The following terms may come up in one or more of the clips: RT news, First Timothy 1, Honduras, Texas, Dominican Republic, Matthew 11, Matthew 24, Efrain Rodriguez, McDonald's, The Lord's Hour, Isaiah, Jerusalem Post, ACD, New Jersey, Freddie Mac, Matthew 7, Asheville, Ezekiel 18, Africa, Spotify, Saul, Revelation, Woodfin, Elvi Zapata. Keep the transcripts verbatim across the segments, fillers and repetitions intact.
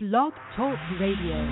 Blog Talk Radio.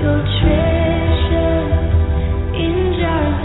Your treasure in jars.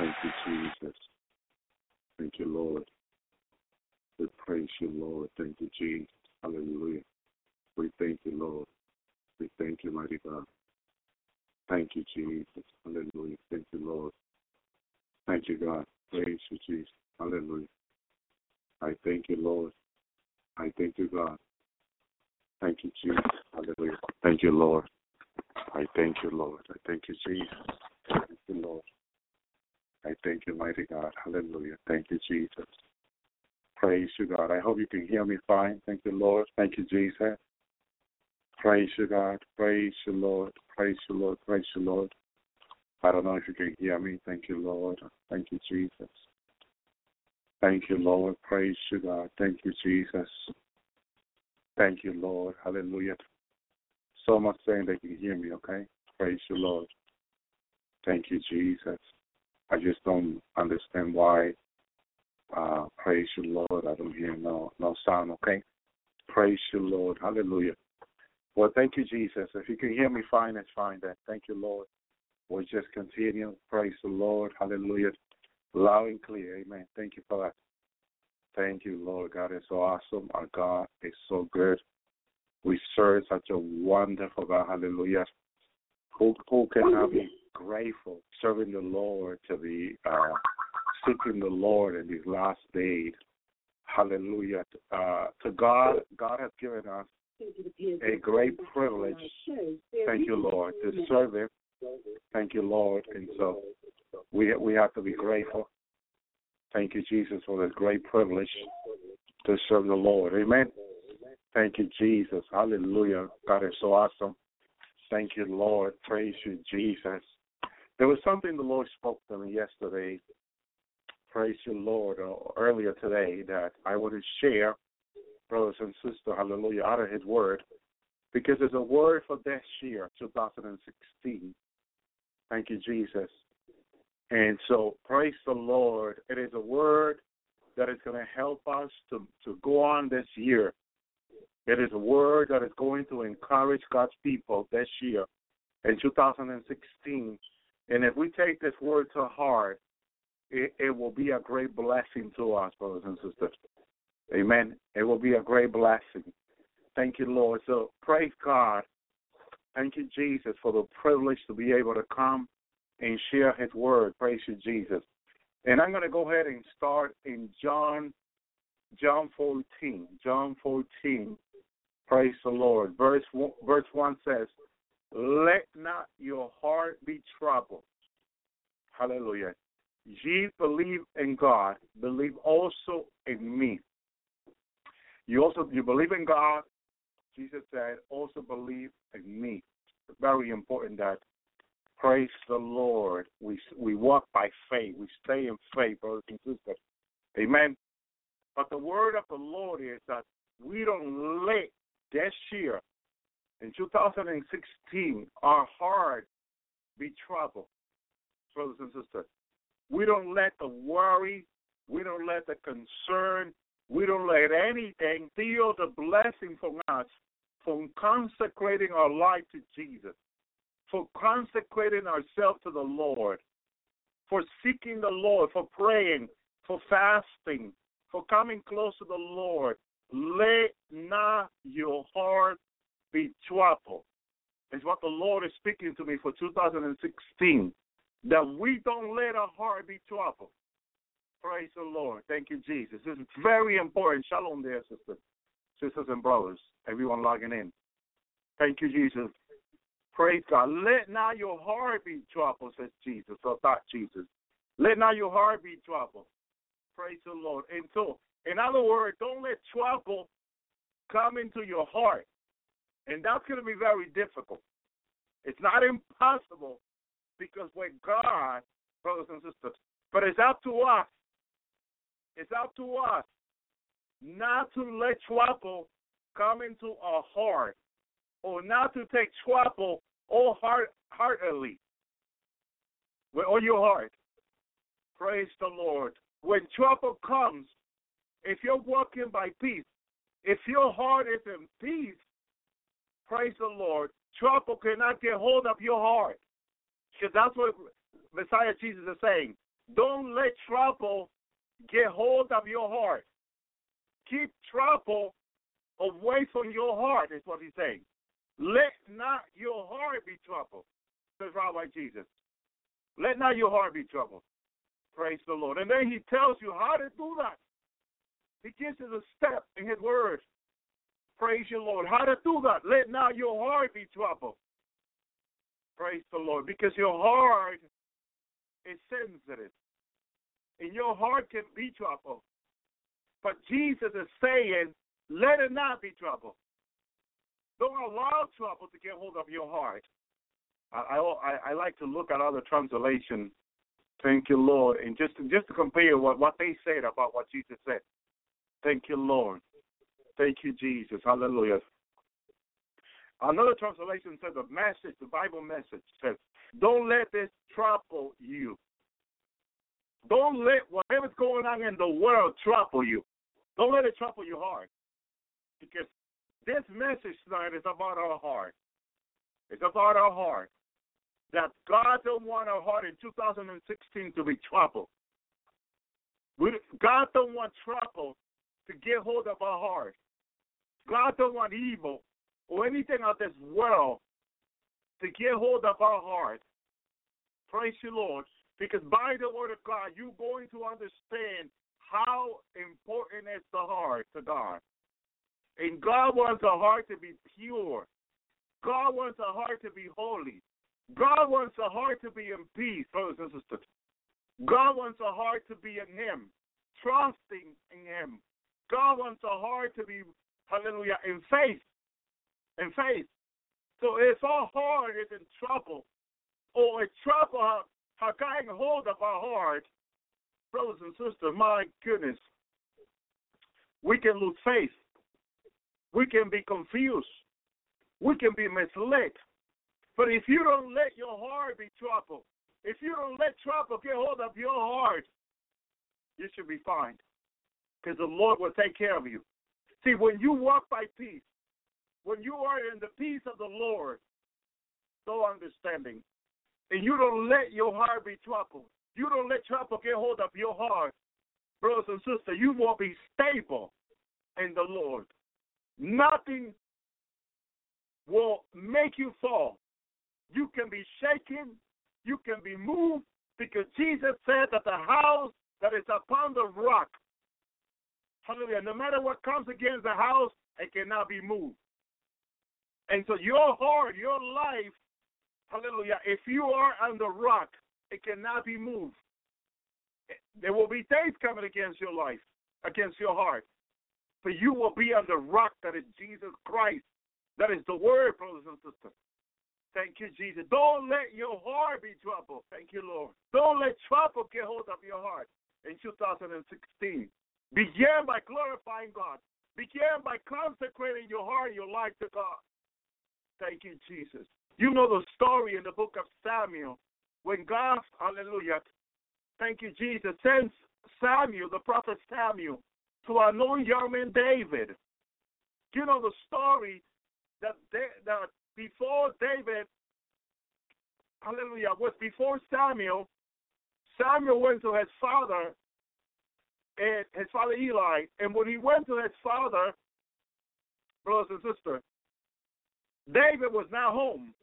Thank you, Jesus. Thank you, Lord. We praise you, Lord. Thank you, Jesus. Hallelujah. We thank you, Lord. We thank you, mighty God. Thank you, Jesus. Hallelujah. Thank you, Lord. Thank you, God. Praise you, Jesus. Hallelujah. I thank you, Lord. I thank you, God. Thank you, Jesus. Hallelujah. Thank you, Lord. I thank you, Lord. I thank you, Jesus. Thank you, Lord. I thank you, mighty God. Hallelujah. Thank you, Jesus. Praise you, God. I hope you can hear me fine. Thank you, Lord. Thank you, Jesus. Praise you, God. Praise you, Lord. Praise you, Lord. Praise you, Lord. I don't know if you can hear me. Thank you, Lord. Thank you, Jesus. Thank you, Lord. Praise you, God. Thank you, Jesus. Thank you, Lord. Hallelujah. So much saying they can hear me, okay? Praise you, Lord. Thank you, Jesus. I just don't understand why. Uh, praise you, Lord. I don't hear no, no sound, okay? Praise you, Lord. Hallelujah. Well, thank you, Jesus. If you can hear me fine, that's fine then. Thank you, Lord. We'll just continue. Praise the Lord. Hallelujah. Loud and clear. Amen. Thank you for that. Thank you, Lord. God is so awesome. Our God is so good. We serve such a wonderful God. Hallelujah. Who, who can I be grateful serving the Lord to be uh, seeking the Lord in these last days? Hallelujah. Uh, to God, God has given us a great privilege. Thank you, Lord, to serve Him. Thank you, Lord. And so we we have to be grateful. Thank you, Jesus, for this great privilege to serve the Lord. Amen. Thank you, Jesus. Hallelujah. God is so awesome. Thank you, Lord. Praise you, Jesus. There was something the Lord spoke to me yesterday, praise you, Lord, or earlier today, that I want to share, brothers and sisters, hallelujah, out of His word, because there's a word for this year, two thousand sixteen. Thank you, Jesus. And so, praise the Lord. It is a word that is going to help us to, to go on this year. It is a word that is going to encourage God's people this year in two thousand sixteen. And if we take this word to heart, it, it will be a great blessing to us, brothers and sisters. Amen. It will be a great blessing. Thank you, Lord. So praise God. Thank you, Jesus, for the privilege to be able to come and share His word. Praise you, Jesus. And I'm going to go ahead and start in John, John fourteen. John fourteen. Praise the Lord. Verse one, verse one says, "Let not your heart be troubled." Hallelujah. "Ye believe in God, believe also in me." You also, you believe in God, Jesus said, also believe in me. It's very important that, praise the Lord, we we walk by faith. We stay in faith, brothers and sisters. Amen. But the word of the Lord is that we don't let this year, in two thousand sixteen, our heart be troubled, brothers and sisters. We don't let the worry, we don't let the concern, we don't let anything steal the blessing from us from consecrating our life to Jesus, for consecrating ourselves to the Lord, for seeking the Lord, for praying, for fasting, for coming close to the Lord. Let not your heart be troubled. It's what the Lord is speaking to me for two thousand sixteen, that we don't let our heart be troubled. Praise the Lord. Thank you, Jesus. This is very important. Shalom there, sisters, sisters and brothers, everyone logging in. Thank you, Jesus. Praise God. Let not your heart be troubled, says Jesus, or thought Jesus. Let not your heart be troubled. Praise the Lord. And so, in other words, don't let trouble come into your heart. And that's going to be very difficult. It's not impossible, because with God, brothers and sisters, but it's up to us. It's up to us not to let trouble come into our heart, or not to take trouble all heart, heartily, with all your heart. Praise the Lord. When trouble comes, if you're walking by peace, if your heart is in peace, praise the Lord, trouble cannot get hold of your heart. Because that's what Messiah Jesus is saying. Don't let trouble get hold of your heart. Keep trouble away from your heart, is what he's saying. Let not your heart be troubled, says Rabbi Jesus. Let not your heart be troubled. Praise the Lord. And then he tells you how to do that. He gives us a step in his word. Praise your Lord. How to do that. Let not your heart be troubled. Praise the Lord. Because your heart is sensitive. And your heart can be troubled. But Jesus is saying, let it not be troubled. Don't allow trouble to get hold of your heart. I, I, I like to look at other translations. Thank you, Lord. And just, just to compare what, what they said about what Jesus said. Thank you, Lord. Thank you, Jesus. Hallelujah. Another translation says the message, the Bible message says, don't let this trouble you. Don't let whatever's going on in the world trouble you. Don't let it trouble your heart. Because this message tonight is about our heart. It's about our heart. That God don't want our heart in two thousand sixteen to be troubled. We, God don't want trouble to get hold of our heart. God don't want evil or anything of this world to get hold of our heart. Praise you, Lord, because by the word of God, you're going to understand how important is the heart to God. And God wants our heart to be pure. God wants our heart to be holy. God wants a heart to be in peace, brothers and sisters. God wants a heart to be in him, trusting in him. God wants a heart to be, hallelujah, in faith, in faith. So if our heart is in trouble, or if trouble has gotten hold of our heart, brothers and sisters, my goodness, we can lose faith. We can be confused. We can be misled. But if you don't let your heart be troubled, if you don't let trouble get hold of your heart, you should be fine, because the Lord will take care of you. See, when you walk by peace, when you are in the peace of the Lord, so understanding, and you don't let your heart be troubled, you don't let trouble get hold of your heart, brothers and sisters, you will be stable in the Lord. Nothing will make you fall. You can be shaken, you can be moved, because Jesus said that the house that is upon the rock, hallelujah, no matter what comes against the house, it cannot be moved. And so your heart, your life, hallelujah, if you are on the rock, it cannot be moved. There will be things coming against your life, against your heart, but you will be on the rock that is Jesus Christ. That is the word, brothers and sisters. Thank you, Jesus. Don't let your heart be troubled. Thank you, Lord. Don't let trouble get hold of your heart in two thousand sixteen. Begin by glorifying God. Begin by consecrating your heart and your life to God. Thank you, Jesus. You know the story in the book of Samuel when God, hallelujah, thank you, Jesus, sends Samuel, the prophet Samuel, to anoint young man David. You know the story that that before David, hallelujah, was before Samuel, Samuel went to his father, and his father Eli, and when he went to his father, brothers and sisters, David was not home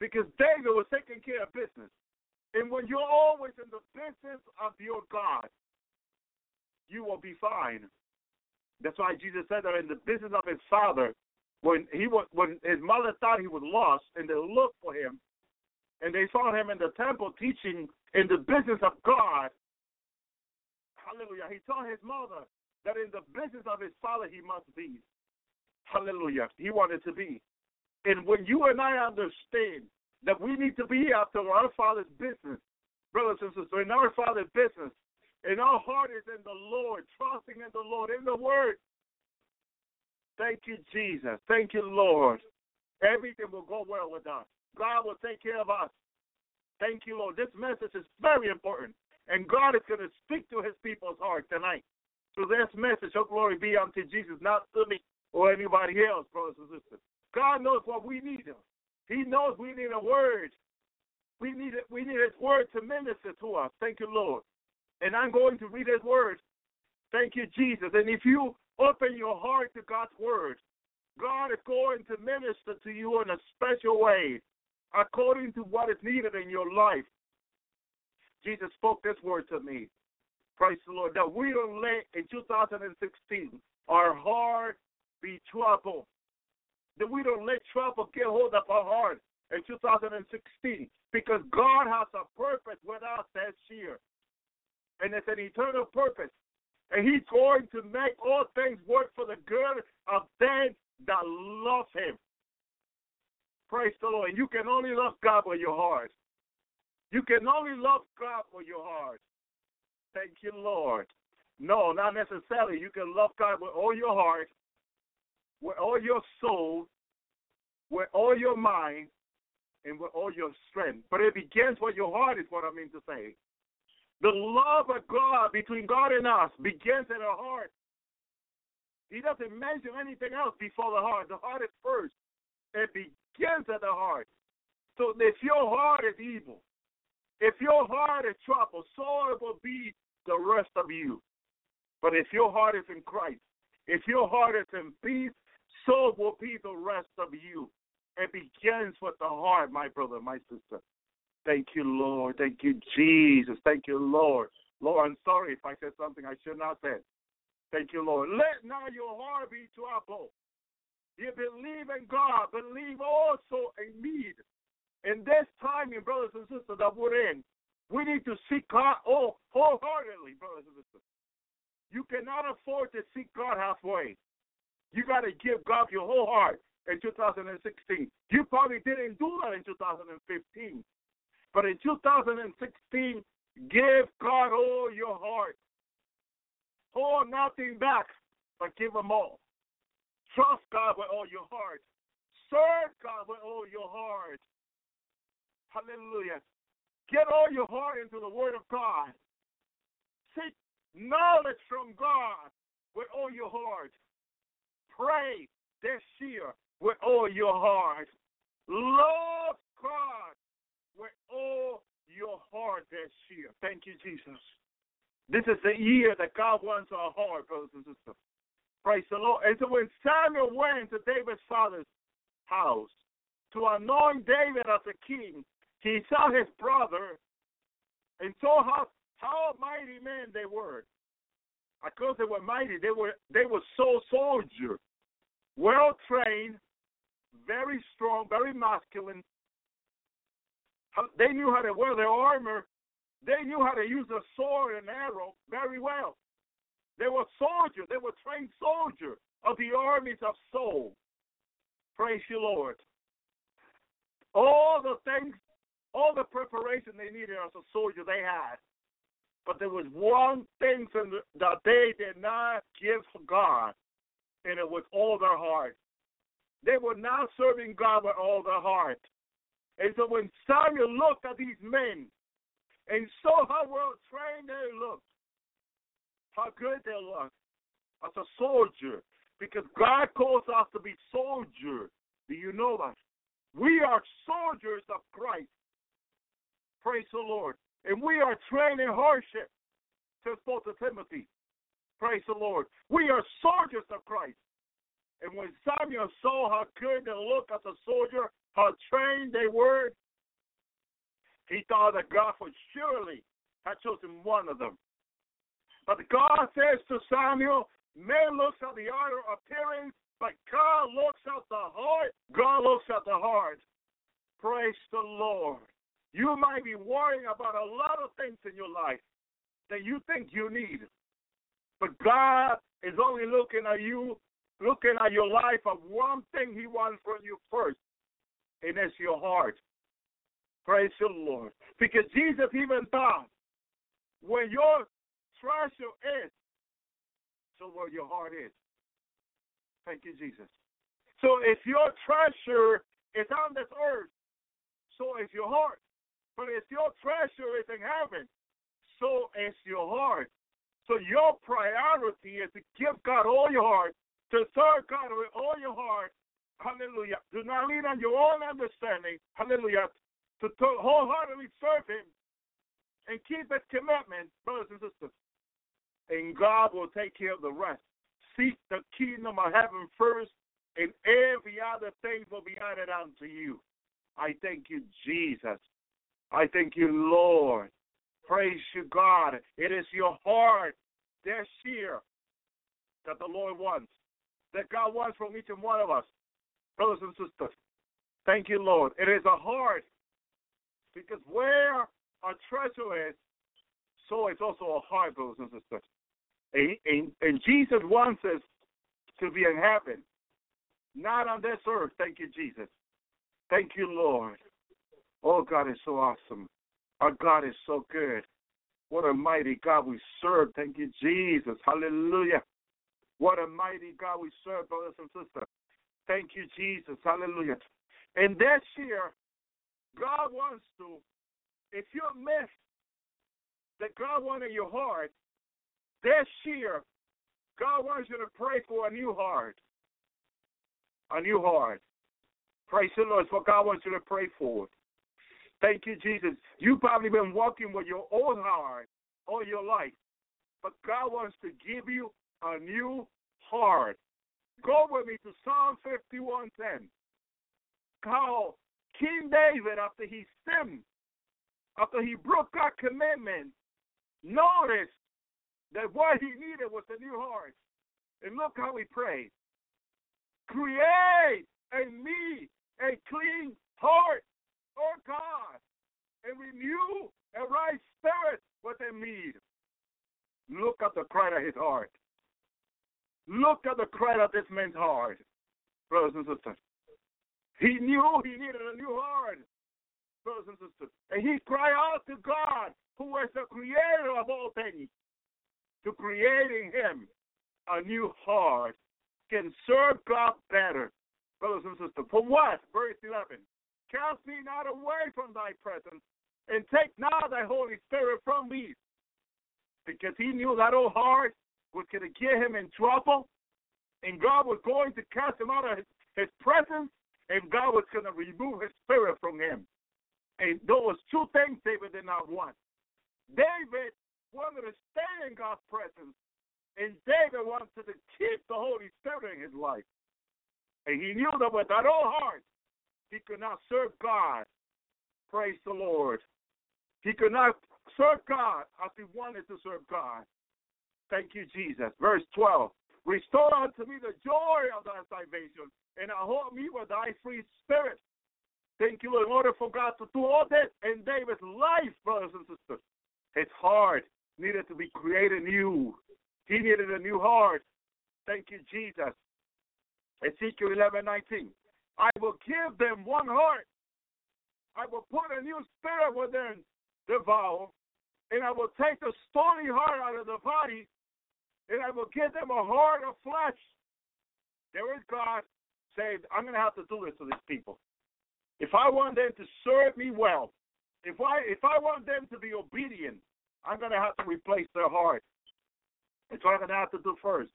because David was taking care of business. And when you're always in the business of your God, you will be fine. That's why Jesus said that in the business of his father, When he was, when his mother thought he was lost, and they looked for him, and they found him in the temple teaching in the business of God, hallelujah, he told his mother that in the business of his father he must be. Hallelujah, he wanted to be. And when you and I understand that we need to be after our father's business, brothers and sisters, in our father's business, and our heart is in the Lord, trusting in the Lord, in the word, thank you, Jesus. Thank you, Lord. Everything will go well with us. God will take care of us. Thank you, Lord. This message is very important, and God is going to speak to his people's heart tonight. Through this message, oh, glory be unto Jesus, not to me or anybody else, brothers and sisters. God knows what we need. He knows we need a word. We need it. We need His word to minister to us. Thank you, Lord. And I'm going to read His word. Thank you, Jesus. And if you open your heart to God's word, God is going to minister to you in a special way, according to what is needed in your life. Jesus spoke this word to me. Praise the Lord. That we don't let in two thousand sixteen our heart be troubled. That we don't let trouble get hold of our heart in two thousand sixteen, because God has a purpose with us this year. And it's an eternal purpose. And He's going to make all things work for the good of them that love Him. Praise the Lord. And you can only love God with your heart. You can only love God with your heart. Thank you, Lord. No, not necessarily. You can love God with all your heart, with all your soul, with all your mind, and with all your strength. But it begins with your heart, is what I mean to say. The love of God between God and us begins in our heart. He doesn't mention anything else before the heart. The heart is first. It begins at the heart. So if your heart is evil, if your heart is troubled, so it will be the rest of you. But if your heart is in Christ, if your heart is in peace, so will be the rest of you. It begins with the heart, my brother, my sister. Thank you, Lord. Thank you, Jesus. Thank you, Lord. Lord, I'm sorry if I said something I should not have said. Thank you, Lord. Let not your heart be troubled. You believe in God. Believe also in me. In this time, your brothers and sisters, that we're in, we need to seek God all wholeheartedly, brothers and sisters. You cannot afford to seek God halfway. You got to give God your whole heart in two thousand sixteen. You probably didn't do that in two thousand fifteen. But in two thousand sixteen, give God all your heart. Hold nothing back, but give them all. Trust God with all your heart. Serve God with all your heart. Hallelujah. Get all your heart into the word of God. Seek knowledge from God with all your heart. Pray this year with all your heart. Love God with all your heart this year. Thank you, Jesus. This is the year that God wants our heart, brothers and sisters. Praise the Lord. And so when Samuel went to David's father's house to anoint David as a king, he saw his brother and saw how, how mighty men they were. Because they were mighty, they were they were so soldiers, well-trained, very strong, very masculine. They knew how to wear their armor. They knew how to use a sword and arrow very well. They were soldiers. They were trained soldiers of the armies of Saul. Praise you, Lord. All the things, all the preparation they needed as a soldier, they had. But there was one thing that they did not give God, and it was all their heart. They were not serving God with all their heart. And so when Samuel looked at these men and saw how well trained they looked, how good they looked as a soldier, because God calls us to be soldiers. Do you know that? We are soldiers of Christ. Praise the Lord. And we are trained in hardship, says Paul to Timothy. Praise the Lord. We are soldiers of Christ. And when Samuel saw how good they looked as a soldier, how trained they were, he thought that God would surely have chosen one of them. But God says to Samuel, man looks at the outer appearance, but God looks at the heart. God looks at the heart. Praise the Lord. You might be worrying about a lot of things in your life that you think you need. But God is only looking at you, looking at your life of one thing He wants from you first, and that's your heart. Praise the Lord. Because Jesus even thought, where your treasure is, so where your heart is. Thank you, Jesus. So if your treasure is on this earth, so is your heart. But if your treasure is in heaven, so is your heart. So your priority is to give God all your heart, to serve God with all your heart. Hallelujah. Do not lean on your own understanding. Hallelujah. to wholeheartedly serve him and keep his commandments, brothers and sisters. And God will take care of the rest. Seek the kingdom of heaven first, and every other thing will be added unto you. I thank you, Jesus. I thank you, Lord. Praise you, God. It is your heart, this year, that the Lord wants, that God wants from each and one of us, brothers and sisters. Thank you, Lord. It is a heart, because where our treasure is, so is also a heart, brothers and sisters. And, and, and Jesus wants us to be in heaven, not on this earth. Thank you, Jesus. Thank you, Lord. Oh, God is so awesome. Our God is so good. What a mighty God we serve. Thank you, Jesus. Hallelujah. What a mighty God we serve, brothers and sisters. Thank you, Jesus. Hallelujah. And this year, God wants to, if you miss that God wants in your heart, this year, God wants you to pray for a new heart. A new heart. Praise the Lord. It's what God wants you to pray for. Thank you, Jesus. You've probably been walking with your old heart all your life, but God wants to give you a new heart. Go with me to Psalm fifty-one ten. How King David, after he sinned, after he broke God's commandment, noticed that what he needed was a new heart. And look how he prayed. Create in me a clean heart, O God, and renew a right spirit within me. Look at the cry of his heart. Look at the cry of this man's heart, brothers and sisters. He knew he needed a new heart, brothers and sisters. And he cried out to God, who is the creator of all things, to creating him a new heart, can serve God better, brothers and sisters. For what? Verse eleven. Cast me not away from thy presence, and take not thy Holy Spirit from me. Because he knew that old heart was going to get him in trouble, and God was going to cast him out of his, his presence, and God was going to remove his spirit from him. And those two things David did not want. David wanted to stay in God's presence, and David wanted to keep the Holy Spirit in his life. And he knew that with that old heart, he could not serve God. Praise the Lord. He could not serve God as he wanted to serve God. Thank you, Jesus. Verse twelve. Restore unto me the joy of thy salvation, and uphold me with thy free spirit. Thank you, in order for God to do all this in David's life, brothers and sisters. His heart needed to be created new. He needed a new heart. Thank you, Jesus. Ezekiel eleven nineteen. I will give them one heart. I will put a new spirit within the bowel, and I will take the stony heart out of the body, and I will give them a heart of flesh. There is God saying, I'm going to have to do this to these people. If I want them to serve me well, if I if I want them to be obedient, I'm going to have to replace their heart. That's what I'm going to have to do first.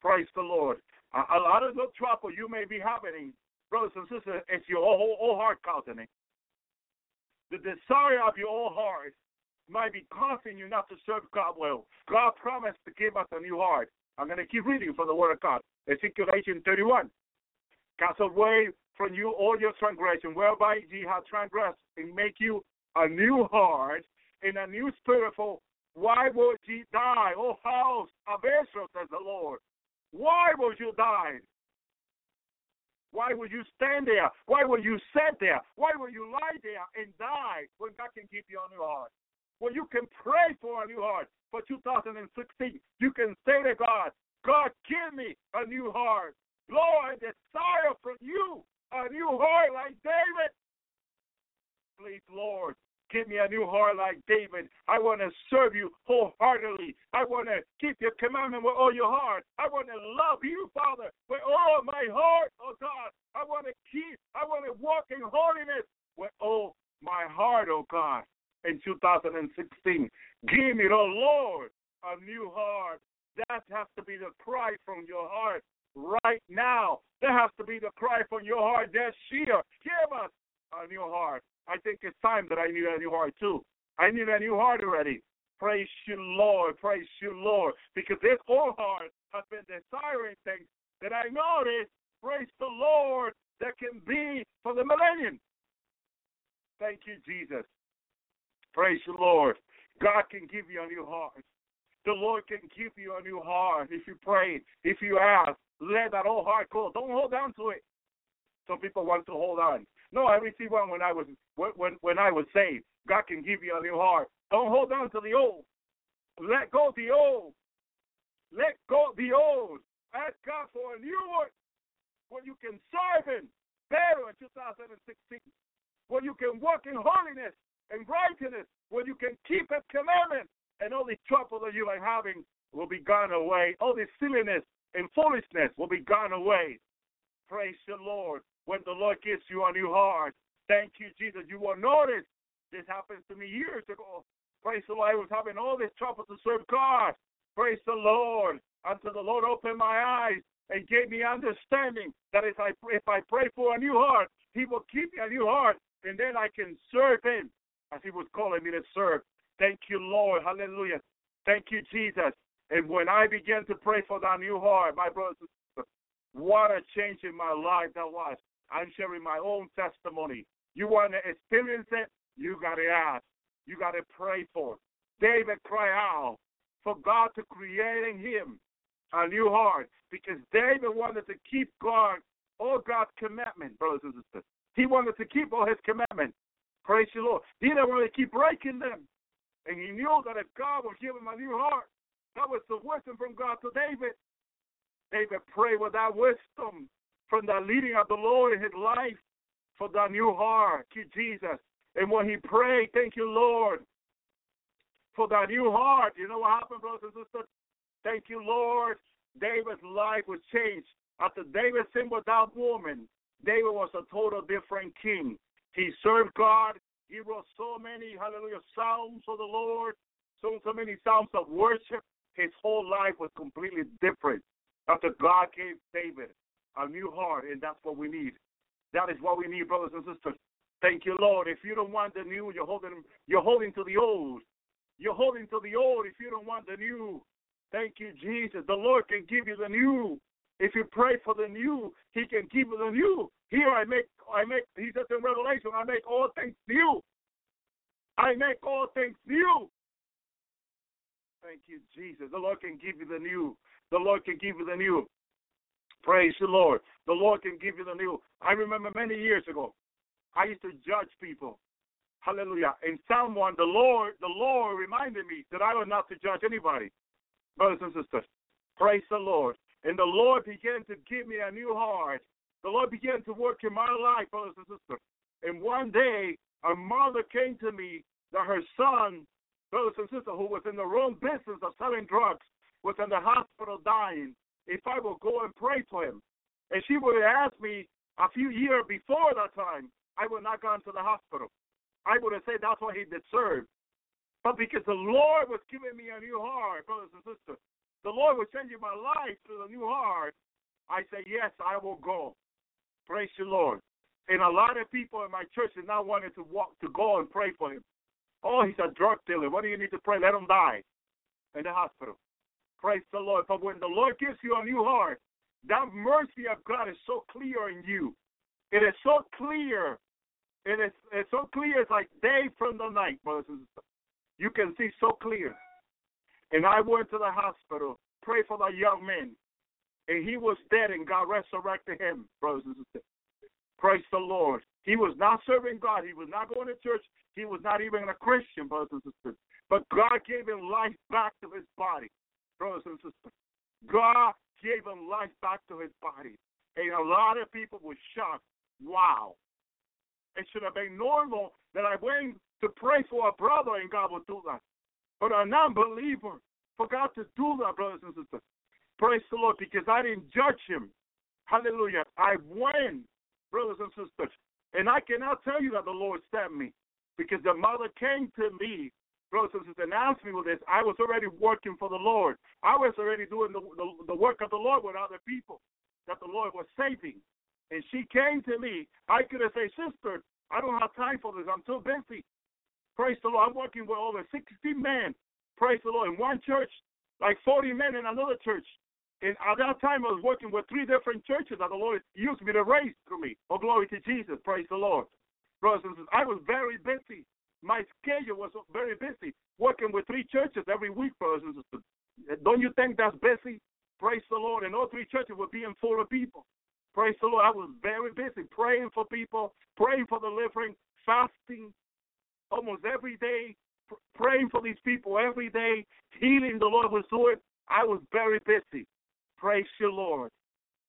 Praise the Lord. A, a lot of the trouble you may be having, brothers and sisters, is your whole, whole heart causing it. The desire of your whole heart might be causing you not to serve God well. God promised to give us a new heart. I'm going to keep reading from the Word of God. Ezekiel eighteen thirty-one. Cast away from you all your transgression, whereby ye have transgressed, and make you a new heart and a new spirit. For why would ye die, O house of Israel, says the Lord? Why would you die? Why would you stand there? Why would you sit there? Why would you lie there and die when God can give you a new heart? When you can pray for a new heart for two thousand sixteen, you can say to God, God, give me a new heart. Lord, I desire from you a new heart like David. Please, Lord, give me a new heart like David. I want to serve you wholeheartedly. I want to keep your commandment with all your heart. I want to love you, Father, with all my heart, oh God. I want to keep, I want to walk in holiness with all my heart, oh God. In two thousand sixteen, give me, oh Lord, a new heart. That has to be the cry from your heart right now. That has to be the cry from your heart this year. Give us a new heart. I think it's time that I knew a new heart too. I need a new heart already. Praise you, Lord. Praise you, Lord. Because this old heart has been desiring things that I noticed, praise the Lord, that can be for the millennium. Thank you, Jesus. Praise the Lord. God can give you a new heart. The Lord can give you a new heart if you pray, if you ask. Let that old heart go. Don't hold on to it. Some people want to hold on. No, I received one when I was when when I was saved. God can give you a new heart. Don't hold on to the old. Let go of the old. Let go of the old. Ask God for a new one where you can serve Him better in two thousand sixteen, where you can walk in holiness and righteousness, where you can keep His commandments, and all the trouble that you are having will be gone away. All the silliness and foolishness will be gone away. Praise the Lord. When the Lord gives you a new heart, thank you, Jesus. You will notice this happens to me years ago. Praise the Lord. I was having all this trouble to serve God. Praise the Lord. Until the Lord opened my eyes and gave me understanding that if I, if I pray for a new heart, He will give me a new heart, and then I can serve Him as He was calling me to serve. Thank you, Lord. Hallelujah. Thank you, Jesus. And when I began to pray for that new heart, my brothers and sisters, what a change in my life that was. I'm sharing my own testimony. You want to experience it? You got to ask. You got to pray for it. David cried out for God to create in him a new heart, because David wanted to keep God, all God's commandments, brothers and sisters. He wanted to keep all His commandments. Praise the Lord. He didn't want to keep breaking them. And he knew that if God would give him a new heart, that was the wisdom from God to David. David prayed with that wisdom from the leading of the Lord in his life for the new heart. Thank you, Jesus. And when he prayed, thank you, Lord, for that new heart, you know what happened, brothers and sisters? Thank you, Lord. David's life was changed. After David sinned with that woman, David was a total different king. He served God. He wrote so many, hallelujah, psalms of the Lord, so, so many psalms of worship. His whole life was completely different after God gave David a new heart, and that's what we need. That is what we need, brothers and sisters. Thank you, Lord. If you don't want the new, you're holding, you're holding to the old. You're holding to the old if you don't want the new. Thank you, Jesus. The Lord can give you the new. If you pray for the new, He can give you the new. Here I make, I make. He says in Revelation, I make all things new. I make all things new. Thank you, Jesus. The Lord can give you the new. The Lord can give you the new. Praise the Lord. The Lord can give you the new. I remember many years ago, I used to judge people. Hallelujah. And someone, the Lord, the Lord reminded me that I was not to judge anybody. Brothers and sisters, praise the Lord. And the Lord began to give me a new heart. The Lord began to work in my life, brothers and sisters. And one day, a mother came to me that her son, brothers and sisters, who was in the wrong business of selling drugs, was in the hospital dying, if I would go and pray for him. And she would ask me a few years before that time, I would not go into the hospital. I would have said that's what he deserved. But because the Lord was giving me a new heart, brothers and sisters, the Lord was changing my life to the new heart, I said, yes, I will go. Praise the Lord. And a lot of people in my church did not want to walk to go and pray for him. Oh, he's a drug dealer. What do you need to pray? Let him die in the hospital. Praise the Lord. But when the Lord gives you a new heart, that mercy of God is so clear in you. It is so clear. It is it's so clear. It's like day from the night, brothers and sisters. You can see so clear. And I went to the hospital, prayed for the young man, and he was dead, and God resurrected him, brothers and sisters. Praise the Lord. He was not serving God. He was not going to church. He was not even a Christian, brothers and sisters. But God gave him life back to his body, brothers and sisters. God gave him life back to his body. And a lot of people were shocked. Wow. It should have been normal that I went to pray for a brother and God would do that. But a non-believer forgot to do that, brothers and sisters. Praise the Lord, because I didn't judge him. Hallelujah. I went, brothers and sisters. And I cannot tell you that the Lord sent me, because the mother came to me, brothers and sisters, and asked me with this. I was already working for the Lord. I was already doing the, the, the work of the Lord with other people that the Lord was saving. And she came to me. I could have said, sister, I don't have time for this. I'm too busy. Praise the Lord. I'm working with over sixty men, praise the Lord, in one church, like forty men in another church. And at that time, I was working with three different churches that the Lord used me to raise through me. Oh, glory to Jesus. Praise the Lord. Brothers and sisters, I was very busy. My schedule was very busy, working with three churches every week, brothers and sisters. Don't you think that's busy? Praise the Lord. And all three churches were being full of people. Praise the Lord. I was very busy praying for people, praying for delivering, fasting almost every day, pr- praying for these people every day, healing the Lord was doing. I was very busy. Praise your Lord.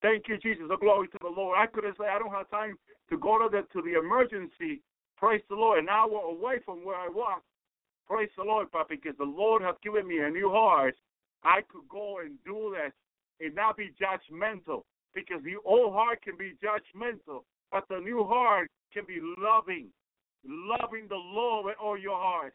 Thank you, Jesus. Oh, glory to the Lord. I couldn't say I don't have time to go to the, to the emergency. Praise the Lord. An hour away from where I was. Praise the Lord, but because the Lord has given me a new heart, I could go and do that and not be judgmental. Because the old heart can be judgmental, but the new heart can be loving, loving the Lord with all your heart.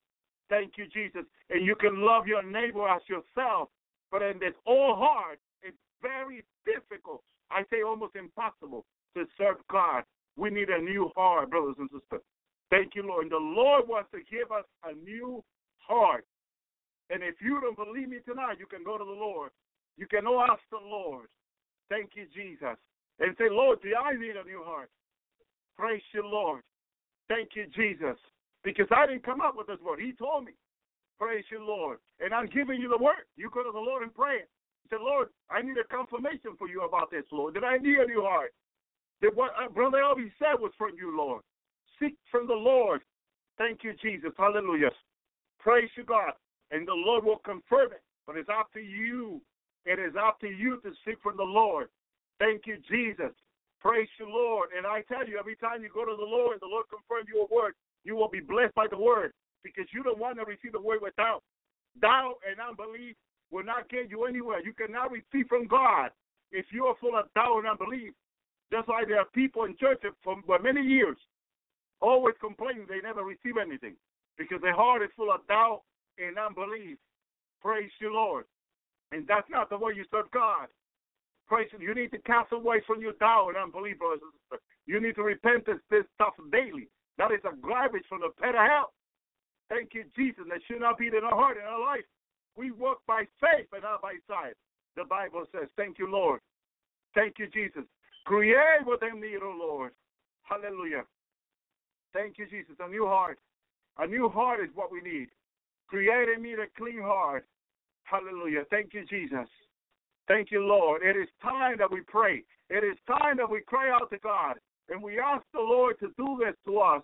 Thank you, Jesus. And you can love your neighbor as yourself, but in this old heart, it's very difficult, I say almost impossible, to serve God. We need a new heart, brothers and sisters. Thank you, Lord. And the Lord wants to give us a new heart. And if you don't believe me tonight, you can go to the Lord. You can ask the Lord. Thank you, Jesus. And say, Lord, do I need a new heart? Praise you, Lord. Thank you, Jesus. Because I didn't come up with this word. He told me. Praise you, Lord. And I'm giving you the word. You go to the Lord and pray. Say, Lord, I need a confirmation for you about this, Lord. That I need a new heart. That what Brother Elvi said was from you, Lord. Seek from the Lord. Thank you, Jesus. Hallelujah. Praise you, God. And the Lord will confirm it. But it's up to you. It is up to you to seek from the Lord. Thank you, Jesus. Praise you, Lord. And I tell you, every time you go to the Lord, the Lord confirms your word, you will be blessed by the word because you don't want to receive the word without. Doubt and unbelief will not get you anywhere. You cannot receive from God if you are full of doubt and unbelief. That's why there are people in church for, for many years always complaining they never receive anything because their heart is full of doubt and unbelief. Praise you, Lord. And that's not the way you serve God. Praise Him. You need to cast away from your doubt and unbelief, brothers and sisters. You need to repent of this stuff daily. That is a garbage from the pit of hell. Thank you, Jesus. That should not be in our heart, in our life. We walk by faith and not by sight. The Bible says, thank you, Lord. Thank you, Jesus. Create what they need, O Lord. Hallelujah. Thank you, Jesus. A new heart. A new heart is what we need. Create in me a clean heart. Hallelujah. Thank you, Jesus. Thank you, Lord. It is time that we pray. It is time that we cry out to God. And we ask the Lord to do this to us.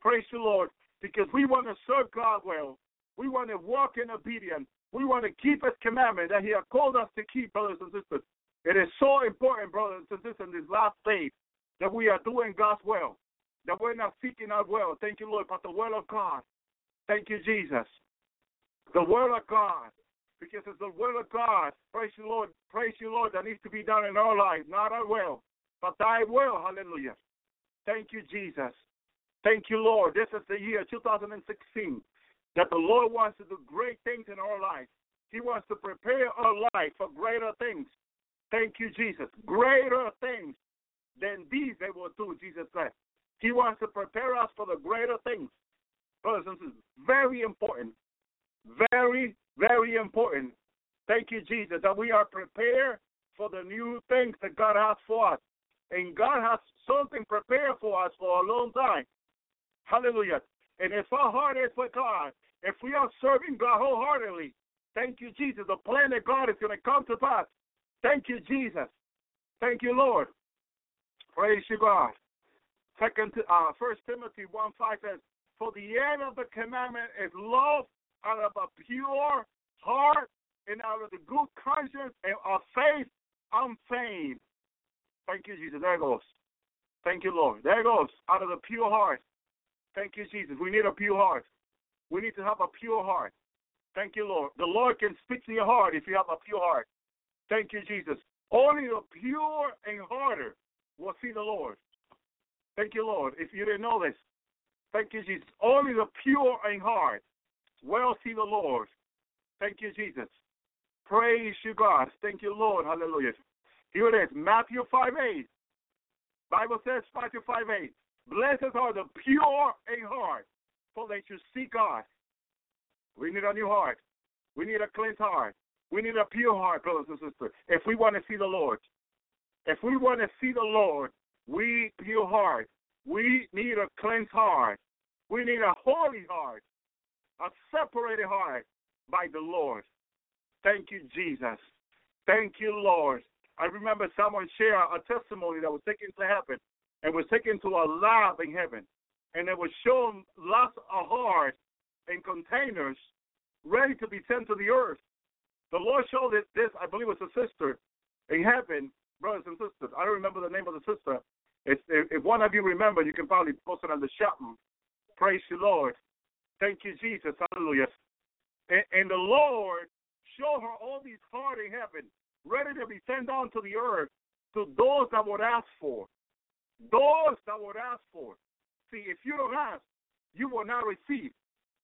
Praise the Lord. Because we want to serve God well. We want to walk in obedience. We want to keep His commandment that He has called us to keep, brothers and sisters. It is so important, brothers and sisters, in these last days that we are doing God's will. That we're not seeking our will. Thank you, Lord. But the will of God. Thank you, Jesus. The will of God. Because it's the will of God, praise you, Lord, praise you, Lord, that needs to be done in our life, not our will, but thy will, hallelujah. Thank you, Jesus. Thank you, Lord. This is the year two thousand sixteen that the Lord wants to do great things in our life. He wants to prepare our life for greater things. Thank you, Jesus. Greater things than these they will do, Jesus said. He wants to prepare us for the greater things. Brothers and sisters, very important. Very, very important. Thank you, Jesus, that we are prepared for the new things that God has for us. And God has something prepared for us for a long time. Hallelujah. And if our heart is for God, if we are serving God wholeheartedly, thank you, Jesus, the plan of God is going to come to pass. Thank you, Jesus. Thank you, Lord. Praise you, God. Second, uh, First Timothy one five says, for the end of the commandment is love, out of a pure heart and out of the good conscience and of faith unfeigned. Thank you, Jesus. There it goes. Thank you, Lord. There it goes. Out of the pure heart. Thank you, Jesus. We need a pure heart. We need to have a pure heart. Thank you, Lord. The Lord can speak to your heart if you have a pure heart. Thank you, Jesus. Only the pure and harder will see the Lord. Thank you, Lord. If you didn't know this, thank you, Jesus. Only the pure and hard well see the Lord. Thank you, Jesus. Praise you, God. Thank you, Lord. Hallelujah. Here it is, Matthew five eight. Bible says, Matthew five eight. Blessed are the pure in heart, for they should seek God. We need a new heart. We need a cleansed heart. We need a pure heart, brothers and sisters, if we want to see the Lord. If we want to see the Lord, we pure heart. We need a cleansed heart. We need a holy heart, a separated heart by the Lord. Thank you, Jesus. Thank you, Lord. I remember someone shared a testimony that was taken to heaven and was taken to a lab in heaven, and it was shown lots of hearts in containers ready to be sent to the earth. The Lord showed it this, I believe it was a sister in heaven, brothers and sisters. I don't remember the name of the sister. If, if one of you remember, you can probably post it on the chat room. Praise the Lord. Thank you, Jesus. Hallelujah. And, and the Lord showed her all these hearts in heaven, ready to be sent down to the earth to those that would ask for. Those that would ask for. See, if you don't ask, you will not receive.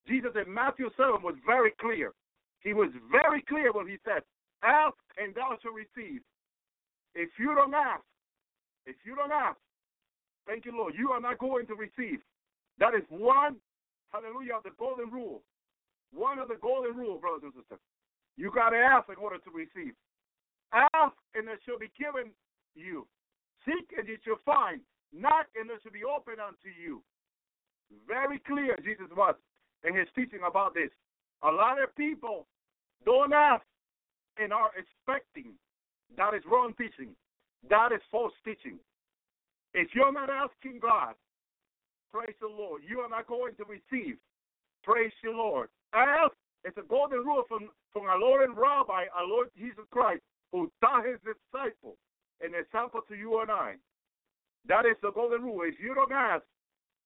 Jesus in Matthew seven was very clear. He was very clear when he said, ask and thou shalt receive. If you don't ask, if you don't ask, thank you, Lord, you are not going to receive. That is one, hallelujah, of the golden rule. One of the golden rule, brothers and sisters. You got to ask in order to receive. Ask and it shall be given you. Seek and it shall find. Knock and it shall be opened unto you. Very clear Jesus was in his teaching about this. A lot of people don't ask and are expecting. That is wrong teaching. That is false teaching. If you're not asking God, praise the Lord, you are not going to receive. Praise the Lord. Ask. It's a golden rule from, from our Lord and Rabbi, our Lord Jesus Christ, who taught his disciples, an example to you and I. That is the golden rule. If you don't ask,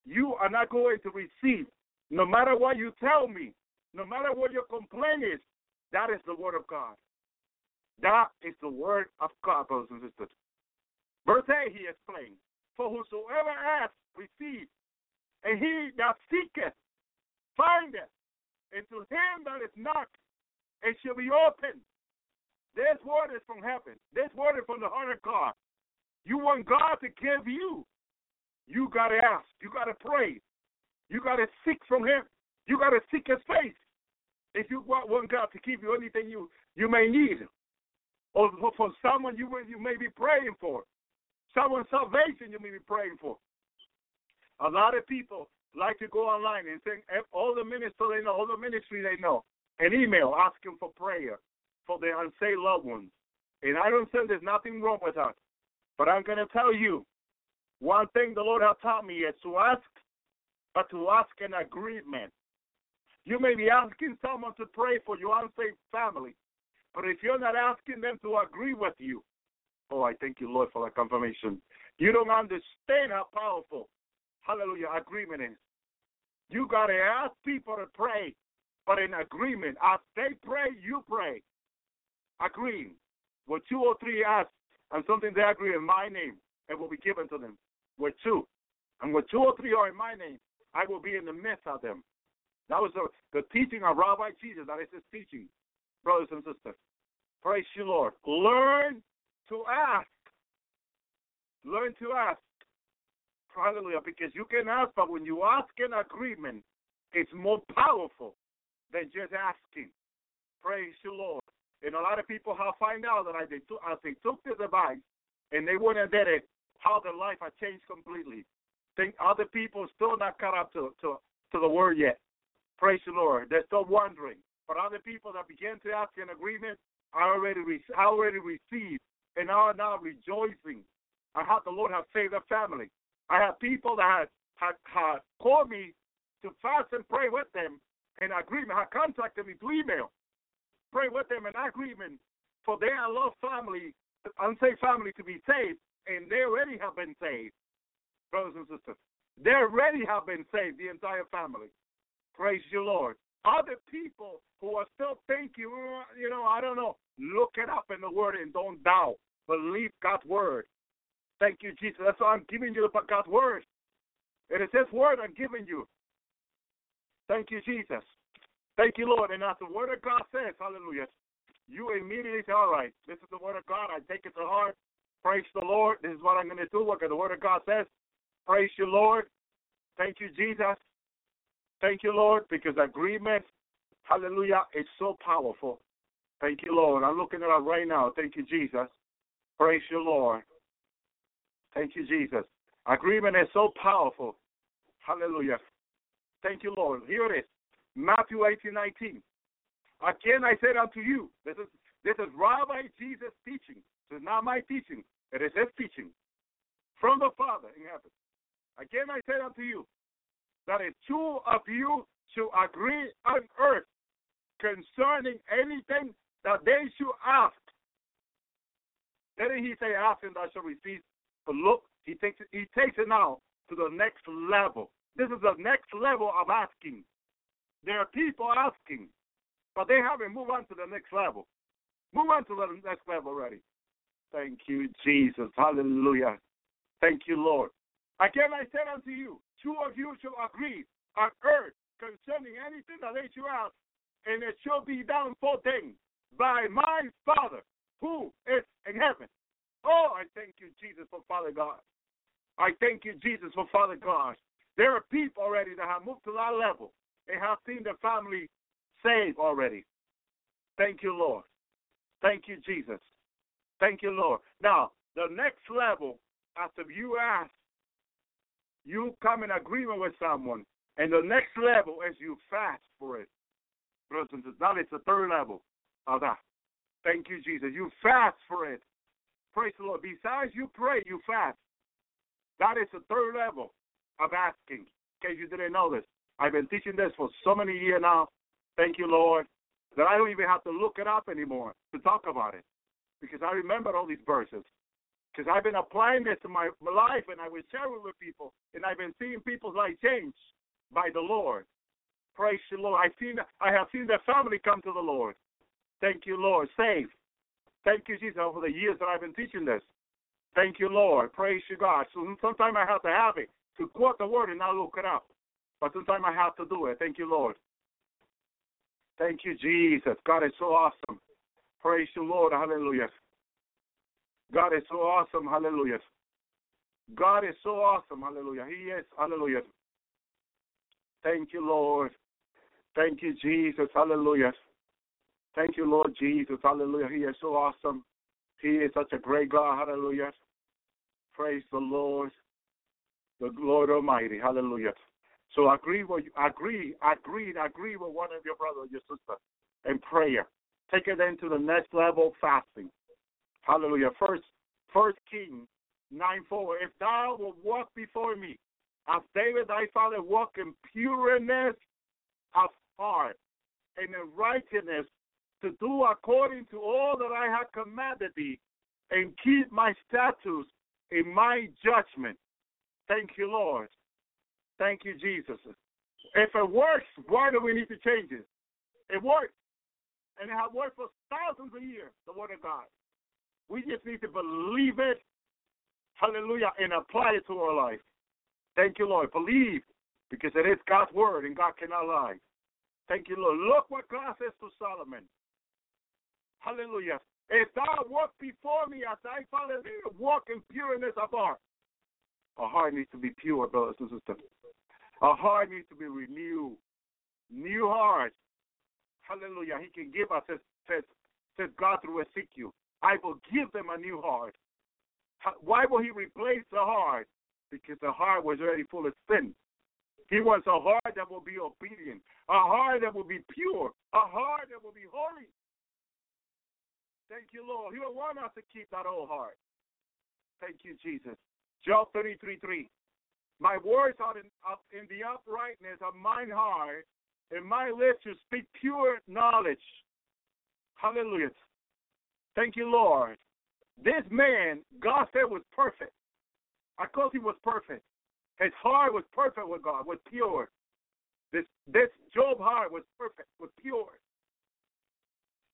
you are not going to receive. No matter what you tell me, no matter what your complaint is, that is the word of God. That is the word of God, brothers and sisters. Verse eight, he explained, for whosoever asks, receives, and he that seeketh, findeth, and to him that is knocked, it shall be opened. This word is from heaven. This word is from the heart of God. You want God to give you. You got to ask. You got to pray. You got to seek from him. You got to seek his face. If you want God to give you anything you, you may need, or for someone you, you may be praying for, someone's salvation you may be praying for. A lot of people like to go online and think all the ministers they know, all the ministry they know, an email asking for prayer for their unsaved loved ones. And I don't say there's nothing wrong with that. But I'm going to tell you, one thing the Lord has taught me is to ask, but to ask in agreement. You may be asking someone to pray for your unsaved family, but if you're not asking them to agree with you, oh, I thank you, Lord, for that confirmation. You don't understand how powerful, hallelujah, agreement is. You got to ask people to pray, but in agreement. As they pray, you pray. Agreeing. When two or three ask, and something they agree in my name, it will be given to them. With two. And when two or three are in my name, I will be in the midst of them. That was the, the teaching of Rabbi Jesus. That is his teaching, brothers and sisters. Praise you, Lord. Learn to ask. Learn to ask. Hallelujah. Because you can ask, but when you ask in agreement, it's more powerful than just asking. Praise you, Lord. And a lot of people have find out that as they, took, as they took this advice and they went and did it, how their life had changed completely. Think other people still not caught up to, to, to the word yet. Praise the Lord. They're still wondering. But other people that began to ask in agreement, I already, re- I already received and are now rejoicing at how the Lord has saved their family. I have people that had, had, had called me to fast and pray with them in agreement, had contacted me through email. Pray with them in agreement for their loved family, unsaved family, to be saved, and they already have been saved, brothers and sisters. They already have been saved, the entire family. Praise you, Lord. Other people who are still thinking, you know, I don't know, look it up in the Word and don't doubt. Believe God's Word. Thank you, Jesus. That's why I'm giving you about God's Word. It is His Word I'm giving you. Thank you, Jesus. Thank you, Lord. And as the word of God says, hallelujah, you immediately say, all right, this is the word of God. I take it to heart. Praise the Lord. This is what I'm going to do. Look at the word of God says. Praise you, Lord. Thank you, Jesus. Thank you, Lord, because agreement, hallelujah, is so powerful. Thank you, Lord. I'm looking at it right now. Thank you, Jesus. Praise you, Lord. Thank you, Jesus. Agreement is so powerful. Hallelujah. Thank you, Lord. Here it is. Matthew eighteen nineteen. Again, I said unto you, this is this is Rabbi Jesus' teaching. This is not my teaching. It is his teaching from the Father in heaven. Again, I said unto you, that if two of you should agree on earth concerning anything that they should ask. Didn't he say, ask and thou shalt receive? But look, he takes it, he takes it now to the next level. This is the next level of asking. There are people asking, but they haven't moved on to the next level. Move on to the next level already. Thank you, Jesus. Hallelujah. Thank you, Lord. Again, I said unto you, two of you shall agree on earth concerning anything that they shall ask, and it shall be done for them by my Father who is in heaven. Oh, I thank you, Jesus, for Father God. I thank you, Jesus, for Father God. There are people already that have moved to that level and have seen their family saved already. Thank you, Lord. Thank you, Jesus. Thank you, Lord. Now, the next level, after you ask, you come in agreement with someone, and the next level is you fast for it. Brothers and sisters, that is the third level of that. Thank you, Jesus. You fast for it. Praise the Lord. Besides you pray, you fast. That is the third level of asking, in case you didn't know this. I've been teaching this for so many years now. Thank you, Lord, that I don't even have to look it up anymore to talk about it, because I remember all these verses. Because I've been applying this to my life, and I was sharing with people, and I've been seeing people's life change by the Lord. Praise the Lord. I've seen, I have seen their family come to the Lord. Thank you, Lord. Saved. Thank you, Jesus, for the years that I've been teaching this. Thank you, Lord. Praise you, God. So sometimes I have to have it to quote the word and not look it up. But sometimes I have to do it. Thank you, Lord. Thank you, Jesus. God is so awesome. Praise you, Lord. Hallelujah. God is so awesome. Hallelujah. God is so awesome. Hallelujah. He is. Hallelujah. Thank you, Lord. Thank you, Jesus. Hallelujah. Thank you, Lord Jesus. Hallelujah. He is so awesome. He is such a great God. Hallelujah. Praise the Lord, the Lord Almighty. Hallelujah. So agree with agree, agree, agree with one of your brothers, your sister, in prayer. Take it then to the next level, fasting. Hallelujah. First, First Kings nine four. If thou wilt walk before me, as David thy father walked in pureness of heart and in righteousness, to do according to all that I have commanded thee, and keep my statutes in my judgment. Thank you, Lord. Thank you, Jesus. If it works, why do we need to change it? It works. And it has worked for thousands of years, the Word of God. We just need to believe it, hallelujah, and apply it to our life. Thank you, Lord. Believe, because it is God's Word, and God cannot lie. Thank you, Lord. Look what God says to Solomon. Hallelujah. If thou walk before me as thy father did, walk in pureness of heart. Our heart needs to be pure, brothers and sisters. Our heart needs to be renewed. New heart. Hallelujah. He can give us, says, says God through Ezekiel. I will give them a new heart. Why will he replace the heart? Because the heart was already full of sin. He wants a heart that will be obedient, a heart that will be pure, a heart that will be holy. Thank you, Lord. He will want us to keep that old heart. Thank you, Jesus. John thirty-three three. My words are in, up in the uprightness of mine heart, and my lips to speak pure knowledge. Hallelujah. Thank you, Lord. This man, God said, was perfect. Of course he was perfect. His heart was perfect with God, was pure. This this Job's heart was perfect, was pure.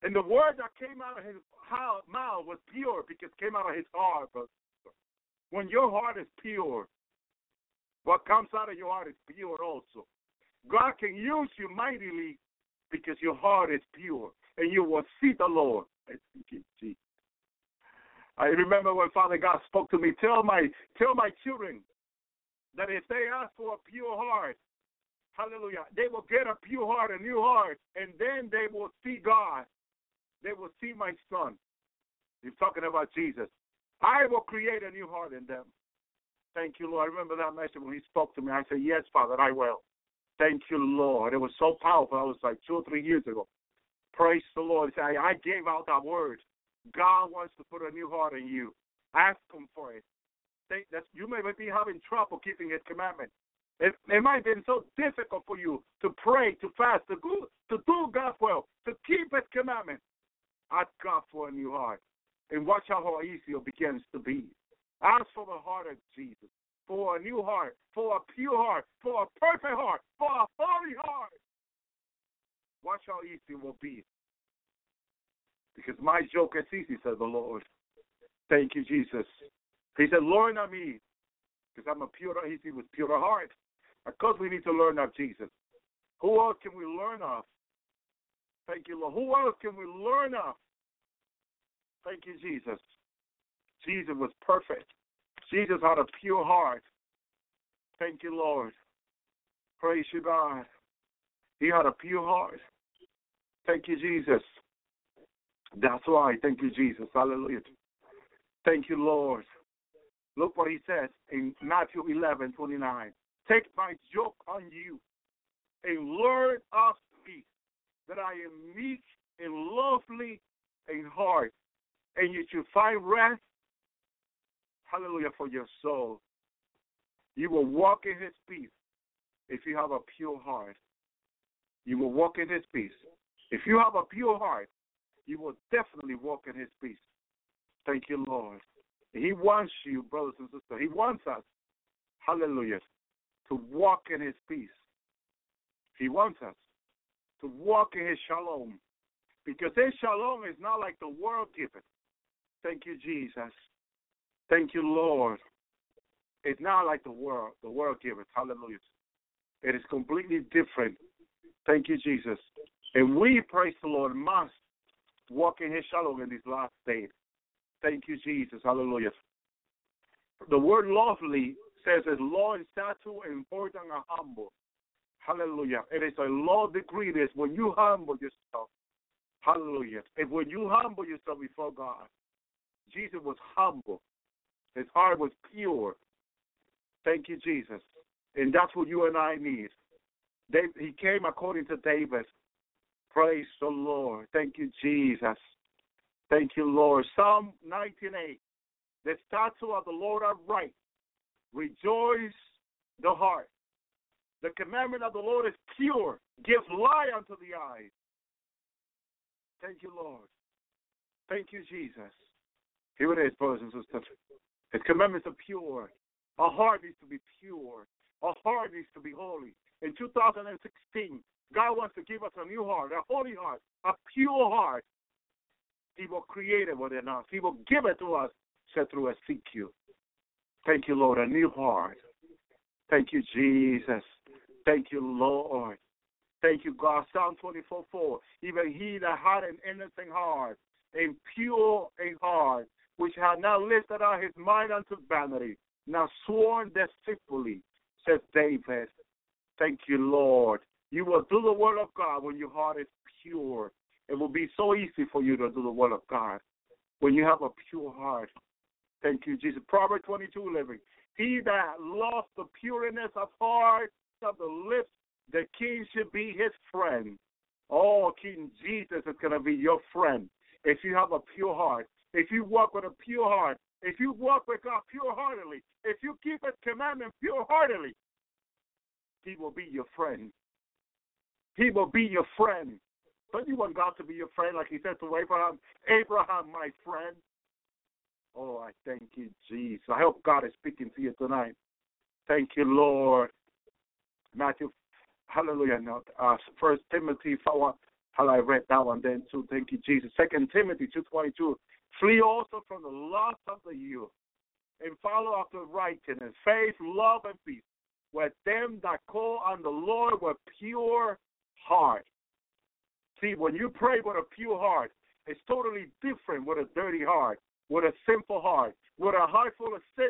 And the word that came out of his mouth was pure because it came out of his heart. When your heart is pure, what comes out of your heart is pure also. God can use you mightily because your heart is pure, and you will see the Lord. I remember when Father God spoke to me, tell my, tell my children that if they ask for a pure heart, hallelujah, they will get a pure heart, a new heart, and then they will see God. They will see my son. He's talking about Jesus. I will create a new heart in them. Thank you, Lord. I remember that message when he spoke to me. I said, yes, Father, I will. Thank you, Lord. It was so powerful. That was like two or three years ago. Praise the Lord. I, I gave out that word. God wants to put a new heart in you. Ask him for it. They, that's, you may be having trouble keeping his commandment. It, it might have been so difficult for you to pray, to fast, to, go, to do God's will, to keep his commandment. Ask God for a new heart. And watch out how easy it begins to be. Ask for the heart of Jesus, for a new heart, for a pure heart, for a perfect heart, for a holy heart. Watch how easy it will be. Because my yoke is easy, says the Lord. Thank you, Jesus. He said, learn of me, because I'm a pure, easy with pure heart. Of course we need to learn of Jesus. Who else can we learn of? Thank you, Lord. Who else can we learn of? Thank you, Jesus. Jesus was perfect. Jesus had a pure heart. Thank you, Lord. Praise you, God. He had a pure heart. Thank you, Jesus. That's why. Thank you, Jesus. Hallelujah. Thank you, Lord. Look what he says in Matthew eleven twenty-nine. Take my yoke on you and learn of me, that I am meek and lovely in heart, and you should find rest, hallelujah, for your soul. You will walk in his peace if you have a pure heart. You will walk in his peace. If you have a pure heart, you will definitely walk in his peace. Thank you, Lord. He wants you, brothers and sisters. He wants us, hallelujah, to walk in his peace. He wants us to walk in his shalom, because his shalom is not like the world given. Thank you, Jesus. Thank you, Lord. It's not like the world, the world given. Hallelujah. It is completely different. Thank you, Jesus. And we, praise the Lord, must walk in his shalom in these last days. Thank you, Jesus. Hallelujah. The word lovely says it's low in stature and important and humble. Hallelujah. It is a low degree. It is when you humble yourself. Hallelujah. And when you humble yourself before God, Jesus was humble. His heart was pure. Thank you, Jesus. And that's what you and I need. They, he came according to David. Praise the Lord. Thank you, Jesus. Thank you, Lord. Psalm nineteen eight. The statutes of the Lord are right. Rejoice the heart. The commandment of the Lord is pure. Gives light unto the eyes. Thank you, Lord. Thank you, Jesus. Here it is, brothers and sisters. His commandments are pure. Our heart needs to be pure. Our heart needs to be holy. In two thousand sixteen, God wants to give us a new heart, a holy heart, a pure heart. He will create it within us. He will give it to us, said through Ezekiel. Thank you, Lord, a new heart. Thank you, Jesus. Thank you, Lord. Thank you, God. Psalm twenty-four four. Even he that had an innocent heart, and pure in heart, which had not lifted out his mind unto vanity, not sworn deceitfully, says David. Thank you, Lord. You will do the word of God when your heart is pure. It will be so easy for you to do the word of God when you have a pure heart. Thank you, Jesus. Proverbs twenty-two eleven. He that loves the pureness of heart of the lips, the king should be his friend. Oh, King Jesus is going to be your friend if you have a pure heart, if you walk with a pure heart, if you walk with God pure-heartedly, if you keep his commandment pure-heartedly, he will be your friend. He will be your friend. Don't you want God to be your friend like he said to Abraham, Abraham, my friend? Oh, I thank you, Jesus. I hope God is speaking to you tonight. Thank you, Lord. Matthew, hallelujah. Uh, First Timothy, four, how I read that one then too. Thank you, Jesus. Second Timothy two twenty-two. Flee also from the lust of the youth, and follow after righteousness, faith, love, and peace, where them that call on the Lord with pure heart. See, when you pray with a pure heart, it's totally different with a dirty heart, with a sinful heart, with a heart full of sin.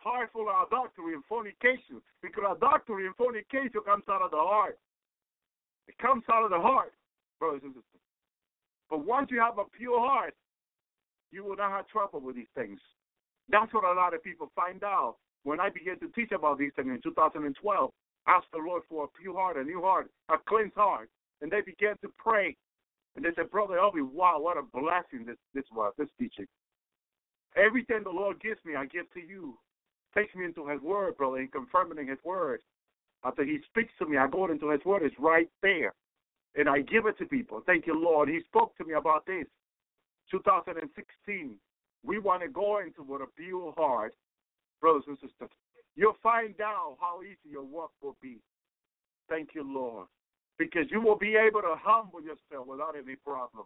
harmful adultery and fornication, because adultery and fornication comes out of the heart. It comes out of the heart, brothers and sisters. But once you have a pure heart, you will not have trouble with these things. That's what a lot of people find out when I began to teach about these things in two thousand twelve. Ask the Lord for a pure heart, a new heart, a cleansed heart. And they began to pray. And they said, Brother Elvi, wow, what a blessing this this was, this teaching. Everything the Lord gives me, I give to you. Takes me into his word, brother, and confirming his word. After he speaks to me, I go into his word. It's right there. And I give it to people. Thank you, Lord. He spoke to me about this. two thousand sixteen, we want to go into what a pure heart, brothers and sisters. You'll find out how easy your work will be. Thank you, Lord. Because you will be able to humble yourself without any problem.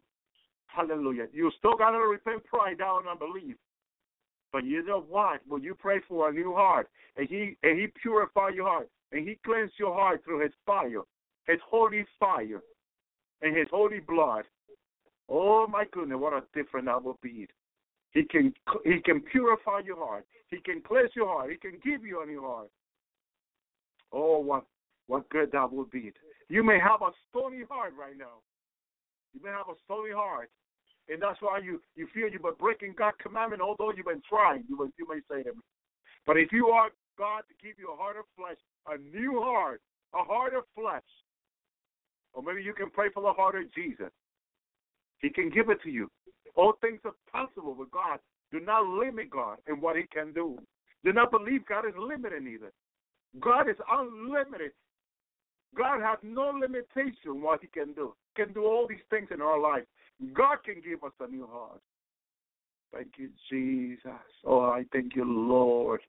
Hallelujah. You still got to repent, pride, doubt, and unbelief. But you know what? When you pray for a new heart, and he, and he purifies your heart, and he cleanses your heart through his fire, his holy fire, and his holy blood, oh, my goodness, what a difference that will be. He can he can purify your heart. He can cleanse your heart. He can give you a new heart. Oh, what, what good that will be. You may have a stony heart right now. You may have a stony heart. And that's why you, you feel you've been breaking God's commandment, although you've been trying, you, you may say that. But if you are God to give you a heart of flesh, a new heart, a heart of flesh, or maybe you can pray for the heart of Jesus. He can give it to you. All things are possible with God. Do not limit God in what he can do. Do not believe God is limited either. God is unlimited. God has no limitation what he can do. He can do all these things in our life. God can give us a new heart. Thank you, Jesus. Oh, I thank you, Lord.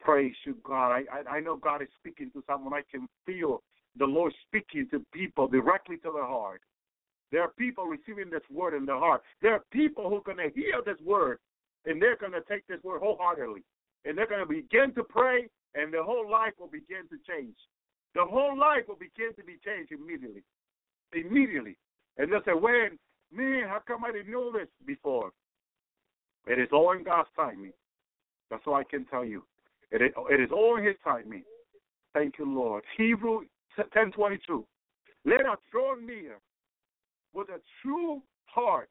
Praise you, God. I, I, I know God is speaking to someone. I can feel the Lord speaking to people directly to their heart. There are people receiving this word in their heart. There are people who are going to hear this word, and they're going to take this word wholeheartedly. And they're going to begin to pray, and their whole life will begin to change. The whole life will begin to be changed immediately. Immediately. And they'll say, when, man, how come I didn't know this before? It is all in God's timing. That's all I can tell you. It is, it is all in his timing. Thank you, Lord. Hebrews ten twenty-two. Let us draw near with a true heart,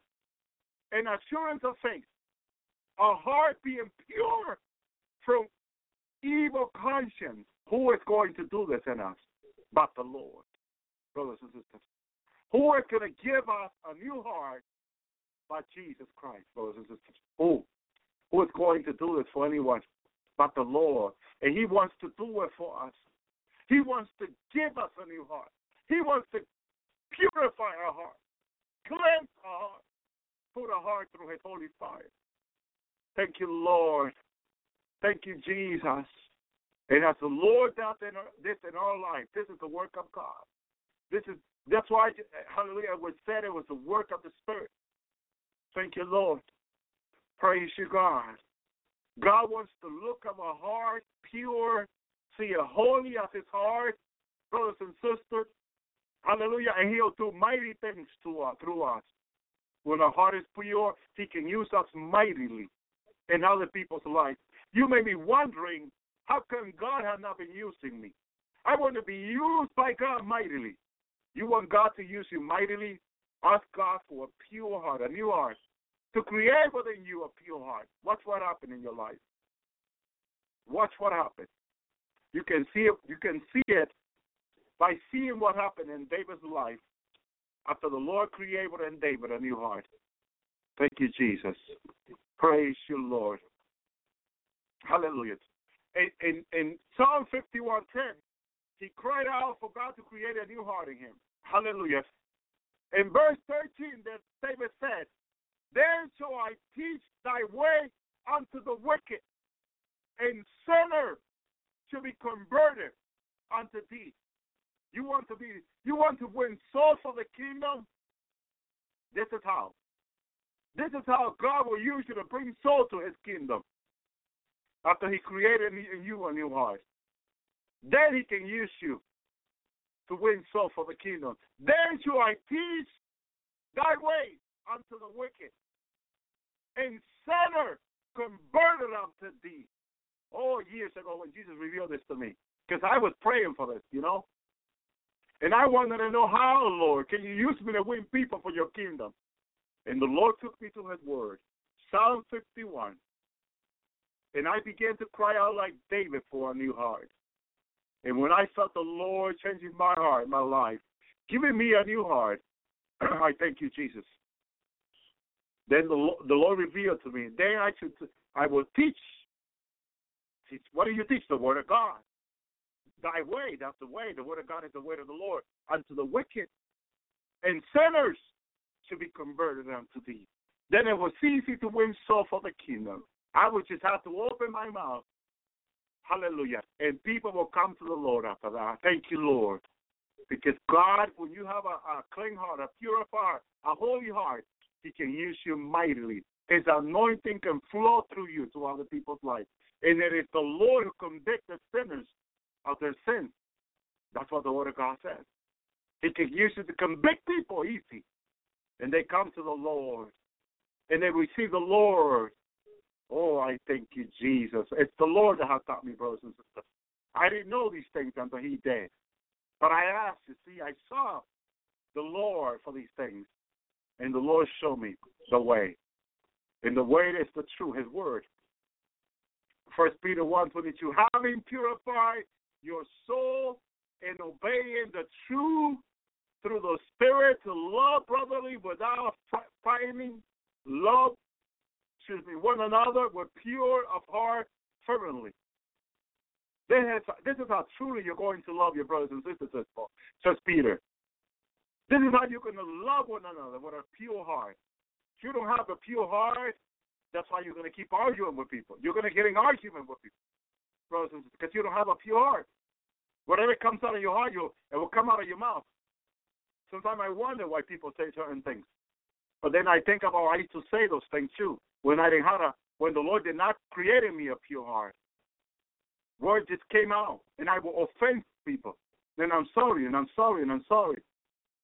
an assurance of faith, a heart being pure from evil conscience. Who is going to do this in us but the Lord, brothers and sisters? Who is going to give us a new heart but Jesus Christ, brothers and sisters? Who? Who is going to do this for anyone but the Lord? And he wants to do it for us. He wants to give us a new heart. He wants to purify our heart. Cleanse our heart. Put our heart through his holy fire. Thank you, Lord. Thank you, Jesus. And as the Lord does in our, this in our life, this is the work of God. This is that's why, hallelujah, it was said it was the work of the Spirit. Thank you, Lord. Praise you, God. God wants to look at a heart pure, see a holy as his heart, brothers and sisters. Hallelujah. And he'll do mighty things to us, through us. When our heart is pure, he can use us mightily in other people's lives. You may be wondering, how come God has not been using me? I want to be used by God mightily. You want God to use you mightily? Ask God for a pure heart, a new heart, to create within you a pure heart. Watch what happened in your life. Watch what happened. You can see it, you can see it by seeing what happened in David's life after the Lord created in David a new heart. Thank you, Jesus. Praise you, Lord. Hallelujah. In, in, in Psalm fifty-one ten, he cried out for God to create a new heart in him. Hallelujah. In verse thirteen, David said, then shall I teach thy way unto the wicked, and sinner shall be converted unto thee. You want to be, you want to win souls for the kingdom? This is how. This is how God will use you to bring souls to his kingdom. After he created in you a new heart. Then he can use you to win souls for the kingdom. Then shall I teach thy way unto the wicked, and sinner converted unto thee. oh, years ago when Jesus revealed this to me, because I was praying for this, you know. And I wanted to know how, Lord, can you use me to win people for your kingdom? And the Lord took me to his word, Psalm fifty-one. And I began to cry out like David for a new heart. And when I felt the Lord changing my heart, my life, giving me a new heart, I thank you, Jesus. Then the, the Lord revealed to me, then I should, I will teach. teach. What do you teach? The word of God. Thy way, that's the way. The word of God is the way of the Lord unto the wicked. And sinners should be converted unto thee. Then it was easy to win soul for the kingdom. I would just have to open my mouth. Hallelujah. And people will come to the Lord after that. Thank you, Lord. Because God, when you have a, a clean heart, a pure heart, a holy heart, he can use you mightily. His anointing can flow through you to other people's lives. And it is the Lord who convicts the sinners of their sins. That's what the Word of God says. He can use you to convict people easy. And they come to the Lord. And they receive the Lord. Oh, I thank you, Jesus. It's the Lord that has taught me, brothers and sisters. I didn't know these things until he did. But I asked, you see, I saw the Lord for these things. And the Lord showed me the way. And the way is the truth, his word. First Peter one twenty-two, having purified your soul and obeying the truth through the Spirit to love brotherly without finding love, excuse me, one another with pure of heart fervently. This is, this is how truly you're going to love your brothers and sisters, says Peter. This is how you're going to love one another with a pure heart. If you don't have a pure heart, that's why you're going to keep arguing with people. You're going to get in argument with people, brothers and sisters, because you don't have a pure heart. Whatever comes out of your heart, you, it will come out of your mouth. Sometimes I wonder why people say certain things. But then I think about I need to say those things too. When I didn't have a, when the Lord did not create in me a pure heart, word just came out, and I will offend people. Then I'm sorry, and I'm sorry, and I'm sorry.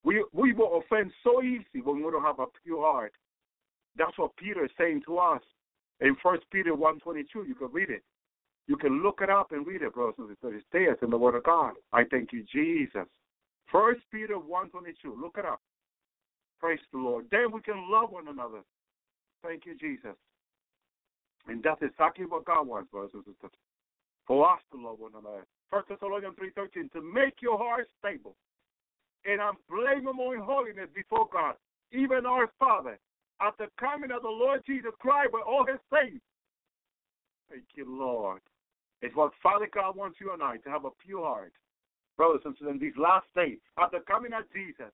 We we will offend so easy when we don't have a pure heart. That's what Peter is saying to us in First Peter one twenty-two. You can read it. You can look it up and read it, brothers and sisters. It says in the Word of God. I thank you, Jesus. First Peter one twenty-two. Look it up. Praise the Lord. Then we can love one another. Thank you, Jesus. And that's exactly what God wants, brothers and sisters, for us to love one another. First Thessalonians three thirteen, to make your heart stable and unblameable in holiness before God, even our Father, at the coming of the Lord Jesus Christ with all his saints. Thank you, Lord. It's what Father God wants you and I, to have a pure heart, brothers and sisters, in these last days, at the coming of Jesus.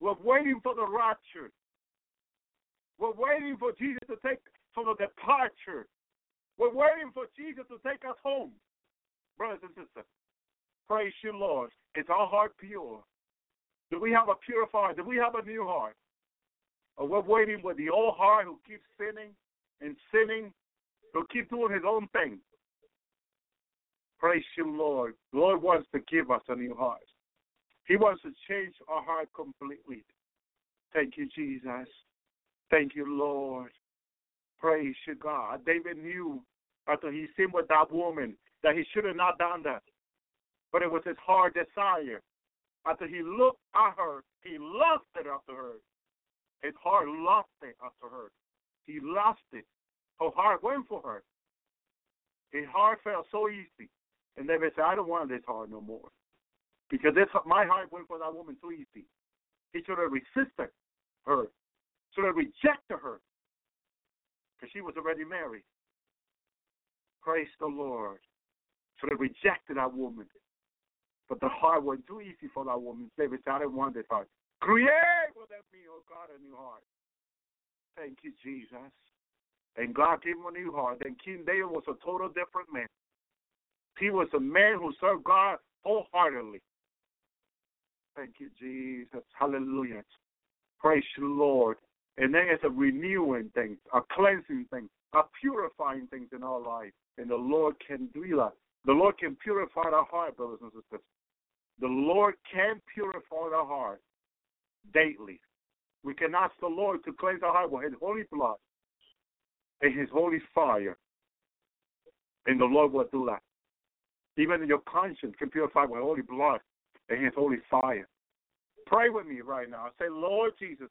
We're waiting for the rapture. We're waiting for Jesus to take from the departure. We're waiting for Jesus to take us home, brothers and sisters. Praise you, Lord. Is our heart pure? Do we have a pure heart? Do we have a new heart? Or we're waiting with the old heart who keeps sinning and sinning, who keeps doing his own thing? Praise you, Lord. The Lord wants to give us a new heart. He wants to change our heart completely. Thank you, Jesus. Thank you, Lord. Praise you, God. David knew after he sinned with that woman that he should have not done that. But it was his hard desire. After he looked at her, he lusted after her. His heart lusted after her. He lusted. Her heart went for her. His heart fell so easy. And David said, I don't want this heart no more. Because this, my heart went for that woman so easy. He should have resisted her. Should have rejected her, because she was already married. Praise the Lord. Should have rejected that woman. But the heart was too easy for that woman. David said, I didn't want this heart. Create within me, oh God, a new heart. Thank you, Jesus. And God gave him a new heart. Then King David was a total different man. He was a man who served God wholeheartedly. Thank you, Jesus. Hallelujah. Praise the Lord. And then it's a renewing thing, a cleansing thing, a purifying thing in our life. And the Lord can do that. The Lord can purify our heart, brothers and sisters. The Lord can purify our heart daily. We can ask the Lord to cleanse our heart with his holy blood and his holy fire. and the Lord will do that. Even your conscience can purify with holy blood and his holy fire. Pray with me right now. Say, Lord Jesus,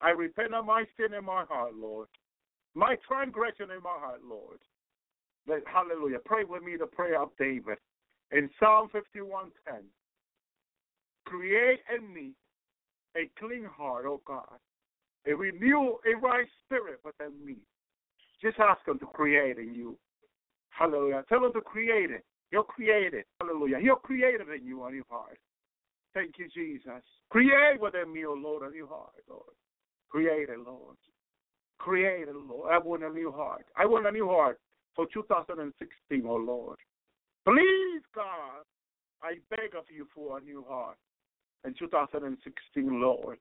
I repent of my sin in my heart, Lord. My transgression in my heart, Lord. Let, hallelujah. Pray with me the prayer of David. In Psalm fifty-one ten, create in me a clean heart, O God, and renew a right spirit within me. Just ask him to create in you. Hallelujah. Tell him to create it. You're created. Hallelujah. You're created in you, a new heart. Thank you, Jesus. Create within me, O Lord, a new heart, Lord. Create it, Lord. Create it, Lord. I want a new heart. I want a new heart for two thousand sixteen, O Lord. Please, God, I beg of you for a new heart in two thousand sixteen, Lord,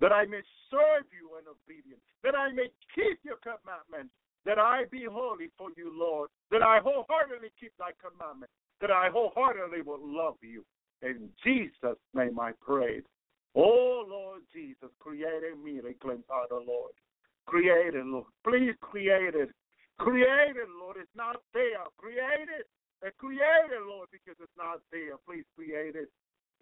that I may serve you in obedience, that I may keep your commandments, that I be holy for you, Lord, that I wholeheartedly keep thy commandments, that I wholeheartedly will love you. In Jesus' name I pray. Oh, Lord Jesus, create in me a clean heart, O Lord. Create it, Lord. Please create it. Create it, Lord. It's not there. Create it. And create it, Lord, because it's not there. Please create it.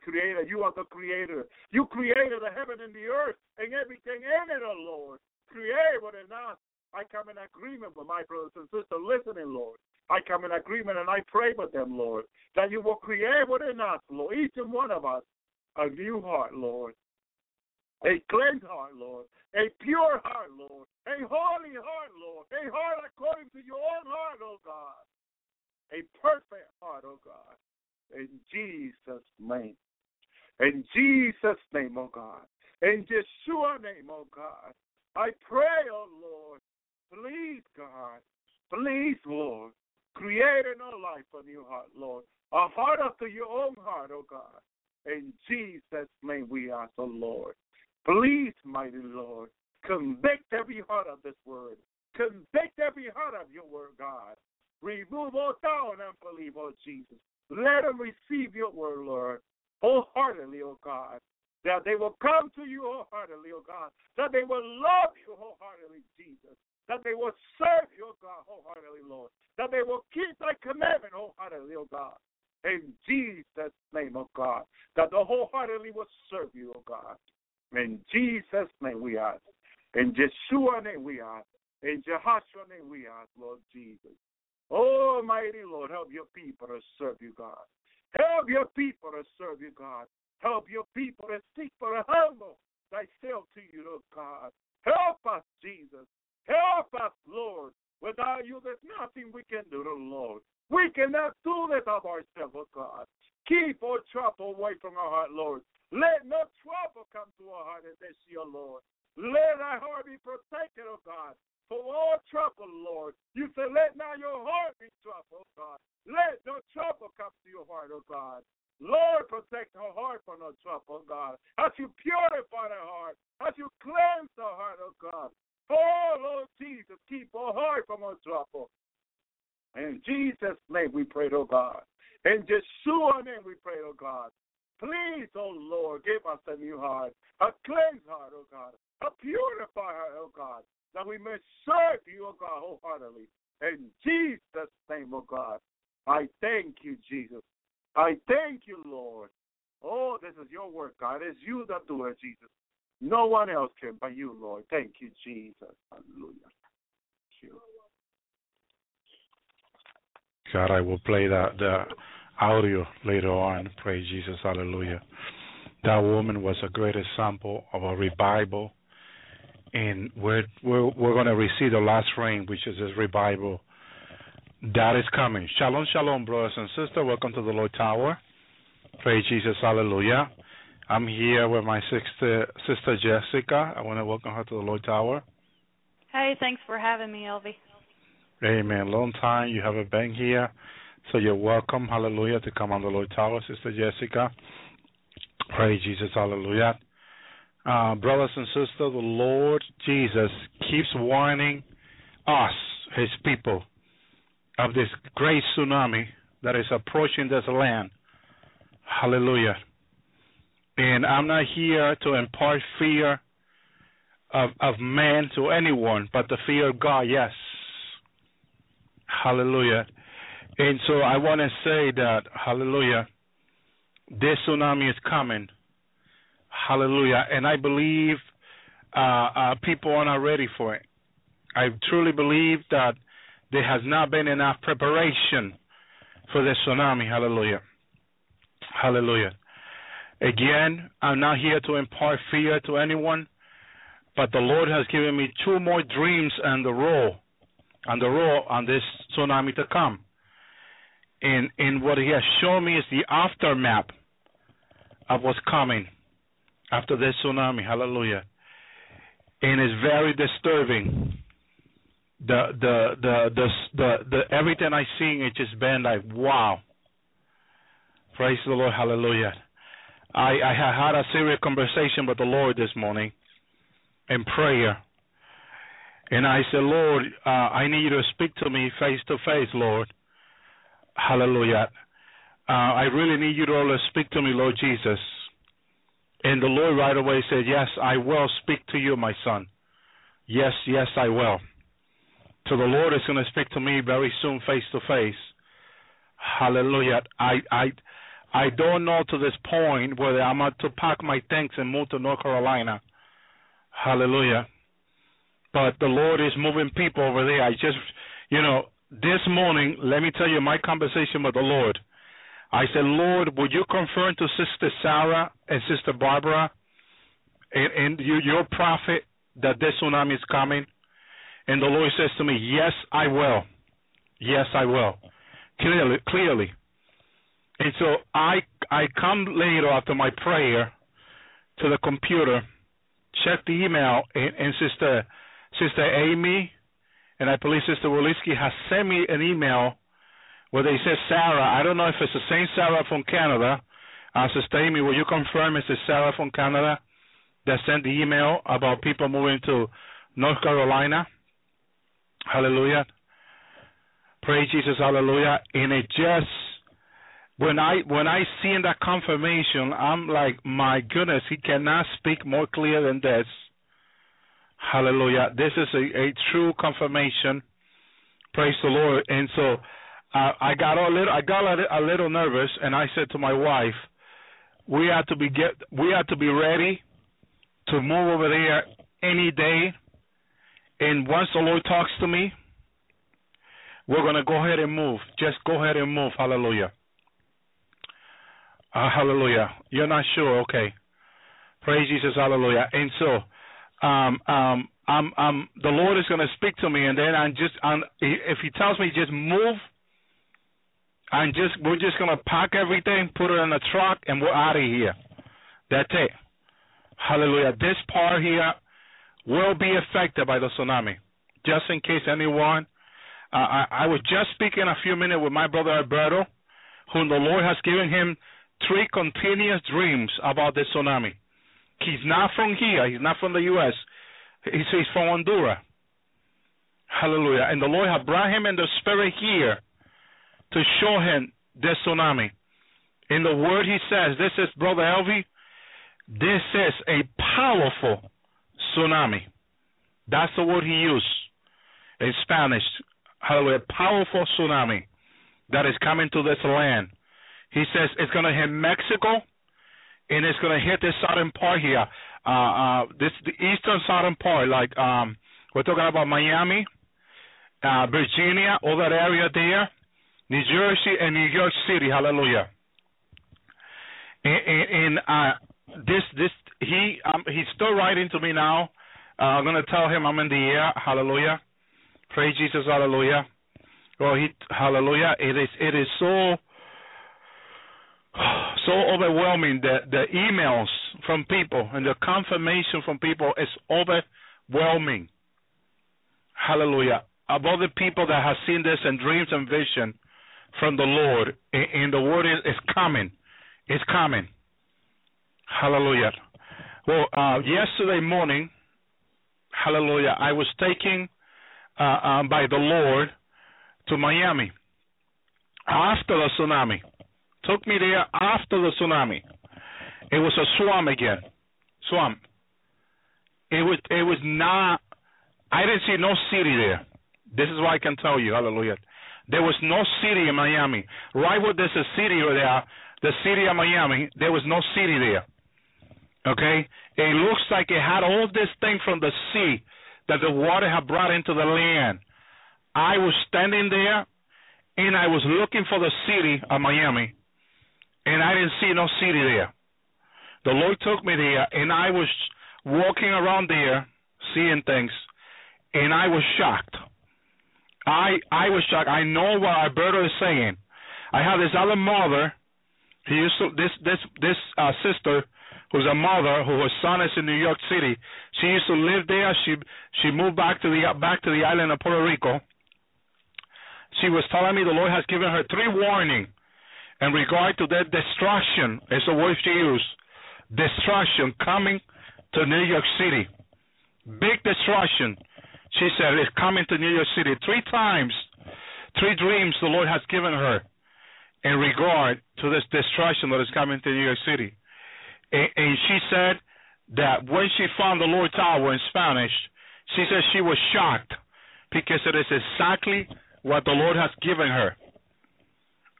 Creator, you are the creator. You created the heaven and the earth and everything in it, O Lord. Create what is not. I come in agreement with my brothers and sisters listening, Lord. I come in agreement and I pray with them, Lord, that you will create within us, Lord, each and one of us, a new heart, Lord, a cleansed heart, Lord, a pure heart, Lord, a holy heart, Lord, a heart according to your own heart, O God, a perfect heart, O God, in Jesus' name, in Jesus' name, O God, in Yeshua's name, O God, I pray, O Lord. Please, God, please, Lord, create in our life a new heart, Lord, a heart after your own heart, oh God. In Jesus' name we ask, oh Lord. Please, mighty Lord, convict every heart of this word. Convict every heart of your word, God. Remove all doubt and unbelief, oh Jesus. Let them receive your word, Lord, wholeheartedly, oh God. That they will come to you wholeheartedly, oh God. That they will love you wholeheartedly, Jesus. That they will serve you, O God, wholeheartedly, Lord. That they will keep thy commandment wholeheartedly, O God. In Jesus' name, O God. That they wholeheartedly will serve you, O God. In Jesus' name we ask. In Yeshua's name we ask. In Jehoshua's name we ask, Lord Jesus. Almighty Lord, help your people to serve you, God. Help your people to serve you, God. Help your people to seek for a humble thyself to you, O God. Help us, Jesus. Help us, Lord. Without you, there's nothing we can do, Lord. We cannot do this of ourselves, oh God. Keep all trouble away from our heart, Lord. Let no trouble come to our heart in this year, Lord. Let our heart be protected, oh God, from all trouble, Lord. You say, let not your heart be troubled, oh God. Let no trouble come to your heart, oh God. Lord, protect our heart from no trouble, oh God. As you purify our heart, as you cleanse our heart, oh God. Oh, Lord Jesus, keep our heart from our trouble. In Jesus' name we pray, oh God. In Yeshua's name we pray, oh God. Please, oh Lord, give us a new heart, a cleansed heart, oh God, a purified heart, oh God, that we may serve you, oh God, wholeheartedly. In Jesus' name, oh God, I thank you, Jesus. I thank you, Lord. Oh, this is your work, God. It's you that do it, Jesus. No one else can but you, Lord. Thank you, Jesus. Hallelujah. Thank you. God, I will play that the audio later on. Praise Jesus. Hallelujah. That woman was a great example of a revival. And we're, we're, we're going to receive the last rain, which is this revival that is coming. Shalom, shalom, brothers and sisters. Welcome to the Lord's Hour. Praise Jesus. Hallelujah. I'm here with my sister, sister Jessica. I want to welcome her to the Lord's Hour. Hey, thanks for having me, Elvi. Amen. Long time you haven't been here, so you're welcome, hallelujah, to come on the Lord's Hour, Sister Jessica. Praise Jesus, hallelujah. Uh, brothers and sisters, the Lord Jesus keeps warning us, his people, of this great tsunami that is approaching this land. Hallelujah. And I'm not here to impart fear of, of man to anyone, but the fear of God, yes. Hallelujah. And so I want to say that, hallelujah, this tsunami is coming. Hallelujah. And I believe uh, uh, people are not ready for it. I truly believe that there has not been enough preparation for the tsunami. Hallelujah. Hallelujah. Again, I'm not here to impart fear to anyone, but the Lord has given me two more dreams on the roll, on the roll on this tsunami to come. And, and what he has shown me is the aftermath of what's coming after this tsunami. Hallelujah. And it's very disturbing. The the the the the, the everything I seen, it just been like wow. Praise the Lord, hallelujah. I I had a serious conversation with the Lord this morning in prayer, and I said, Lord, uh, I need you to speak to me face to face, Lord. Hallelujah. Uh, I really need you to always speak to me, Lord Jesus. And the Lord right away said, yes, I will speak to you, my son. Yes, yes, I will. So the Lord is going to speak to me very soon, face to face. Hallelujah. I I I don't know to this point whether I'm going to pack my things and move to North Carolina. Hallelujah. But the Lord is moving people over there. I just, you know, this morning, let me tell you my conversation with the Lord. I said, Lord, would you confirm to Sister Sarah and Sister Barbara and, and you, your prophet that this tsunami is coming? And the Lord says to me, yes, I will. Yes, I will. Clearly. clearly. And so I I come later after my prayer to the computer, check the email, and, and Sister Sister Amy, and I believe Sister Woliski has sent me an email where they said, Sarah, I don't know if it's the same Sarah from Canada. Uh, Sister Amy, will you confirm it's the Sarah from Canada that sent the email about people moving to North Carolina? Hallelujah. Praise Jesus, hallelujah. And it just, when I when I seen that confirmation, I'm like, my goodness, he cannot speak more clear than this. Hallelujah. This is a, a true confirmation. Praise the Lord. And so uh, I got a little I got a, a little nervous, and I said to my wife, we have to be get we have to be ready to move over there any day. And once the Lord talks to me, we're going to go ahead and move. Just go ahead and move. Hallelujah. Uh, hallelujah. You're not sure? Okay. Praise Jesus. Hallelujah. And so um, um, I'm, I'm, the Lord is going to speak to me, and then I'm just, I'm, if he tells me just move, I'm just, we're just going to pack everything, put it in a truck, and we're out of here. That's it. Hallelujah. This part here will be affected by the tsunami. Just in case anyone, uh, I, I was just speaking a few minutes with my brother Alberto, whom the Lord has given him three continuous dreams about the tsunami. He's not from here. He's not from the U S He's, he's from Honduras. Hallelujah. And the Lord has brought him in the spirit here to show him the tsunami. In the word he says, this is, Brother Elvi, this is a powerful tsunami. That's the word he used in Spanish. Hallelujah. Powerful tsunami that is coming to this land. He says it's going to hit Mexico, and it's going to hit this southern part here, uh, uh, this the eastern southern part. Like um, we're talking about Miami, uh, Virginia, all that area there, New Jersey, and New York City. Hallelujah. And, and, and uh, this this. He um, he's still writing to me now. Uh, I'm gonna tell him I'm in the air. Hallelujah, praise Jesus, hallelujah. Well, he hallelujah. It is it is so so overwhelming that the emails from people and the confirmation from people is overwhelming. Hallelujah. Of all the people that have seen this in dreams and vision from the Lord, and, and the word is, is coming. It's coming. Hallelujah. Well, uh, yesterday morning, hallelujah, I was taken uh, um, by the Lord to Miami after the tsunami. Took me there after the tsunami. It was a swamp again, swamp. It was, it was not, I didn't see no city there. This is what I can tell you, hallelujah. There was no city in Miami. Right where there's a city there, the city of Miami, there was no city there. Okay? It looks like it had all this thing from the sea that the water had brought into the land. I was standing there, and I was looking for the city of Miami, and I didn't see no city there. The Lord took me there, and I was walking around there, seeing things, and I was shocked. I I was shocked. I know what Alberto is saying. I have this other mother, he used to, this this this uh, sister, who's a mother, who her son is in New York City. She used to live there. She she moved back to the back to the island of Puerto Rico. She was telling me the Lord has given her three warnings in regard to that destruction. It's a word she used. Destruction coming to New York City. Big destruction. She said it's coming to New York City. Three times, three dreams the Lord has given her in regard to this destruction that is coming to New York City. And, and she said that when she found the Lord's Hour in Spanish, she said she was shocked because it is exactly what the Lord has given her.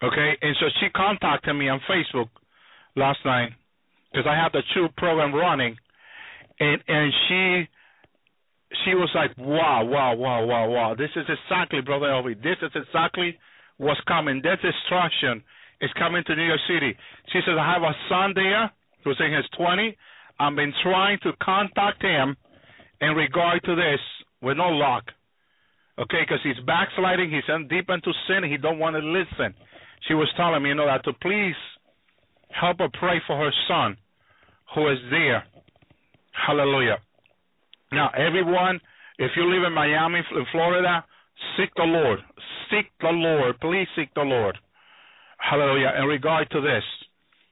Okay? And so she contacted me on Facebook last night because I had the True program running. And and she she was like, wow, wow, wow, wow, wow. This is exactly, Brother Elvi, this is exactly what's coming. That destruction is coming to New York City. She says, I have a son there who's in his twenties. I've been trying to contact him in regard to this with no luck. Okay, because he's backsliding. He's in deep into sin. He don't want to listen. She was telling me, you know, that to please help her pray for her son who is there. Hallelujah. Now, everyone, if you live in Miami, in Florida, seek the Lord. Seek the Lord. Please seek the Lord. Hallelujah. In regard to this,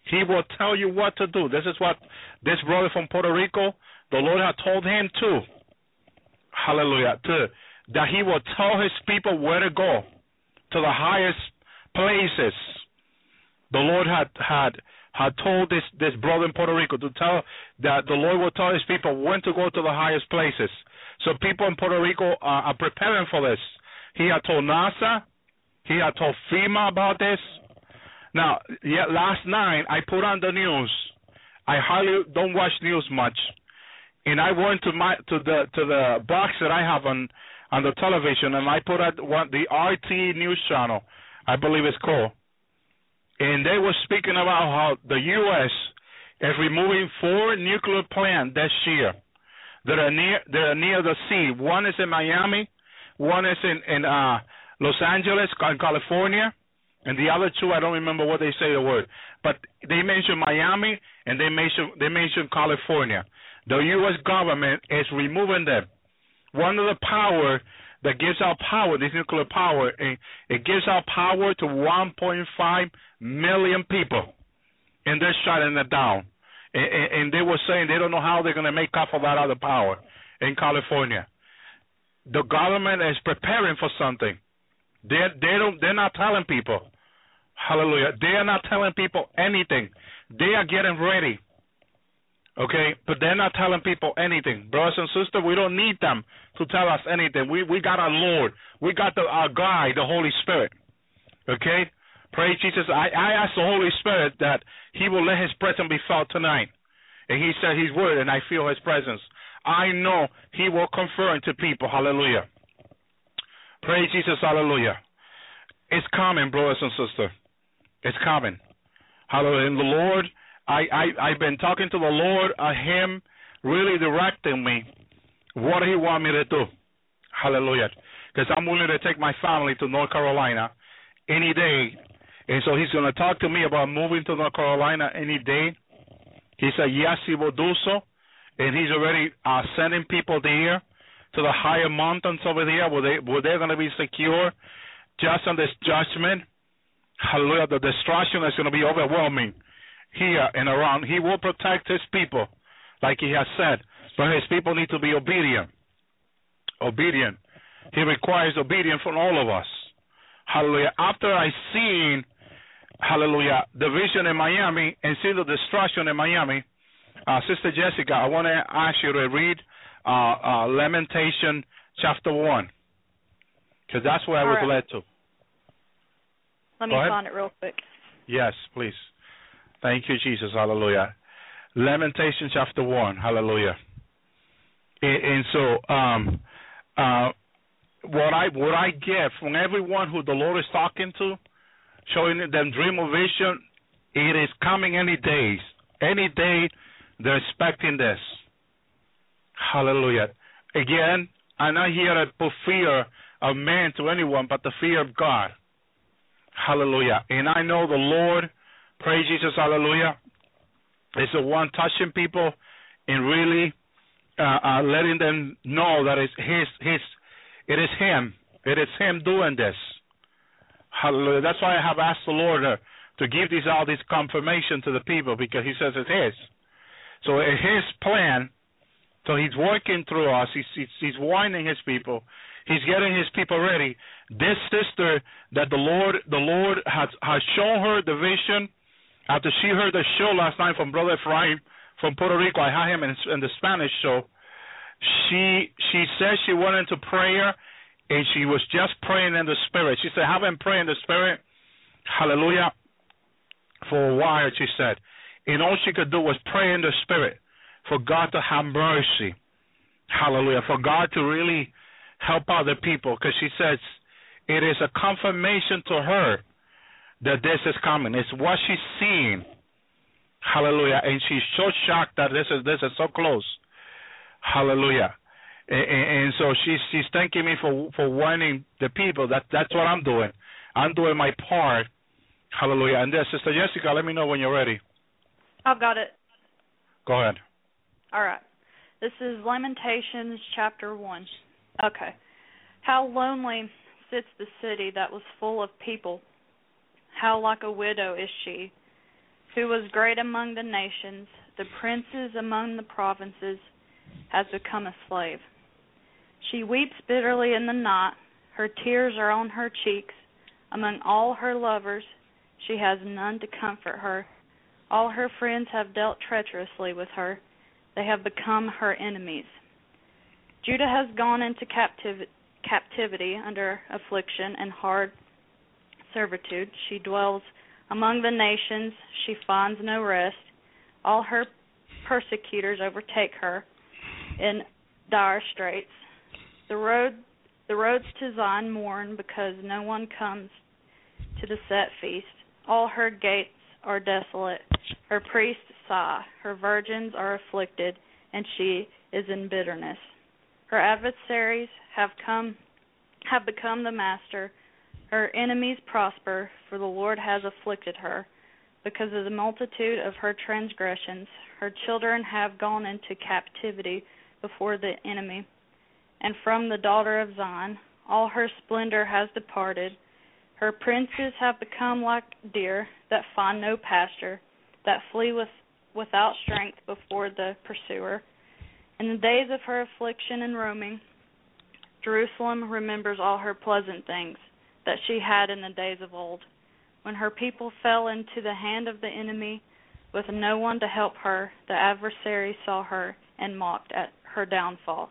he will tell you what to do. This is what this brother from Puerto Rico, the Lord had told him too. Hallelujah. To, that he will tell his people where to go, to the highest places. The Lord had had had told this, this brother in Puerto Rico to tell that the Lord will tell his people when to go to the highest places. So people in Puerto Rico are, are preparing for this. He had told NASA. He had told FEMA about this. Now, yeah, last night I put on the news. I hardly don't watch news much, and I went to my to the to the box that I have on on the television, and I put on one, the R T news channel, I believe it's called. And they were speaking about how the U S is removing four nuclear plants this year that are near that are near the sea. One is in Miami, one is in, in uh, Los Angeles, California, and the other two I don't remember what they say the word. But they mentioned Miami and they mentioned they mentioned California. The U S government is removing them. One of the power that gives out power, this nuclear power, it, it gives out power to one point five million people, and they're shutting it down. And, and, and they were saying they don't know how they're going to make up for that other power in California. The government is preparing for something. They they don't they're not telling people. Hallelujah! They are not telling people anything. They are getting ready. Okay, but they're not telling people anything. Brothers and sisters, we don't need them to tell us anything. We we got our Lord. We got the, our guide, the Holy Spirit. Okay? Praise Jesus. I, I asked the Holy Spirit that he will let his presence be felt tonight. And he said his word, and I feel his presence. I know he will confirm to people. Hallelujah. Praise Jesus. Hallelujah. It's coming, brothers and sisters. It's coming. Hallelujah. And the Lord... I, I, I've been talking to the Lord, uh, him really directing me what he want me to do. Hallelujah. Because I'm willing to take my family to North Carolina any day. And so he's going to talk to me about moving to North Carolina any day. He said, yes, he will do so. And he's already uh, sending people there to the higher mountains over there where, they, where they're going to be secure just on this judgment. Hallelujah. The destruction is going to be overwhelming. Here and around, he will protect his people, like he has said. But his people need to be obedient. Obedient. He requires obedience from all of us. Hallelujah. After I seen, hallelujah, the vision in Miami and see the destruction in Miami, uh, Sister Jessica, I want to ask you to read uh, uh, Lamentation chapter one, because that's where all I was right. led to. Let me find it real quick. Yes, please. Thank you, Jesus. Hallelujah. Lamentations chapter one. Hallelujah. And, and so, um, uh, what I what I get from everyone who the Lord is talking to, showing them dream of vision, it is coming any days. Any day, they're expecting this. Hallelujah. Again, I'm not here to put fear of man to anyone, but the fear of God. Hallelujah. And I know the Lord, praise Jesus, hallelujah, is the one touching people and really uh, uh, letting them know that it's his, his, it is him. It is him doing this. Hallelujah. That's why I have asked the Lord to, to give these all this confirmation to the people, because he says it's his. So it's his plan. So he's working through us. He's, he's, he's winding his people. He's getting his people ready. This sister that the Lord the Lord has, has shown her the vision after she heard the show last night from Brother Ephraim from Puerto Rico. I had him in, in the Spanish show. She she said she went into prayer, and she was just praying in the Spirit. She said, I've been praying in the Spirit, hallelujah, for a while, she said. And all she could do was pray in the Spirit for God to have mercy, hallelujah, for God to really help other people, because she says it is a confirmation to her that this is coming. It's what she's seeing, hallelujah, and she's so shocked that this is this is so close, hallelujah, and, and, and so she's she's thanking me for for warning the people. That that's what I'm doing. I'm doing my part, hallelujah. And then Sister Jessica, let me know when you're ready. I've got it. Go ahead. All right. This is Lamentations chapter one. Okay. How lonely sits the city that was full of people. How like a widow is she, who was great among the nations, the princes among the provinces, has become a slave. She weeps bitterly in the night. Her tears are on her cheeks. Among all her lovers, she has none to comfort her. All her friends have dealt treacherously with her. They have become her enemies. Judah has gone into captiv- captivity under affliction and hard servitude. She dwells among the nations. She finds no rest. All her persecutors overtake her in dire straits. The road, the roads to Zion mourn because no one comes to the set feast. All her gates are desolate. Her priests sigh. Her virgins are afflicted, and she is in bitterness. Her adversaries have come, have become the master. Her enemies prosper, for the Lord has afflicted her. Because of the multitude of her transgressions, her children have gone into captivity before the enemy. And from the daughter of Zion, all her splendor has departed. Her princes have become like deer that find no pasture, that flee with, without strength before the pursuer. In the days of her affliction and roaming, Jerusalem remembers all her pleasant things that she had in the days of old, when her people fell into the hand of the enemy with no one to help her. The adversary saw her and mocked at her downfall.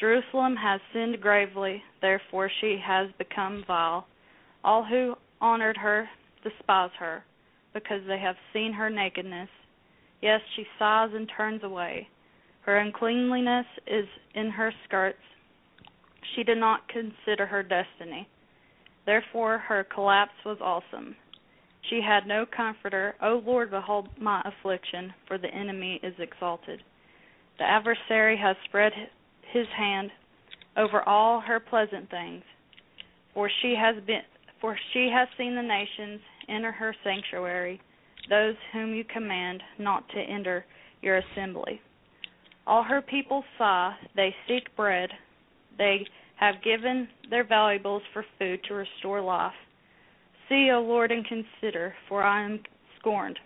Jerusalem has sinned gravely, therefore she has become vile. All who honored her despise her, because they have seen her nakedness. Yes, she sighs and turns away. Her uncleanliness is in her skirts. She did not consider her destiny. Therefore, her collapse was awesome. She had no comforter. O Lord, behold my affliction, for the enemy is exalted. The adversary has spread his hand over all her pleasant things, for she has been, for she has seen the nations enter her sanctuary, those whom you command not to enter your assembly. All her people sigh, they seek bread. They have given their valuables for food to restore life. See, O Lord, and consider, for I am scorned.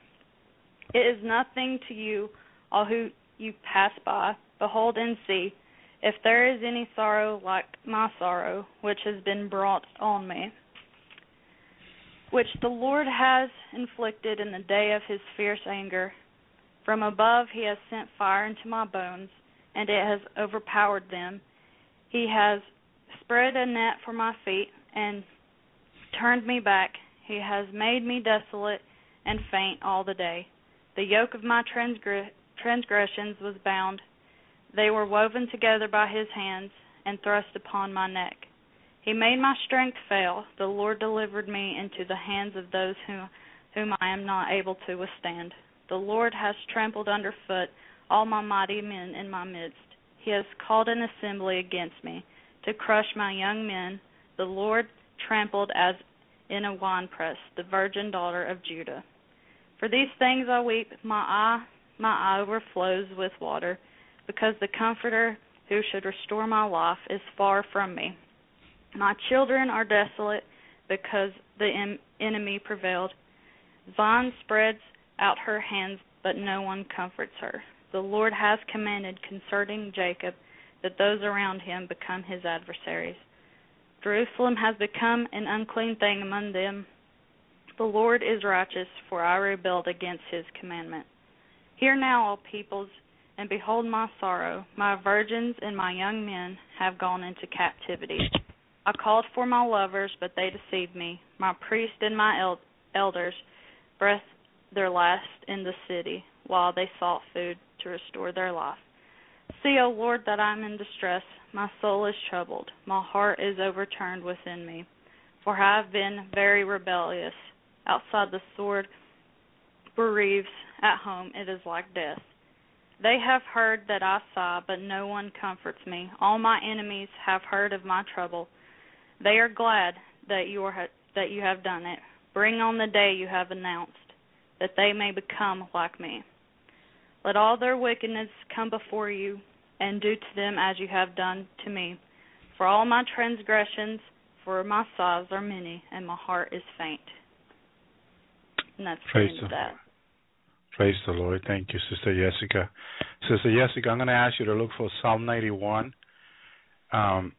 It is nothing to you, all who you pass by. Behold and see, if there is any sorrow like my sorrow, which has been brought on me, which the Lord has inflicted in the day of his fierce anger. From above he has sent fire into my bones, and it has overpowered them. He has spread a net for my feet and turned me back. He has made me desolate and faint all the day. The yoke of my transgress- transgressions was bound. They were woven together by his hands and thrust upon my neck. He made my strength fail. The Lord delivered me into the hands of those whom, whom I am not able to withstand. The Lord has trampled underfoot all my mighty men in my midst. He has called an assembly against me to crush my young men. The Lord trampled as in a winepress the virgin daughter of Judah. For these things I weep. My eye, my eye overflows with water, because the Comforter who should restore my life is far from me. My children are desolate because the em- enemy prevailed. Zion spreads out her hands, but no one comforts her. The Lord has commanded concerning Jacob that those around him become his adversaries. Jerusalem has become an unclean thing among them. The Lord is righteous, for I rebelled against his commandment. Hear now, all peoples, and behold my sorrow. My virgins and my young men have gone into captivity. I called for my lovers, but they deceived me. My priests and my el- elders breathed their last in the city while they sought food to restore their life. See, O Lord, that I am in distress. My soul is troubled. My heart is overturned within me, for I have been very rebellious. Outside the sword bereaves. At home it is like death. They have heard that I sigh, but no one comforts me. All my enemies have heard of my trouble. They are glad that you are that you have done it. Bring on the day you have announced, that they may become like me. Let all their wickedness come before you, and do to them as you have done to me. For all my transgressions, for my sighs are many, and my heart is faint. And that's the end of that. Praise the Lord. Thank you, Sister Jessica. Sister Jessica, I'm going to ask you to look for Psalm ninety-one. Um,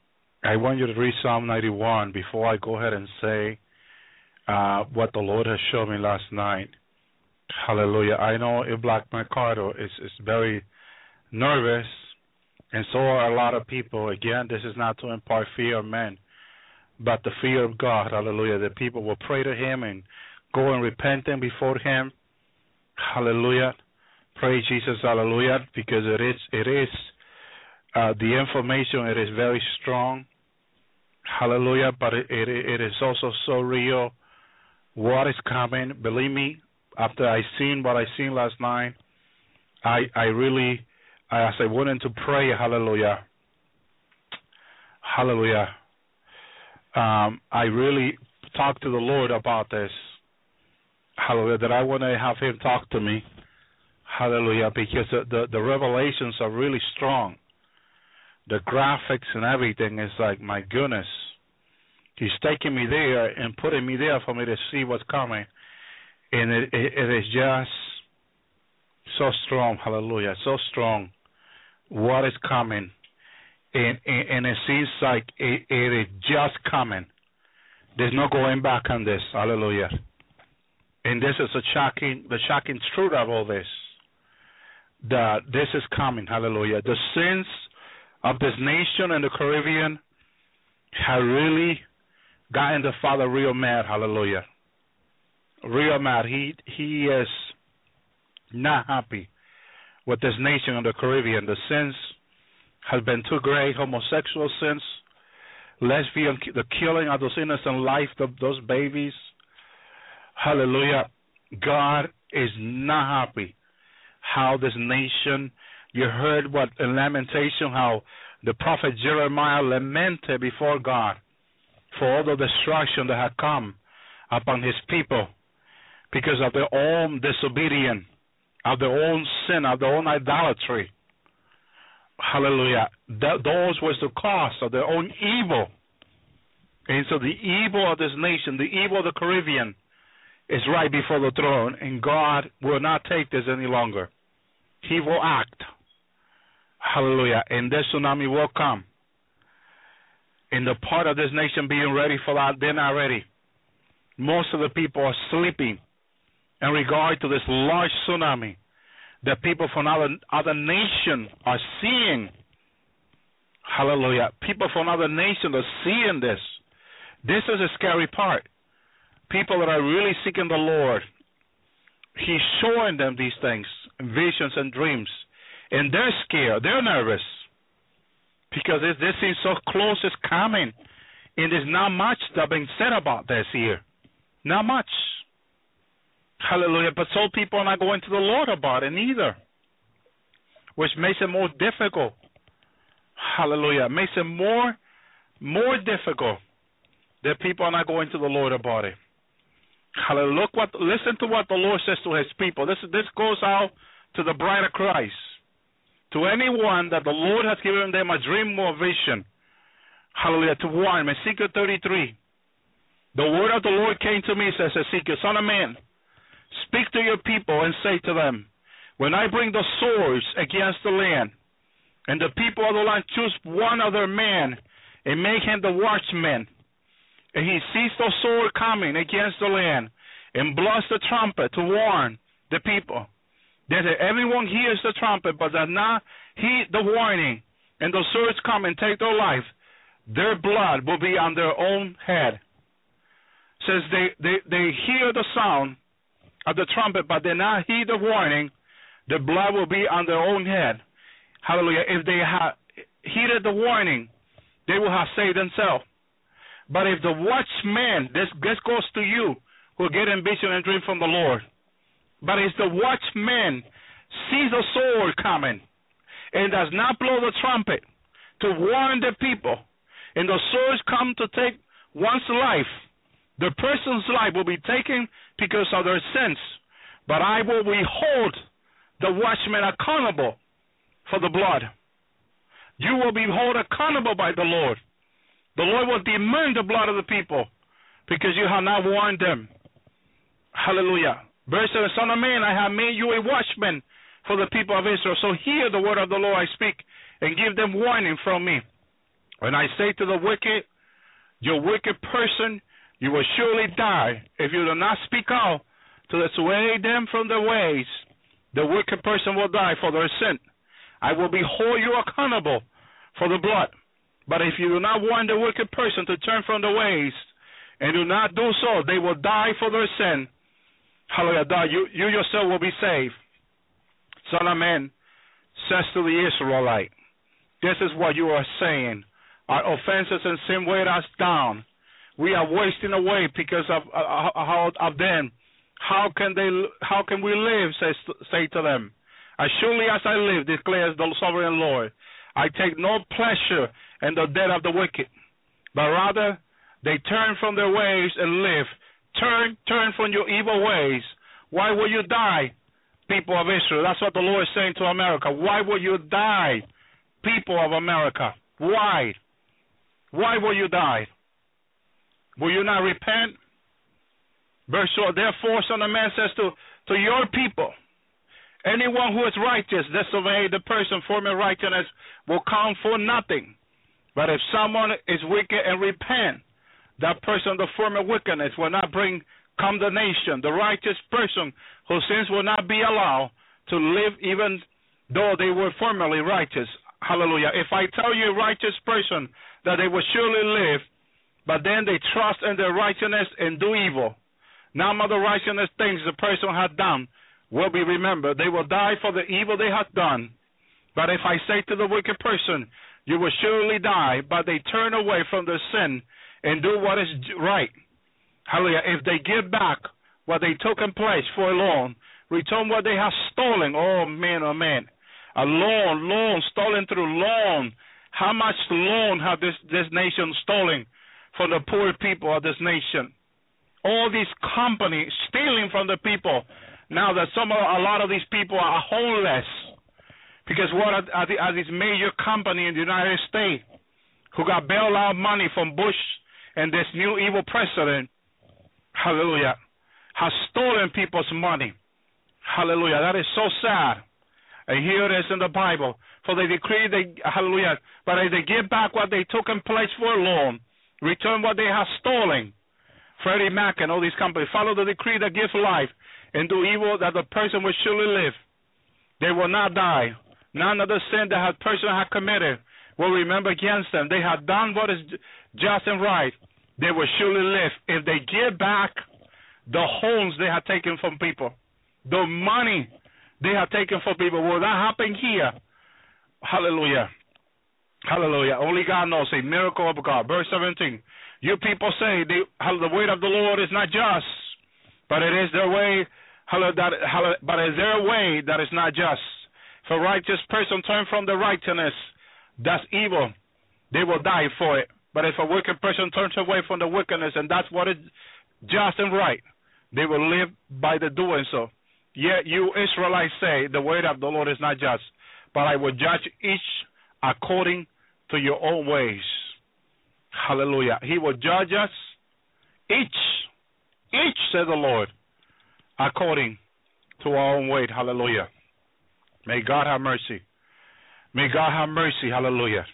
I want you to read Psalm ninety-one before I go ahead and say uh, what the Lord has shown me last night. Hallelujah. I know it blocked my Mercado is is very nervous, and so are a lot of people. Again, this is not to impart fear of men, but the fear of God. Hallelujah. The people will pray to him and go and repent him before him. Hallelujah. Praise Jesus. Hallelujah. Because it is, it is uh, the information, it is very strong. Hallelujah. But it, it, it is also so real. What is coming, believe me, after I seen what I seen last night, I I really, as I went into prayer, hallelujah, hallelujah, um, I really talked to the Lord about this, hallelujah, that I want to have him talk to me, hallelujah, because the, the, the revelations are really strong. The graphics and everything is like, my goodness, he's taking me there and putting me there for me to see what's coming. And it, it, it is just so strong, hallelujah, so strong what is coming. And, and, and it seems like it, it is just coming. There's no going back on this, hallelujah. And this is a shocking, the shocking truth of all this, that this is coming, hallelujah. The sins of this nation and the Caribbean have really gotten the Father real mad, hallelujah. Real mad. He he is not happy with this nation of the Caribbean. The sins have been too great. Homosexual sins, lesbian, the killing of those innocent life, the, those babies. Hallelujah. God is not happy how this nation. You heard what in Lamentation, how the prophet Jeremiah lamented before God for all the destruction that had come upon his people, because of their own disobedience, of their own sin, of their own idolatry. Hallelujah. Th- those was the cause of their own evil. And so the evil of this nation, the evil of the Caribbean, is right before the throne, and God will not take this any longer. He will act. Hallelujah. And this tsunami will come. And the part of this nation being ready for that, they're not ready. Most of the people are sleeping in regard to this large tsunami that people from other, other nations are seeing. Hallelujah. People from other nations are seeing this. This is a scary part. people that are really seeking the Lord, He's showing them these things, visions and dreams. And they're scared. They're nervous because this, this seems so close. It's coming. And there's not much that's been said about this here. Not much. Hallelujah. But so people are not going to the Lord about it either, which makes it more difficult. Hallelujah. Makes it more, more difficult that people are not going to the Lord about it. Hallelujah. Look what, listen to what the Lord says to His people. This, this goes out to the bride of Christ, to anyone that the Lord has given them a dream or vision. Hallelujah. To one, Ezekiel thirty-three. The word of the Lord came to me, says Ezekiel, son of man, speak to your people and say to them, when I bring the swords against the land, and the people of the land choose one of their men and make him the watchman, and he sees the sword coming against the land and blows the trumpet to warn the people. That everyone hears the trumpet, but does not heed the warning, and the swords come and take their life. Their blood will be on their own head. Says they, they, they hear the sound of the trumpet, but they not heed the warning. The blood will be on their own head. Hallelujah. If they had heeded the warning, they will have saved themselves. But if the watchman, this, this goes to you, who get ambition and dream from the Lord. But if the watchman sees the sword coming and does not blow the trumpet to warn the people, and the swords come to take one's life, the person's life will be taken because of their sins. But I will hold the watchman accountable for the blood. You will be held accountable by the Lord. The Lord will demand the blood of the people because you have not warned them. Hallelujah. Verse seven, son of man, I have made you a watchman for the people of Israel. So hear the word of the Lord I speak and give them warning from me. When I say to the wicked, your wicked person, you will surely die if you do not speak out to dissuade them from their ways. The wicked person will die for their sin. I will be hold you accountable for the blood. But if you do not warn the wicked person to turn from their ways and do not do so, they will die for their sin. Hallelujah. You, you yourself will be saved. Son of man says to the Israelite, this is what you are saying. Our offenses and sin weighed us down. We are wasting away because of, uh, of them. How can they? How can we live, says, say to them? As surely as I live, declares the sovereign Lord, I take no pleasure in the death of the wicked, but rather they turn from their ways and live. Turn, turn from your evil ways. Why will you die, people of Israel? That's what the Lord is saying to America. Why will you die, people of America? Why? Why will you die? Will you not repent? Verse four, therefore, son of man says to, to your people, anyone who is righteous, disobey the person forming righteousness will count for nothing. But if someone is wicked and repent, that person, the form of wickedness, will not bring condemnation. The righteous person whose sins will not be allowed to live even though they were formerly righteous. Hallelujah. If I tell you a righteous person that they will surely live, but then they trust in their righteousness and do evil, none of the righteousness things the person had done will be remembered. They will die for the evil they had done. But if I say to the wicked person, you will surely die, but they turn away from their sin and do what is right. Hallelujah. If they give back what they took in place for a loan, return what they have stolen. Oh, man, oh, man. A loan, loan, stolen through loan. How much loan have this, this nation stolen from the poor people of this nation? All these companies stealing from the people. Now that some, a lot of these people are homeless because what are, are, the, are these major companies in the United States who got bailout money from Bush and this new evil president, hallelujah, has stolen people's money. Hallelujah. That is so sad. And here it is in the Bible. For they decree, they, hallelujah, but if they give back what they took in place for a loan, return what they have stolen. Freddie Mac and all these companies, follow the decree that gives life and do evil that the person will surely live. They will not die. None of the sin that a person has committed will remember against them. They have done what is just and right. They will surely live. If they give back the homes they have taken from people, the money they have taken from people. Will that happen here? Hallelujah. Hallelujah. Only God knows. A miracle of God. Verse seventeen. You people say the, the word of the Lord is not just, but it is their way. But it is their way that is not just. If a righteous person turn from the righteousness, that's evil, they will die for it. But if a wicked person turns away from the wickedness, and that's what is just and right, they will live by the doing so. Yet you Israelites say the word of the Lord is not just, but I will judge each according to your own ways. Hallelujah. He will judge us, each, each, says the Lord, according to our own way. Hallelujah. May God have mercy. May God have mercy. Hallelujah.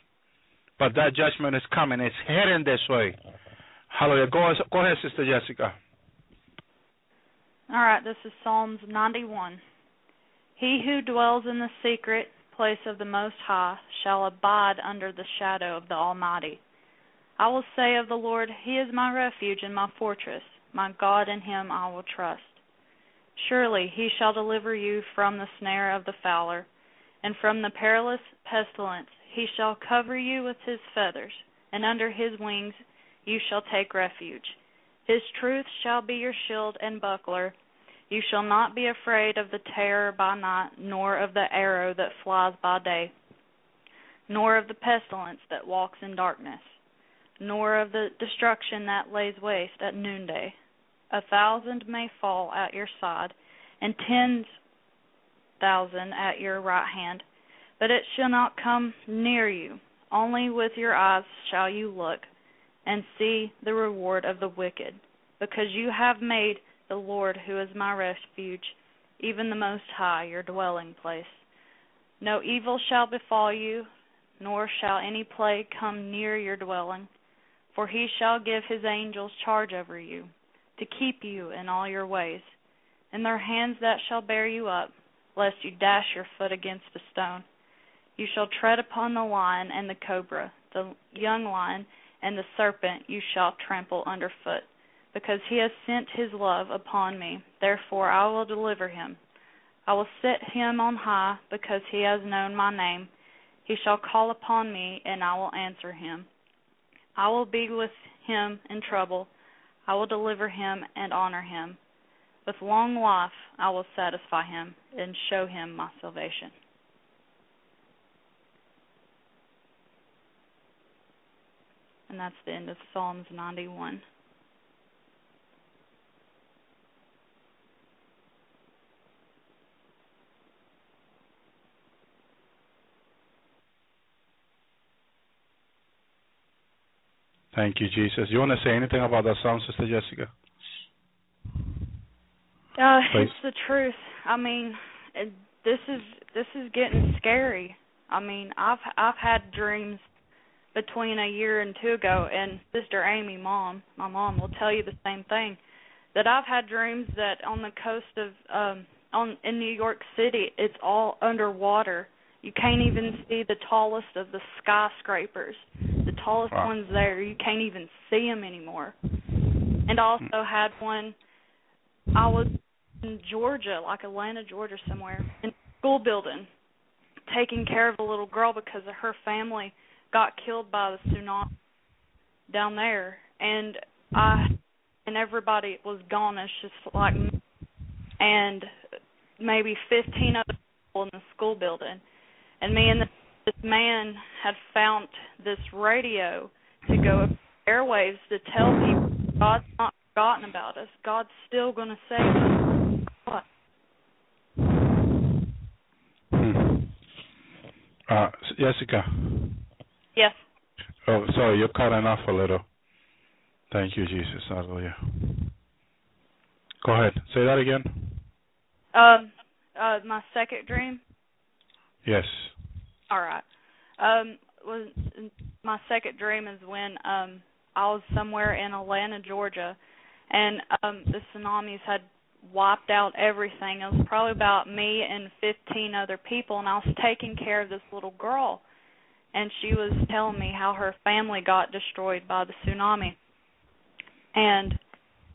But that judgment is coming. It's heading this way. Hallelujah. Go, go ahead, Sister Jessica. All right. This is Psalms ninety-one. He who dwells in the secret place of the Most High shall abide under the shadow of the Almighty. I will say of the Lord, He is my refuge and my fortress. My God, in Him I will trust. Surely He shall deliver you from the snare of the fowler, and from the perilous pestilence. He shall cover you with His feathers, and under His wings you shall take refuge. His truth shall be your shield and buckler. You shall not be afraid of the terror by night, nor of the arrow that flies by day, nor of the pestilence that walks in darkness, nor of the destruction that lays waste at noonday. A thousand may fall at your side, and ten thousand at your right hand, but it shall not come near you. Only with your eyes shall you look and see the reward of the wicked, because you have made the Lord, who is my refuge, even the Most High, your dwelling place. No evil shall befall you, nor shall any plague come near your dwelling, for He shall give His angels charge over you, to keep you in all your ways. In their hands that shall bear you up, lest you dash your foot against a stone. You shall tread upon the lion and the cobra, the young lion and the serpent you shall trample underfoot, because He has sent His love upon me. Therefore I will deliver him. I will set him on high, because he has known my name. He shall call upon me, and I will answer him. I will be with him in trouble. I will deliver him and honor him. With long life I will satisfy him and show him my salvation. And that's the end of Psalms ninety-one. Thank you, Jesus. You want to say anything about that song, Sister Jessica? Uh, it's the truth. I mean, it, this is this is getting scary. I mean, I've I've had dreams between a year and two ago, and Sister Amy, mom, my mom, will tell you the same thing, that I've had dreams that on the coast of um, on in New York City, it's all underwater. You can't even see the tallest of the skyscrapers. The tallest wow. ones there, you can't even see them anymore. And I also had one, I was in Georgia, like Atlanta, Georgia somewhere, in a school building, taking care of a little girl because her family got killed by the tsunami down there. And I and everybody was gone. It's just like me and maybe fifteen other people in the school building. And me and the, this man had found this radio to go airwaves to tell people God's not forgotten about us. God's still going to save us. What? Hmm. Uh, Jessica. Yes. Oh, sorry, you're cutting off a little. Thank you, Jesus. Hallelujah. Go ahead. Say that again. Um. Uh, my second dream. Yes. All right. Um, was, my second dream is when um, I was somewhere in Atlanta, Georgia, and um, the tsunamis had wiped out everything. It was probably about me and fifteen other people, and I was taking care of this little girl, and she was telling me how her family got destroyed by the tsunami. And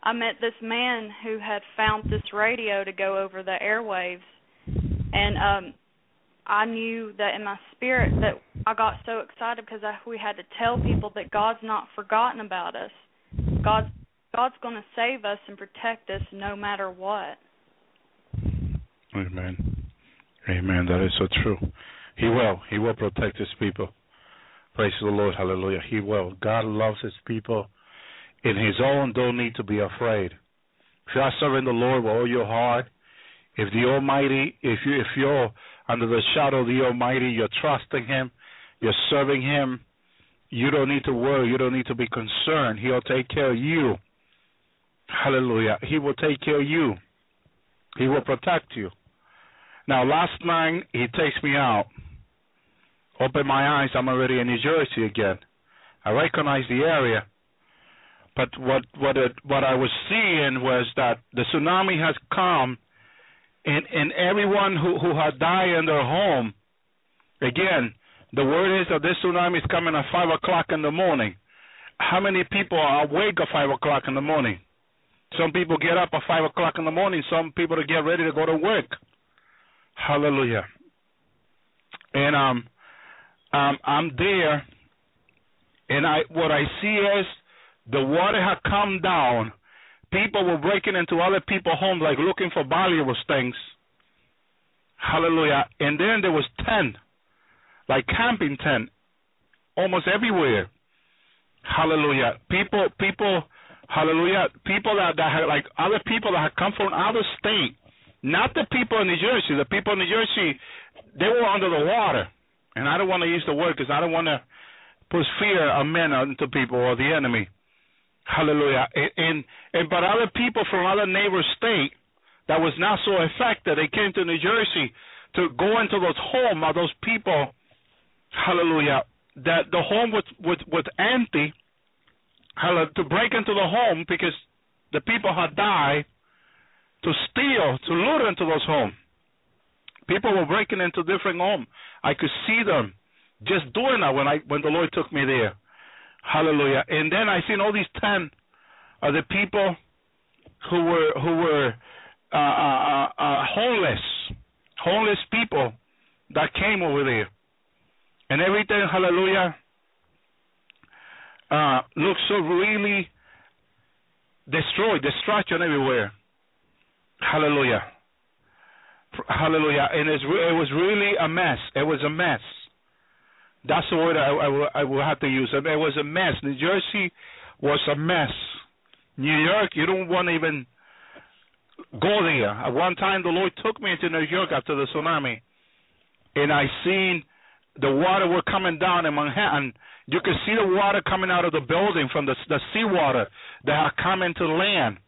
I met this man who had found this radio to go over the airwaves, and um, I knew that in my spirit that I got so excited because I, we had to tell people that God's not forgotten about us. God's, God's going to save us and protect us no matter what. Amen. Amen. That is so true. He will. He will protect his people. Praise the Lord. Hallelujah. He will. God loves his people. In his own, don't need to be afraid. If you are serving the Lord with all your heart, if the Almighty, if, you, if you're under the shadow of the Almighty, you're trusting him, you're serving him, you don't need to worry. You don't need to be concerned. He'll take care of you. Hallelujah. He will take care of you. He will protect you. Now, last night, he takes me out. Open my eyes, I'm already in New Jersey again. I recognize the area. But what what it, what I was seeing was that the tsunami has come, and, and everyone who, who had died in their home, again, the word is that this tsunami is coming at five o'clock in the morning. How many people are awake at five o'clock in the morning? Some people get up at five o'clock in the morning. Some people get ready to go to work. Hallelujah. And um, um, I'm there, and I what I see is the water had come down. People were breaking into other people's homes, like looking for valuable things. Hallelujah. And then there was tent, like camping tent, almost everywhere. Hallelujah. People, people, hallelujah, people that, that had, like other people that had come from other state. Not the people in New Jersey. The people in New Jersey, they were under the water. And I don't want to use the word because I don't want to put fear of men into people or the enemy. Hallelujah. And, and, and But other people from other neighbor state that was not so affected, they came to New Jersey to go into those homes of those people, hallelujah, that the home was, was, was empty, hallelujah, to break into the home because the people had died, to steal, to loot into those homes. People were breaking into different homes. I could see them just doing that when I when the Lord took me there. Hallelujah. And then I seen all these ten of the people who were who were uh, uh, uh, homeless, homeless people that came over there. And everything, hallelujah, uh, looked so really destroyed, destruction everywhere. Hallelujah. Hallelujah. And it was really a mess. It was a mess. That's the word I, I, I will have to use. It was a mess. New Jersey was a mess. New York, you don't want to even go there. At one time, the Lord took me into New York after the tsunami, and I seen the water were coming down in Manhattan. You could see the water coming out of the building from the, the seawater that had come into land.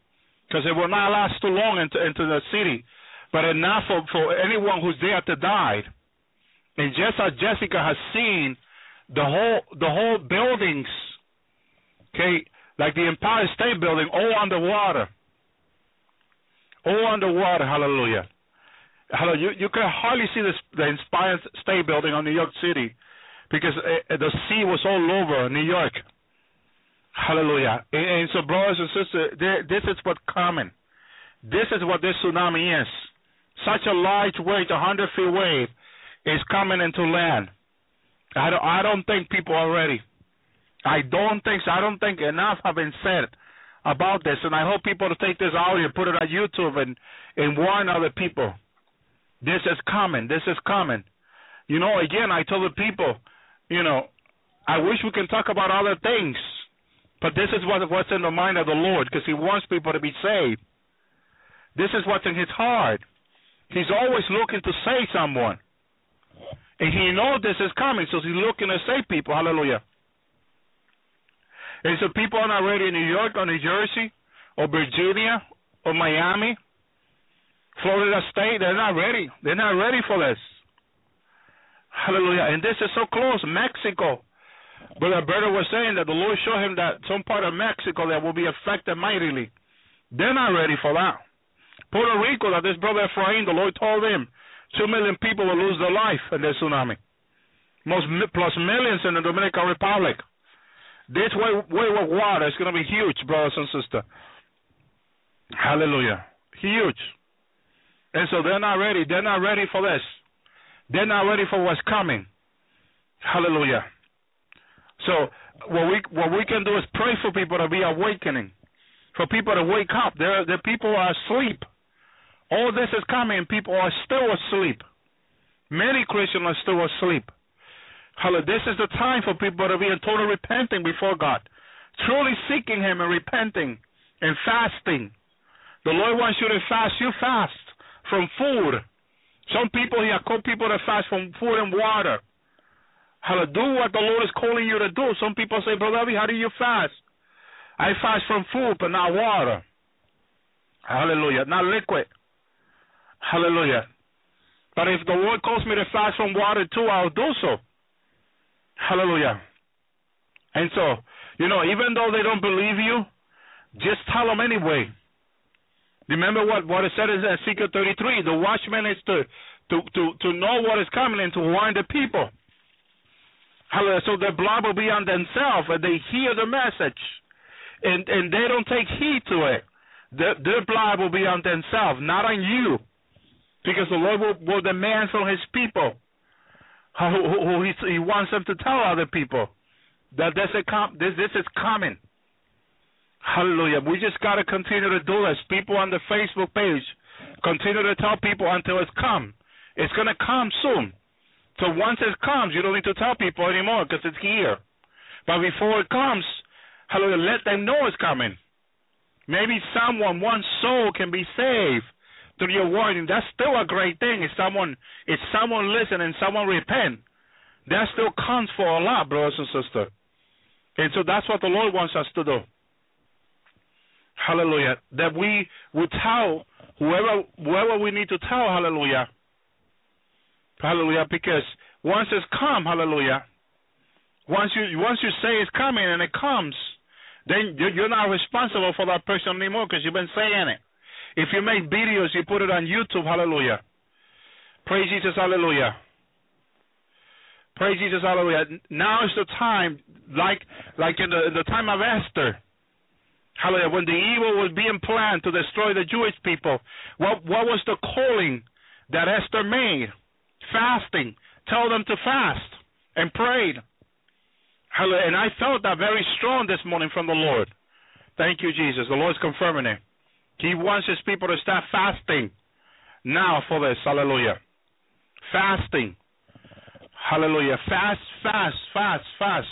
Because it will not last too long into, into the city, but enough for, for anyone who's there to die. And just as Jessica has seen, the whole the whole buildings, okay, like the Empire State Building, all underwater, all underwater. Hallelujah, hallelujah. You, you can hardly see this, the Empire State Building on New York City, because uh, the sea was all over New York. Hallelujah. And, and so, brothers and sisters, they, this is what's coming. This is what this tsunami is. Such a large wave, a hundred feet wave, is coming into land. I don't, I don't think people are ready. I don't think so. I don't think enough have been said about this. And I hope people to take this out here, put it on YouTube, and, and warn other people. This is coming. This is coming. You know, again, I tell the people, you know, I wish we can talk about other things. But this is what, what's in the mind of the Lord, because he wants people to be saved. This is what's in his heart. He's always looking to save someone. And he knows this is coming, so he's looking to save people. Hallelujah. And so people are not ready in New York or New Jersey or Virginia or Miami, Florida State. They're not ready. They're not ready for this. Hallelujah. And this is so close. Mexico. But Alberto was saying that the Lord showed him that some part of Mexico that will be affected mightily. They're not ready for that. Puerto Rico, that this brother Ephraim, the Lord told him, two million people will lose their life in this tsunami. Most plus millions in the Dominican Republic. This wave of water is going to be huge, brothers and sisters. Hallelujah. Huge. And so they're not ready. They're not ready for this. They're not ready for what's coming. Hallelujah. So what we what we can do is pray for people to be awakening, for people to wake up. There, the people are asleep. All this is coming. People are still asleep. Many Christians are still asleep. Hallelujah. This is the time for people to be in total repenting before God, truly seeking Him and repenting and fasting. The Lord wants you to fast. You fast from food. Some people here call people to fast from food and water. Hallelujah. Do what the Lord is calling you to do. Some people say, Brother Elvi, how do you fast? I fast from food, but not water. Hallelujah. Not liquid. Hallelujah. But if the Lord calls me to fast from water too, I'll do so. Hallelujah. And so, you know, even though they don't believe you, just tell them anyway. Remember what, what it said in Ezekiel thirty-three. The watchman is to, to, to, to know what is coming and to warn the people. Hallelujah. So their blood will be on themselves, and they hear the message, and, and they don't take heed to it. Their, their blood will be on themselves, not on you, because the Lord will, will demand from His people who, who, who he, he wants them to tell other people that this is, com- this, this is coming. Hallelujah. We just got to continue to do this. People on the Facebook page, continue to tell people until it's come. It's going to come soon. So once it comes, you don't need to tell people anymore because it's here. But before it comes, hallelujah, let them know it's coming. Maybe someone, one soul can be saved through your warning. That's still a great thing. If someone, if someone listen and someone repent, that still counts for a lot, brothers and sisters. And so that's what the Lord wants us to do. Hallelujah. That we will tell whoever, whoever we need to tell, hallelujah. Hallelujah. Because once it's come, hallelujah, once you once you say it's coming and it comes, then you're not responsible for that person anymore because you've been saying it. If you make videos, you put it on YouTube, hallelujah. Praise Jesus, hallelujah. Praise Jesus, hallelujah. Now is the time, like like in the, in the time of Esther, hallelujah, when the evil was being planned to destroy the Jewish people. What what was the calling that Esther made? Fasting. Tell them to fast and prayed. Hallelujah. And I felt that very strong this morning from the Lord. Thank you, Jesus. The Lord is confirming it. He wants His people to start fasting now for this. Hallelujah. Fasting. Hallelujah. Fast, fast, fast, fast.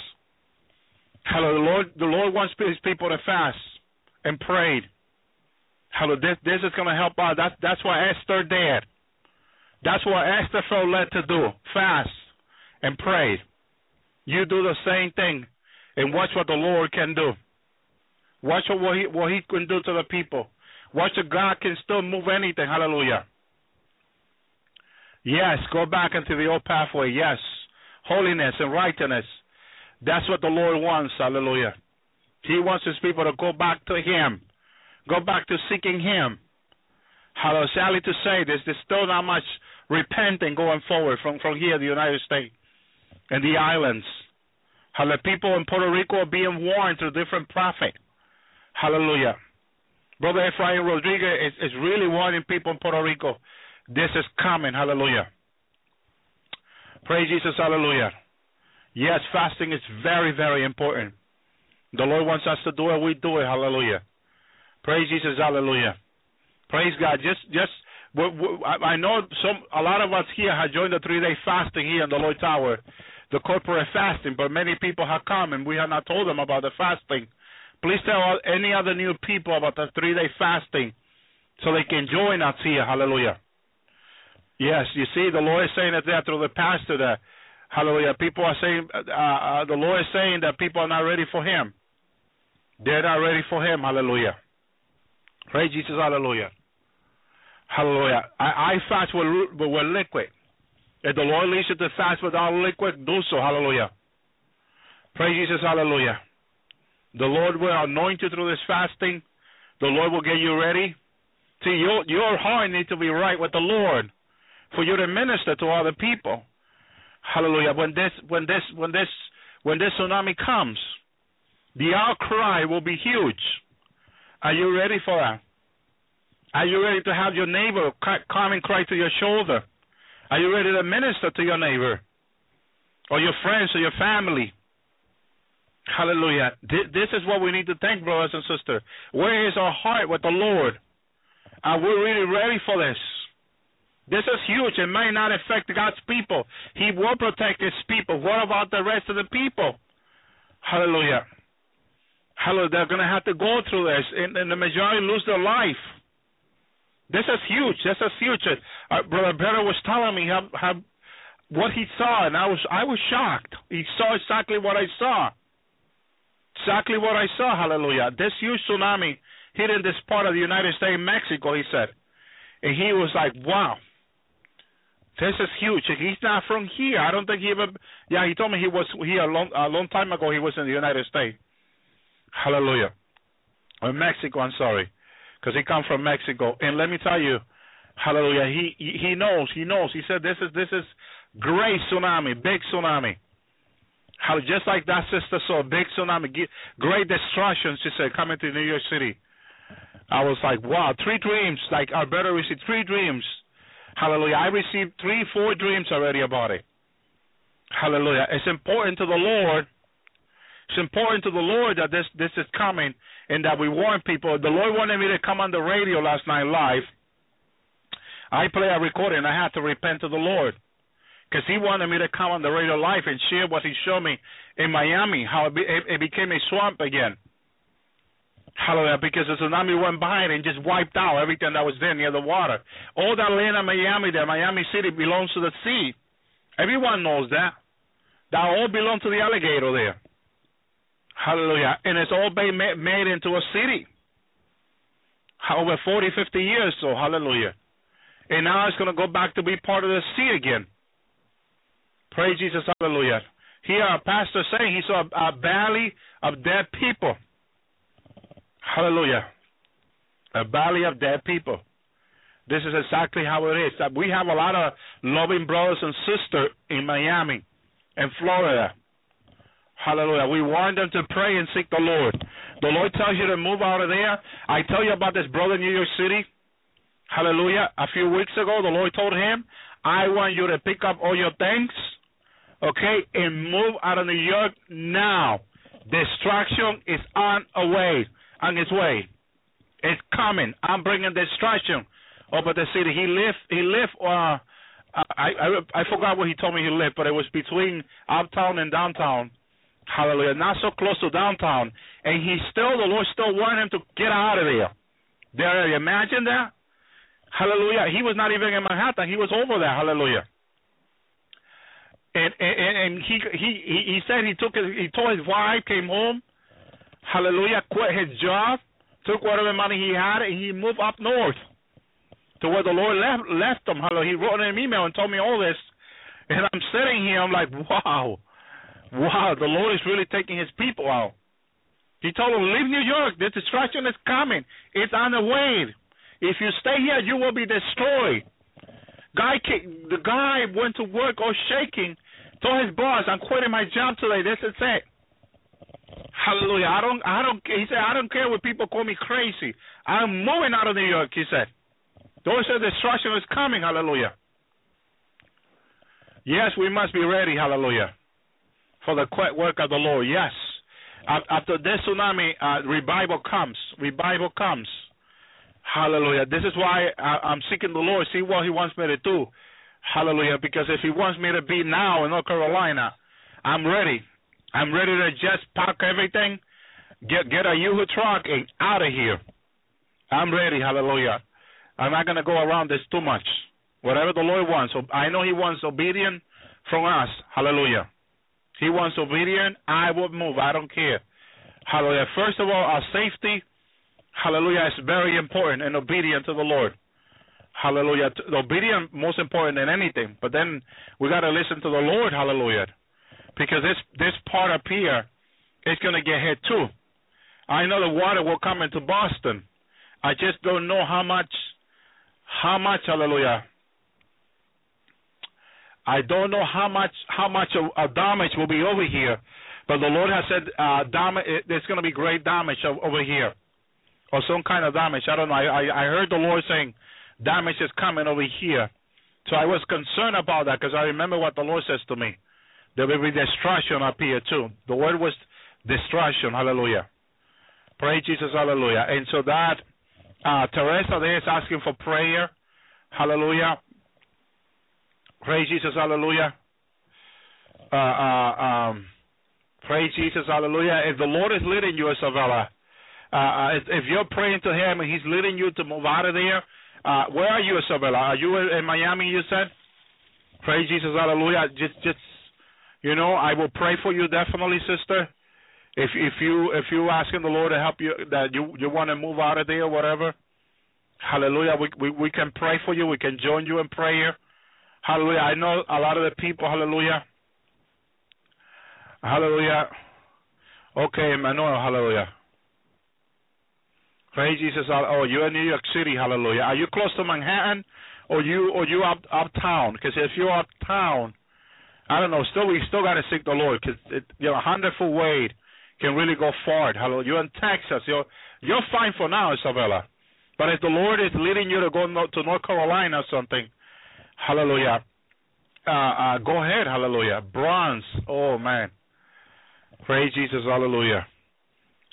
Hallelujah. The Lord, the Lord wants His people to fast and pray. Hallelujah. This, this is going to help out. That, that's what Esther did. That's what Esther felt led to do, fast and pray. You do the same thing and watch what the Lord can do. Watch what he, what he can do to the people. Watch if God can still move anything. Hallelujah. Yes, go back into the old pathway. Yes, holiness and righteousness. That's what the Lord wants. Hallelujah. He wants His people to go back to Him, go back to seeking Him. Hallelujah. Sadly to say, there's, there's still not much repenting going forward from, from here, the United States and the islands. Hallelujah. People in Puerto Rico are being warned through different prophets. Hallelujah. Brother Efrain Rodriguez is, is really warning people in Puerto Rico. This is coming. Hallelujah. Praise Jesus. Hallelujah. Yes, fasting is very, very important. The Lord wants us to do it. We do it. Hallelujah. Praise Jesus. Hallelujah. Praise God. Just, just. I know some. A lot of us here have joined the three-day fasting here in the Lord's Hour, the corporate fasting. But many people have come, and we have not told them about the fasting. Please tell any other new people about the three-day fasting, so they can join us here. Hallelujah. Yes, you see, the Lord is saying it there through the pastor. That hallelujah. People are saying uh, uh, the Lord is saying that people are not ready for Him. They're not ready for Him. Hallelujah. Praise Jesus. Hallelujah. Hallelujah. I, I fast with, with, with liquid. If the Lord leads you to fast without liquid, do so. Hallelujah. Praise Jesus. Hallelujah. The Lord will anoint you through this fasting. The Lord will get you ready. See, your, your heart needs to be right with the Lord for you to minister to other people. Hallelujah. When this, when this, when this, when this tsunami comes, the outcry will be huge. Are you ready for that? Are you ready to have your neighbor come and cry to your shoulder? Are you ready to minister to your neighbor or your friends or your family? Hallelujah. This is what we need to think, brothers and sisters. Where is our heart with the Lord? Are we really ready for this? This is huge. It may not affect God's people. He will protect His people. What about the rest of the people? Hallelujah. Hallelujah. They're going to have to go through this, and, and the majority lose their life. This is huge. This is huge. Uh, Brother Brother was telling me how, how, what he saw, and I was I was shocked. He saw exactly what I saw. Exactly what I saw. Hallelujah. This huge tsunami hit in this part of the United States, Mexico, he said. And he was like, wow. This is huge. He's not from here. I don't think he ever. Yeah, he told me he was here a long, a long time ago. He was in the United States. Hallelujah. Or Mexico, I'm sorry, because he comes from Mexico. And let me tell you, hallelujah. He, he he knows. He knows. He said this is this is great tsunami, big tsunami. How just like that sister saw big tsunami, great destruction. She said coming to New York City. I was like, wow, three dreams. Like our brother received three dreams. Hallelujah. I received three, four dreams already about it. Hallelujah. It's important to the Lord. It's important to the Lord that this this is coming and that we warn people. The Lord wanted me to come on the radio last night live. I played a recording. I had to repent to the Lord because He wanted me to come on the radio live and share what He showed me in Miami, how it, be, it, it became a swamp again. Hallelujah, because the tsunami went by it and just wiped out everything that was there near the water. All that land of Miami, there, Miami City, belongs to the sea. Everyone knows that. That all belongs to the alligator there. Hallelujah. And it's all been made into a city. Over forty, fifty years, so hallelujah. And now it's going to go back to be part of the sea again. Praise Jesus, hallelujah. Here our pastor saying he saw a valley of dead people. Hallelujah. A valley of dead people. This is exactly how it is. We have a lot of loving brothers and sisters in Miami and Florida. Hallelujah. We want them to pray and seek the Lord. The Lord tells you to move out of there. I tell you about this brother in New York City. Hallelujah. A few weeks ago, the Lord told him, I want you to pick up all your things, okay, and move out of New York now. Destruction is on the way. On its way, it's coming. I'm bringing destruction over the city. He lived. He lived. Uh, I, I I forgot what he told me he lived, but it was between uptown and downtown. Hallelujah. Not so close to downtown, and he still the Lord still wanted him to get out of there. There, imagine that. Hallelujah. He was not even in Manhattan. He was over there. Hallelujah. And and, and he he he said he took his, he told his wife came home. Hallelujah, quit his job, took whatever money he had, and he moved up north to where the Lord left left him. Hallelujah. He wrote an email and told me all this, and I'm sitting here. I'm like, wow, wow, the Lord is really taking His people out. He told him, leave New York. The destruction is coming. It's on the way. If you stay here, you will be destroyed. Guy, the guy went to work all shaking, told his boss, I'm quitting my job today. This is it. Hallelujah. I don't, I don't, he said, I don't care what people call me crazy. I'm moving out of New York, he said. Those said destruction is coming, hallelujah. Yes, we must be ready, hallelujah, for the quick work of the Lord, yes. After this tsunami, uh, revival comes, revival comes. Hallelujah. This is why I'm seeking the Lord, see what He wants me to do. Hallelujah, because if He wants me to be now in North Carolina, I'm ready. I'm ready to just pack everything, get get a U-Haul truck, and out of here. I'm ready, hallelujah. I'm not going to go around this too much. Whatever the Lord wants. I know He wants obedience from us, hallelujah. He wants obedience, I will move, I don't care. Hallelujah. First of all, our safety, hallelujah, is very important and obedient to the Lord. Hallelujah. The obedience most important than anything, but then we got to listen to the Lord, hallelujah. Because this this part up here is going to get hit too. I know the water will come into Boston. I just don't know how much, how much, hallelujah. I don't know how much how much of, of damage will be over here. But the Lord has said uh, damage, there's going to be great damage over here. or some kind of damage. I don't know. I, I, I heard the Lord saying damage is coming over here. So I was concerned about that because I remember what the Lord says to me. There will be destruction up here too. The word was destruction. Hallelujah. Praise Jesus. Hallelujah. And so that uh, Teresa there is asking for prayer. Hallelujah. Praise Jesus. Hallelujah. Uh, uh, um, praise Jesus. Hallelujah. If the Lord is leading you, Isabella, uh, if, if you're praying to Him and He's leading you to move out of there, uh, where are you, Isabella? Are you in Miami, you said? Praise Jesus. Hallelujah. Just, just, you know, I will pray for you definitely, sister. If if you if you asking the Lord to help you, that you, you want to move out of there or whatever, hallelujah, we, we, we can pray for you. We can join you in prayer. Hallelujah. I know a lot of the people, hallelujah. Hallelujah. Okay, Emmanuel, hallelujah. Praise Jesus. Oh, you're in New York City, hallelujah. Are you close to Manhattan or you or you up, uptown? Because if you're uptown, I don't know, still we still got to seek the Lord because you know, one hundred foot wave can really go far. Hallelujah. You're in Texas. You're, you're fine for now, Isabella. But if the Lord is leading you to go to North Carolina or something, hallelujah, uh, uh, go ahead, hallelujah. Bronze, oh, man. Praise Jesus, hallelujah.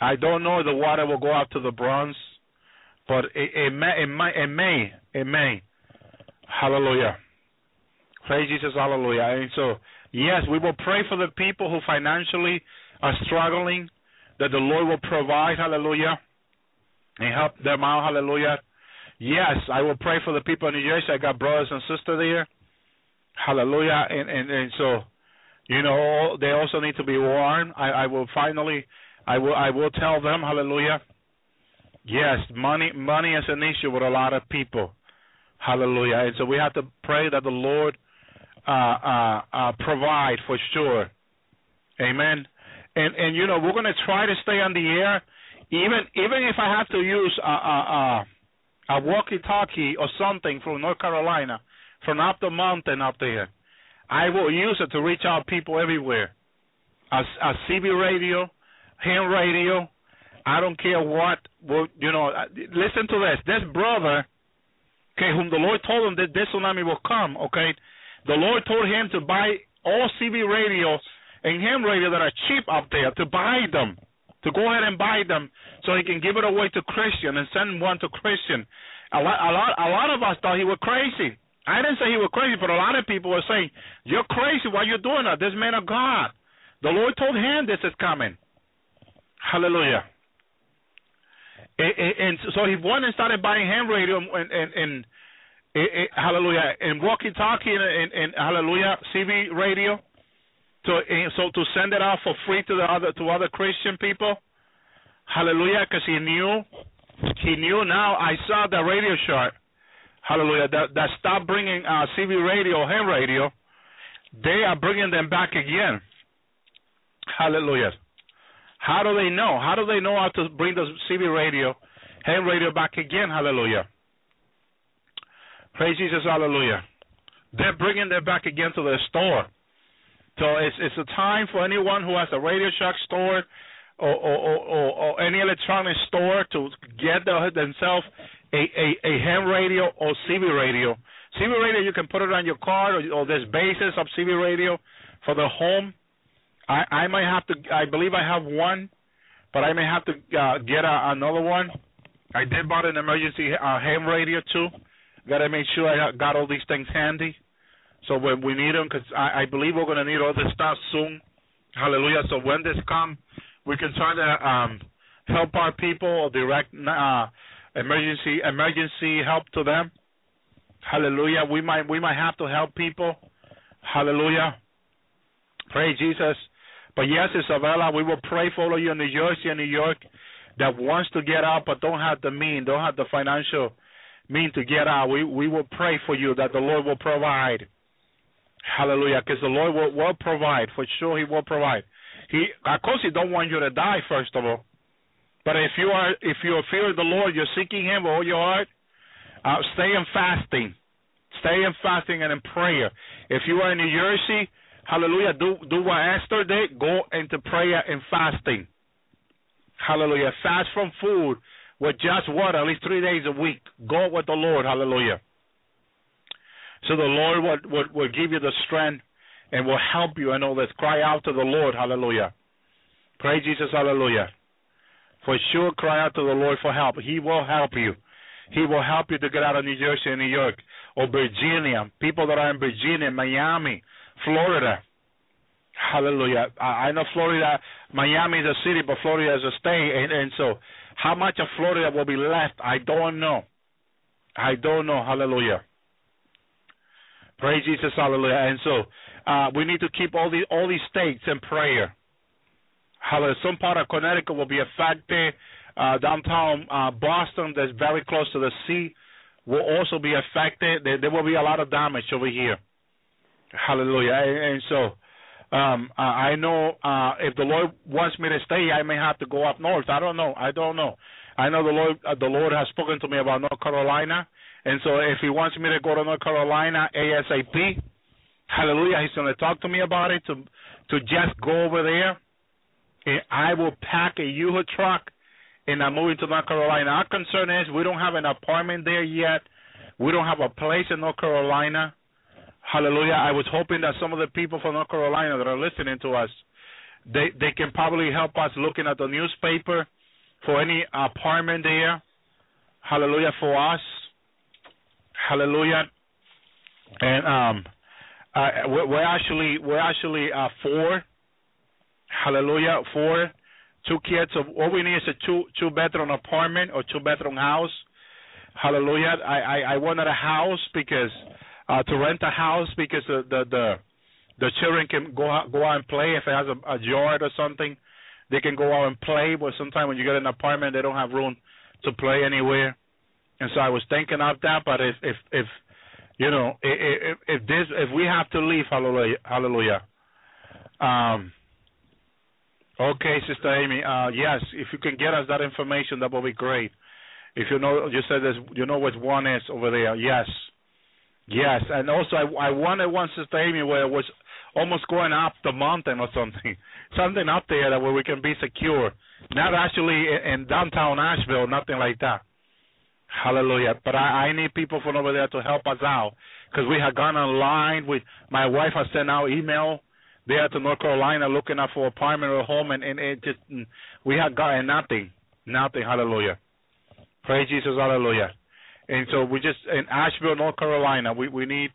I don't know if the water will go up to the bronze, but it, it, may, it, may, it may, it may. Hallelujah. Praise Jesus, hallelujah. And so, yes, we will pray for the people who financially are struggling, that the Lord will provide, hallelujah, and help them out, hallelujah. Yes, I will pray for the people in New Jersey. I got brothers and sisters there. Hallelujah. And, and, and so, you know, they also need to be warned. I, I will finally, I will I will tell them, hallelujah. Yes, money money is an issue with a lot of people. Hallelujah. And so we have to pray that the Lord uh, uh, uh, provide for sure. Amen. And, and you know, we're going to try to stay on the air, even even if I have to use uh, uh, uh, a walkie-talkie or something from North Carolina, from up the mountain up there. I will use it to reach out people everywhere. A, a C B radio, ham radio, I don't care what, what, you know, listen to this. This brother, okay, whom the Lord told him that this tsunami will come, okay, the Lord told him to buy all C B radios and ham radio that are cheap up there, to buy them. To go ahead and buy them so he can give it away to Christian and send one to Christian. A lot, a lot, a lot of us thought he was crazy. I didn't say he was crazy, but a lot of people were saying, "You're crazy. Why are you doing that? This man of God. The Lord told him this is coming." Hallelujah. And, and so he went and started buying ham radio and, and, and, and hallelujah, and walkie-talkie and, and, and hallelujah, C B radio. So, so to send it out for free to the other to other Christian people, hallelujah, because he knew, he knew. Now I saw the radio chart, hallelujah, that, that stopped bringing uh, C B radio, ham radio. They are bringing them back again, hallelujah. How do they know? How do they know how to bring the C B radio, ham radio back again, hallelujah? Praise Jesus, hallelujah. They're bringing them back again to the store. So it's it's a time for anyone who has a Radio Shack store or or, or, or any electronic store to get the, themselves a, a, a ham radio or C B radio. C B radio, you can put it on your car, or, or there's bases of C B radio for the home. I, I might have to, I believe I have one, but I may have to uh, get a, another one. I did buy an emergency uh, ham radio too. Got to make sure I got all these things handy. So when we need them, because I, I believe we're going to need all this stuff soon. Hallelujah. So when this comes, we can try to um, help our people or direct uh, emergency emergency help to them. Hallelujah. We might we might have to help people. Hallelujah. Praise Jesus. But yes, Isabella, we will pray for all of you in New Jersey and New York that wants to get out but don't have the mean, don't have the financial mean to get out. We, we will pray for you that the Lord will provide. Hallelujah, because the Lord will, will provide. For sure he will provide. He, of course, he don't want you to die, first of all. But if you are if you fear the Lord, you're seeking him with all your heart, uh, stay in fasting. Stay in fasting and in prayer. If you are in New Jersey, hallelujah, do, do what Esther did. Go into prayer and fasting. Hallelujah. Fast from food with just water at least three days a week. Go with the Lord, hallelujah. So the Lord would, would, would give you the strength and will help you in all this. Cry out to the Lord, hallelujah. Pray Jesus, hallelujah. For sure, cry out to the Lord for help. He will help you. He will help you to get out of New Jersey and New York or Virginia. People that are in Virginia, Miami, Florida. Hallelujah. I know Florida, Miami is a city, but Florida is a state. And, and so how much of Florida will be left, I don't know. I don't know. Hallelujah. Praise Jesus. Hallelujah. And so uh, we need to keep all, the, all these states in prayer. Hallelujah. Some part of Connecticut will be affected. Uh, downtown uh, Boston, that's very close to the sea, will also be affected. There, there will be a lot of damage over here. Hallelujah. And, and so... Um, I know uh, if the Lord wants me to stay, I may have to go up north. I don't know. I don't know. I know the Lord uh, the Lord has spoken to me about North Carolina, and so if he wants me to go to North Carolina ASAP, hallelujah, he's going to talk to me about it, to to just go over there. And I will pack a U-Haul truck, and I'm moving to North Carolina. Our concern is we don't have an apartment there yet. We don't have a place in North Carolina. Hallelujah. I was hoping that some of the people from North Carolina that are listening to us, they, they can probably help us looking at the newspaper for any apartment there. Hallelujah for us. Hallelujah. And um, uh, we're, we're actually we're actually uh, four. Hallelujah. Four, two kids. So all we need is a two two bedroom apartment or two bedroom house. Hallelujah. I I, I wanted a house because. Uh, to rent a house because the, the the the children can go out, go out and play. If it has a, a yard or something, they can go out and play. But sometimes when you get an apartment, they don't have room to play anywhere. And so I was thinking of that. But if if, if you know if, if this if we have to leave, hallelujah, hallelujah. Um, okay, Sister Amy. Uh, yes, if you can get us that information, that would be great. If you know, you said this, you know what one is over there. Yes. Yes, and also I, I wanted one Sister Amy where it was almost going up the mountain or something, something up there that where we can be secure. Not actually in, in downtown Asheville, nothing like that. Hallelujah. But I, I need people from over there to help us out because we have gone online. We, my wife has sent out email there to North Carolina looking up for apartment or home, and, and it just we have gotten nothing, nothing. Hallelujah. Praise Jesus. Hallelujah. And so we just, in Asheville, North Carolina, we, we need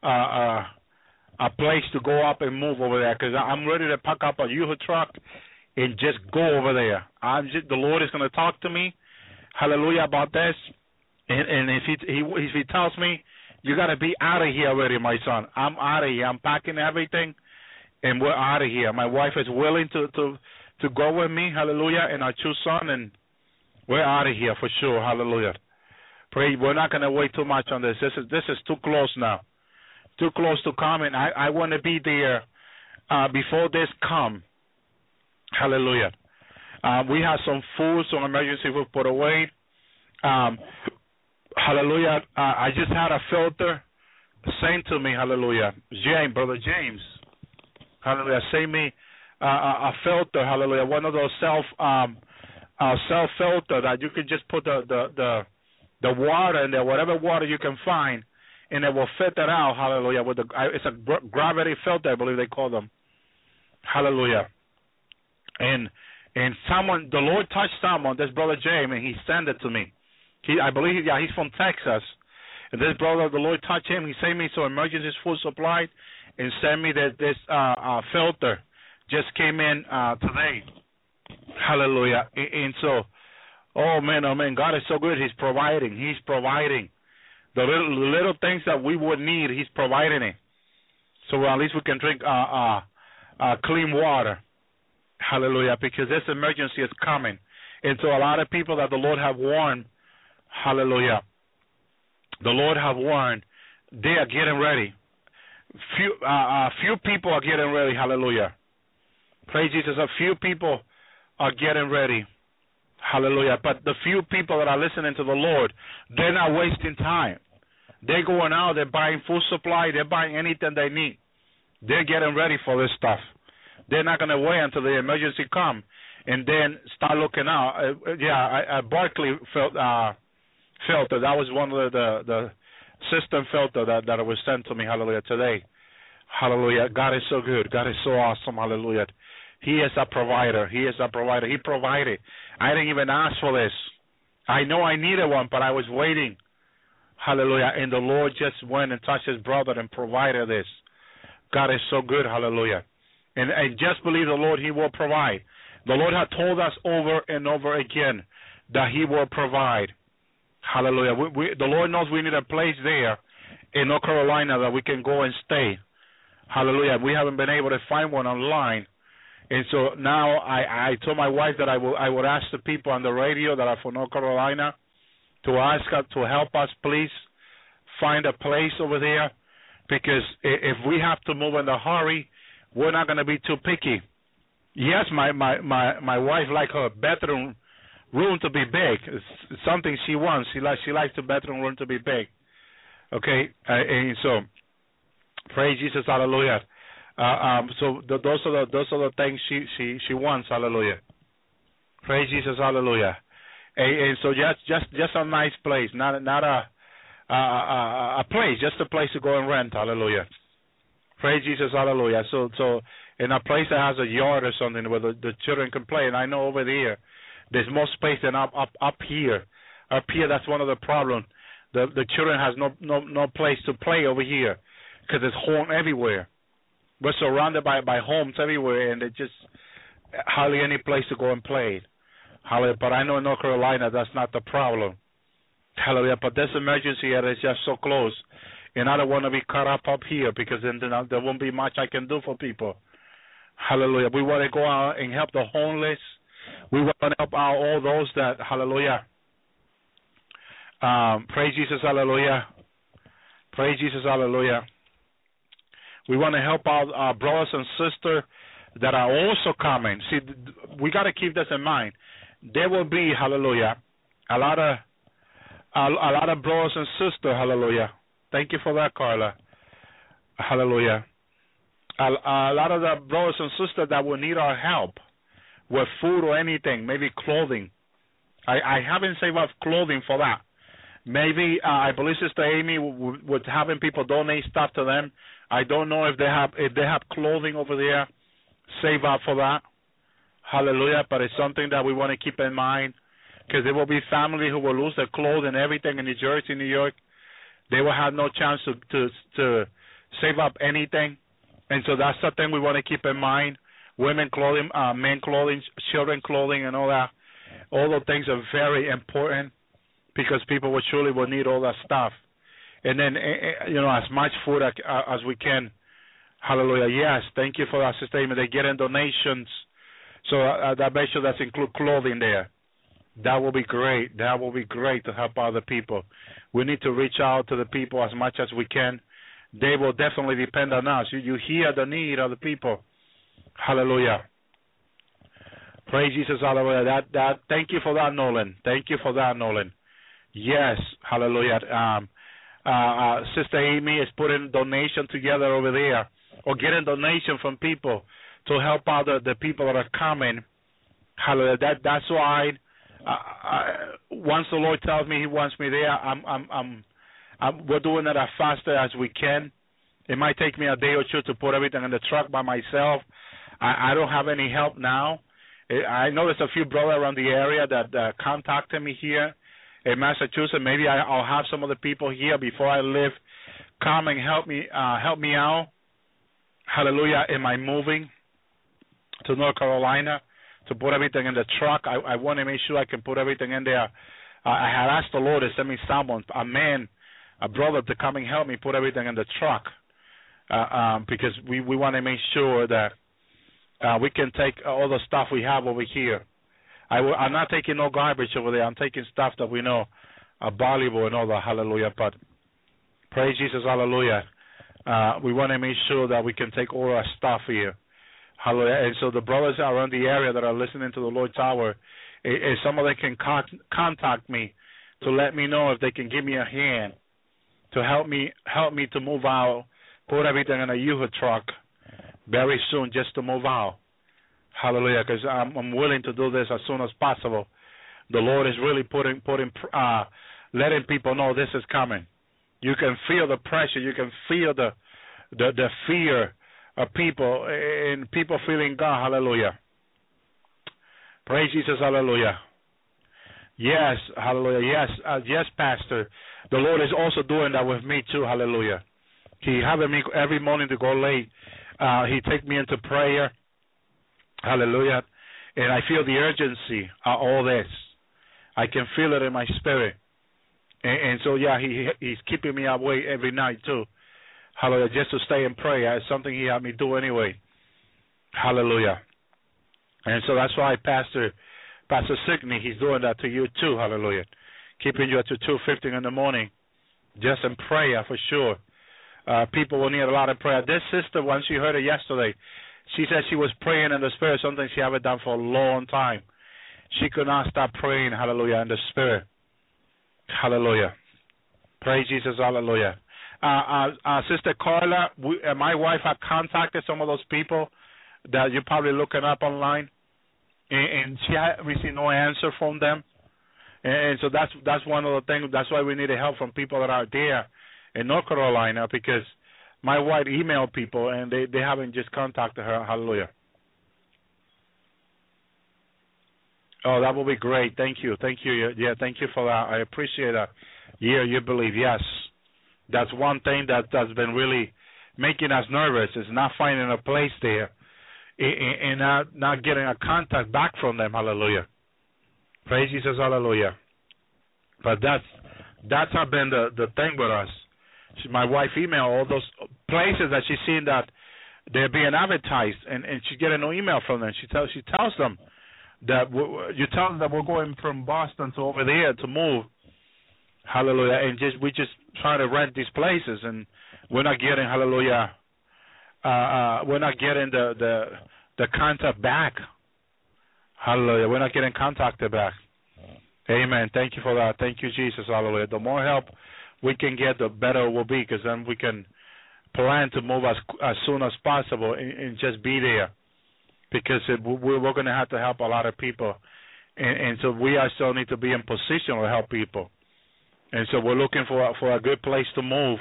uh, uh, a place to go up and move over there because I'm ready to pack up a U-Haul truck and just go over there. I'm just, the Lord is going to talk to me, hallelujah, about this. And, and if, he, he, if he tells me, you got to be out of here already, my son. I'm out of here. I'm packing everything, and we're out of here. My wife is willing to, to, to go with me, hallelujah, and our two sons, and we're out of here for sure, hallelujah. Pray. We're not going to wait too much on this. This is this is too close now, too close to come, and I, I want to be there uh, before this come. Hallelujah. Uh, we have some food, some emergency food put away. Um, hallelujah. Uh, I just had a filter sent to me. Hallelujah. James, brother James. Hallelujah. Send me uh, a filter. Hallelujah. One of those self um, uh, self filter that you can just put the the, the the water in there, whatever water you can find, and it will filter out, hallelujah. With the, it's a gravity filter, I believe they call them. Hallelujah. And and someone, the Lord touched someone, this brother James, and he sent it to me. He, I believe, yeah, he's from Texas. And this brother, the Lord touched him. He sent me some emergency food supply and sent me that this uh, uh, filter just came in uh, today. Hallelujah. And, and so, oh, man, oh, man, God is so good. He's providing. He's providing. The little, little things that we would need, he's providing it. So at least we can drink uh, uh, uh, clean water. Hallelujah, because this emergency is coming. And so a lot of people that the Lord have warned, hallelujah, the Lord have warned, they are getting ready. Few, uh, uh, few people are getting ready, hallelujah. Praise Jesus. A few people are getting ready. Hallelujah. But the few people that are listening to the Lord, they're not wasting time. They're going out, they're buying food supply, they're buying anything they need. They're getting ready for this stuff. They're not going to wait until the emergency comes. and then start looking out. Uh, yeah, I, I Barclay felt, uh, filter. That was one of the, the system filter that, that was sent to me, hallelujah, today. Hallelujah. God is so good. God is so awesome, hallelujah. He is a provider. He is a provider. He provided. I didn't even ask for this. I know I needed one, but I was waiting. Hallelujah. And the Lord just went and touched his brother and provided this. God is so good. Hallelujah. And, and just believe the Lord, he will provide. The Lord had told us over and over again that he will provide. Hallelujah. We, we, the Lord knows we need a place there in North Carolina that we can go and stay. Hallelujah. We haven't been able to find one online. And so now I, I told my wife that I will I would ask the people on the radio that are from North Carolina to ask us to help us, please, find a place over there, because if we have to move in a hurry, we're not going to be too picky. Yes, my, my, my, my wife likes her bedroom room to be big. It's something she wants. She likes she likes the bedroom room to be big. Okay, uh, and so praise Jesus, hallelujah. Uh, um, so the, those are the those are the things she, she, she wants. Hallelujah. Praise Jesus. Hallelujah. And, and so just just just a nice place, not not a a, a a place, just a place to go and rent. Hallelujah. Praise Jesus. Hallelujah. So so in a place that has a yard or something where the, the children can play. And I know over there, there's more space than up up up here. Up here, that's one of the problems. The the children has no no no place to play over here because there's horn everywhere. We're surrounded by, by homes everywhere, and there's just hardly any place to go and play. Hallelujah. But I know in North Carolina that's not the problem. Hallelujah. But this emergency area is just so close, and I don't want to be caught up up here because then there won't be much I can do for people. Hallelujah. We want to go out and help the homeless. We want to help out all those that, hallelujah. Um, praise Jesus, hallelujah. Praise Jesus, hallelujah. We want to help out our brothers and sisters that are also coming. See, we got to keep this in mind. There will be, hallelujah, a lot of a, a lot of brothers and sisters, hallelujah. Thank you for that, Carla. Hallelujah. A, a lot of the brothers and sisters that will need our help with food or anything, maybe clothing. I, I haven't saved up clothing for that. Maybe, uh, I believe Sister Amy was having people donate stuff to them. I don't know if they have if they have clothing over there. Save up for that. Hallelujah. But it's something that we want to keep in mind because there will be family who will lose their clothes and everything in New Jersey, New York. They will have no chance to, to, to save up anything. And so that's the thing we want to keep in mind. Women clothing, uh, men clothing, children clothing, and all that. All those things are very important because people will surely will need all that stuff. And then, you know, as much food as we can. Hallelujah. Yes, thank you for that statement. They get in donations. So I bet you that's include clothing there. That will be great. That will be great to help other people. We need to reach out to the people as much as we can. They will definitely depend on us. You, you hear the need of the people. Hallelujah. Praise Jesus. Hallelujah. That, that, thank you for that, Nolan. Thank you for that, Nolan. Yes. Hallelujah. Um, Uh, uh, Sister Amy is putting donation together over there, or getting donation from people to help out the, the people that are coming. Hallelujah. That, that's why I, I, once the Lord tells me He wants me there, I'm, I'm, I'm, I'm, we're doing it as fast as we can. It might take me a day or two to put everything in the truck by myself. I, I don't have any help now. I know there's a few brothers around the area that uh, contacted me here in Massachusetts. Maybe I, I'll have some of the people here before I leave come and help me uh, help me out. Hallelujah. Am I moving to North Carolina to put everything in the truck? I, I want to make sure I can put everything in there. Uh, I had asked the Lord to send me someone, a man, a brother, to come and help me put everything in the truck uh, um, because we, we want to make sure that uh, we can take all the stuff we have over here. I will, I'm not taking no garbage over there. I'm taking stuff that we know are valuable and all that. Hallelujah. But praise Jesus. Hallelujah. Uh, we want to make sure that we can take all our stuff here. Hallelujah. And so the brothers around the area that are listening to the Lord's Hour, if some of them can con- contact me to let me know if they can give me a hand to help me help me to move out, put everything in a U-Haul truck very soon just to move out. Hallelujah, because I'm, I'm willing to do this as soon as possible. The Lord is really putting, putting, uh, letting people know this is coming. You can feel the pressure. You can feel the, the, the fear of people and people feeling God. Hallelujah. Praise Jesus. Hallelujah. Yes. Hallelujah. Yes. Uh, yes, Pastor. The Lord is also doing that with me too. Hallelujah. He having me every morning to go late. Uh, he take me into prayer. Hallelujah. And I feel the urgency of all this. I can feel it in my spirit. And, and so, yeah, he he's keeping me awake every night, too. Hallelujah. Just to stay in prayer. It's something he had me do anyway. Hallelujah. And so that's why Pastor Pastor Sickney, he's doing that to you, too. Hallelujah. Keeping you up to two fifteen in the morning. Just in prayer, for sure. Uh, people will need a lot of prayer. This sister, once she heard it yesterday, she said she was praying in the Spirit, something she haven't done for a long time. She could not stop praying, hallelujah, in the Spirit. Hallelujah. Praise Jesus, hallelujah. Uh, uh, uh, Sister Carla, we, uh, my wife had contacted some of those people that you're probably looking up online, and, and she had received no answer from them. And, and so that's that's one of the things. That's why we need help from people that are there in North Carolina, because my wife emailed people, and they, they haven't just contacted her. Hallelujah. Oh, that will be great. Thank you. Thank you. Yeah, thank you for that. I appreciate that. Yeah, you believe. Yes. That's one thing that, that's been really making us nervous, is not finding a place there and not, not getting a contact back from them. Hallelujah. Praise Jesus. Hallelujah. But that's, that's been the, the thing with us. My wife emailed all those places that she's seen that they're being advertised, and, and she's getting no email from them. She tells she tells them that we're, you tell them that we're going from Boston to over there to move, hallelujah, and just we just trying to rent these places, and we're not getting hallelujah, uh, uh, we're not getting the, the the contact back, hallelujah, we're not getting contacted back, amen. Thank you for that. Thank you, Jesus, hallelujah. The more help we can get, the better it will be, because then we can plan to move as as soon as possible and, and just be there, because it, we're, we're going to have to help a lot of people. And, and so we also need to be in position to help people. And so we're looking for, for a good place to move.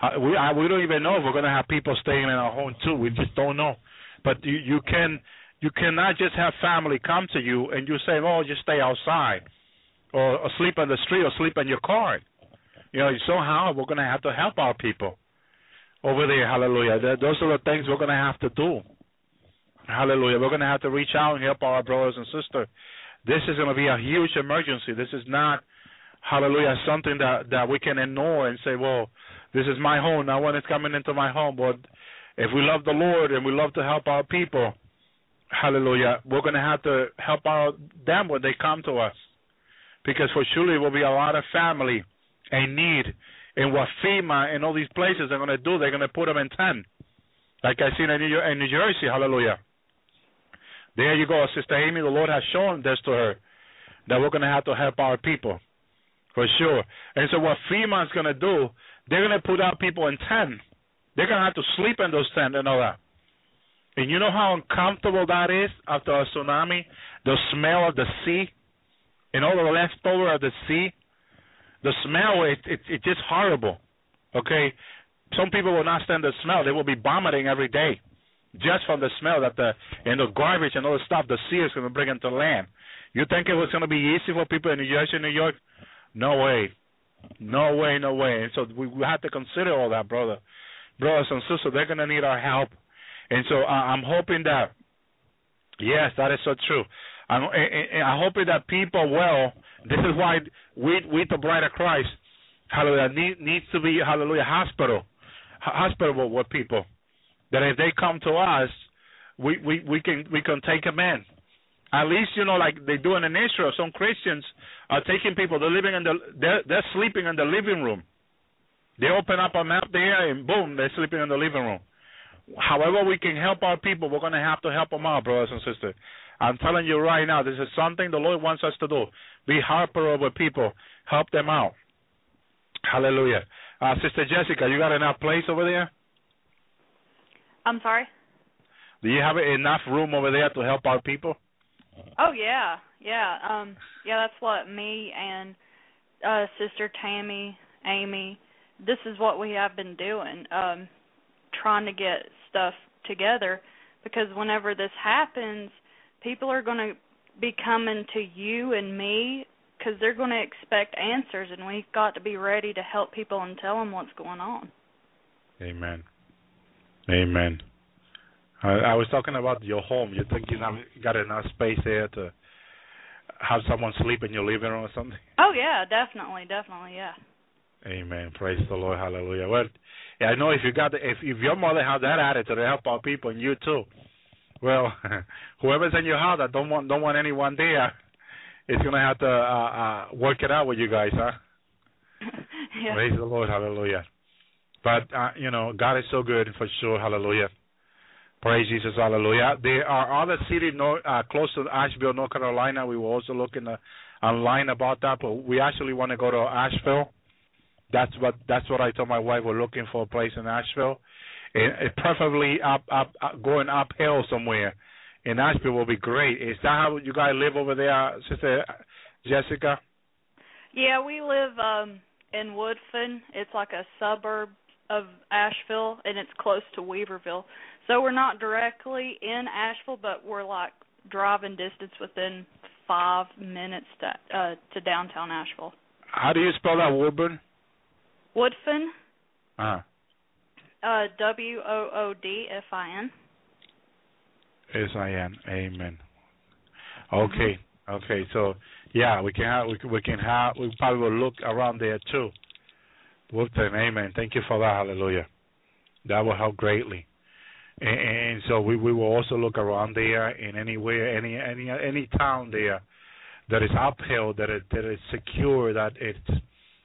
Uh, we I, we don't even know if we're going to have people staying in our home, too. We just don't know. But you, you can you cannot just have family come to you and you say, oh, just stay outside or, or sleep on the street or sleep in your car. You know, somehow we're going to have to help our people over there, hallelujah. Those are the things we're going to have to do, hallelujah. We're going to have to reach out and help our brothers and sisters. This is going to be a huge emergency. This is not, hallelujah, something that, that we can ignore and say, well, this is my home. Now when it's coming into my home, but if we love the Lord and we love to help our people, hallelujah, we're going to have to help our, them when they come to us, because for surely will be a lot of family a need, and what FEMA and all these places are going to do, they're going to put them in ten, like I seen in New, York, in New Jersey, hallelujah. There you go, Sister Amy, the Lord has shown this to her, that we're going to have to help our people, for sure. And so what FEMA is going to do, they're going to put our people in ten. They're going to have to sleep in those ten and all that. And you know how uncomfortable that is after a tsunami, the smell of the sea, and all the leftover of the sea. The smell, it, it it's just horrible, okay? Some people will not stand the smell. They will be vomiting every day just from the smell that the and the garbage and all the stuff the sea is going to bring into land. You think it was going to be easy for people in New Jersey, New York? No way. No way, no way. And so we, we have to consider all that, brother. Brothers and sisters, they're going to need our help. And so uh, I'm hoping that, yes, that is so true. I'm, and I'm hoping that people will. This is why we, we the bride of Christ, hallelujah, need, needs to be, hallelujah, hospital, hospitable with people. That if they come to us, we, we, we can we can take them in. At least, you know, like they do in Israel, some Christians are taking people. They're living in the, they're, they're sleeping in the living room. They open up a map there, and boom, they're sleeping in the living room. However we can help our people, we're going to have to help them out, brothers and sisters. I'm telling you right now, this is something the Lord wants us to do. Be helper over people. Help them out. Hallelujah. Uh, Sister Jessica, you got enough place over there? I'm sorry? Do you have enough room over there to help out people? Oh, yeah, yeah. Um, yeah, that's what me and uh, Sister Tammy, Amy, this is what we have been doing, um, trying to get stuff together, because whenever this happens, people are going to be coming to you and me because they're going to expect answers, and we've got to be ready to help people and tell them what's going on. Amen. Amen. I, I was talking about your home. You think you got enough space there to have someone sleep in your living room or something? Oh, yeah, definitely, definitely, yeah. Amen. Praise the Lord. Hallelujah. Well, yeah, I know if you got the, if if your mother had that attitude to help out people, and you too, well, whoever's in your house that don't want don't want anyone there, is gonna have to uh, uh, work it out with you guys, huh? Yeah. Praise the Lord. Hallelujah. But uh, you know, God is so good for sure. Hallelujah. Praise Jesus. Hallelujah. There are other cities uh, close to Asheville, North Carolina. We were also looking uh, online about that, but we actually want to go to Asheville. That's what that's what I told my wife. We're looking for a place in Asheville, and uh, preferably up, up, up, going uphill somewhere. In Asheville will be great. Is that how you guys live over there, Sister Jessica? Yeah, we live um, in Woodfin. It's like a suburb of Asheville, and it's close to Weaverville. So we're not directly in Asheville, but we're like driving distance within five minutes to, uh, to downtown Asheville. How do you spell that, Woodburn? Woodfin, uh-huh. uh, W O O D F I N. S I N, amen. Okay, okay, so, yeah, we can have, we, we can have, we probably will look around there too. Woodfin, amen. Thank you for that, hallelujah. That will help greatly. And, and so we, we will also look around there in anywhere, any any any town there that is uphill, that it, that is secure, that it's,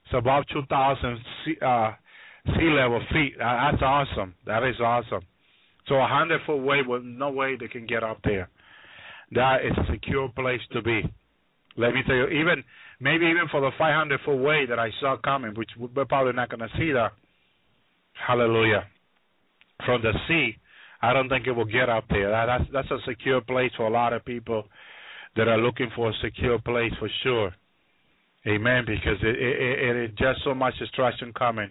it's about two thousand sea, uh, sea level feet. Uh, that's awesome. That is awesome. So a one hundred foot wave with no way they can get up there. That is a secure place to be. Let me tell you, even maybe even for the five hundred foot wave that I saw coming, which we're probably not going to see that, hallelujah, from the sea, I don't think it will get up there. That, that's, that's a secure place for a lot of people that are looking for a secure place for sure. Amen, because it, it, it, it just so much destruction coming,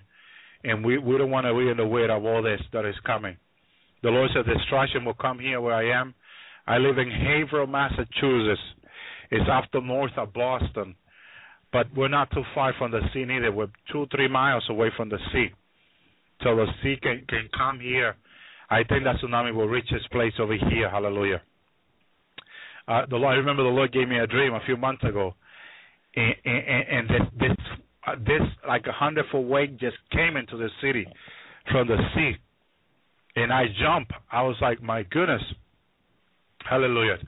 and we, we don't want to be in the way of all this that is coming. The Lord said destruction will come here where I am. I live in Haverhill, Massachusetts. It's up the north of Boston, but we're not too far from the sea neither. We're two, three miles away from the sea. So the sea can, can come here. I think that tsunami will reach its place over here. Hallelujah. Uh, the Lord, I remember the Lord gave me a dream a few months ago. And, and, and this, this, uh, this like a hundred-foot wave just came into the city from the sea. And I jumped. I was like, my goodness. Hallelujah.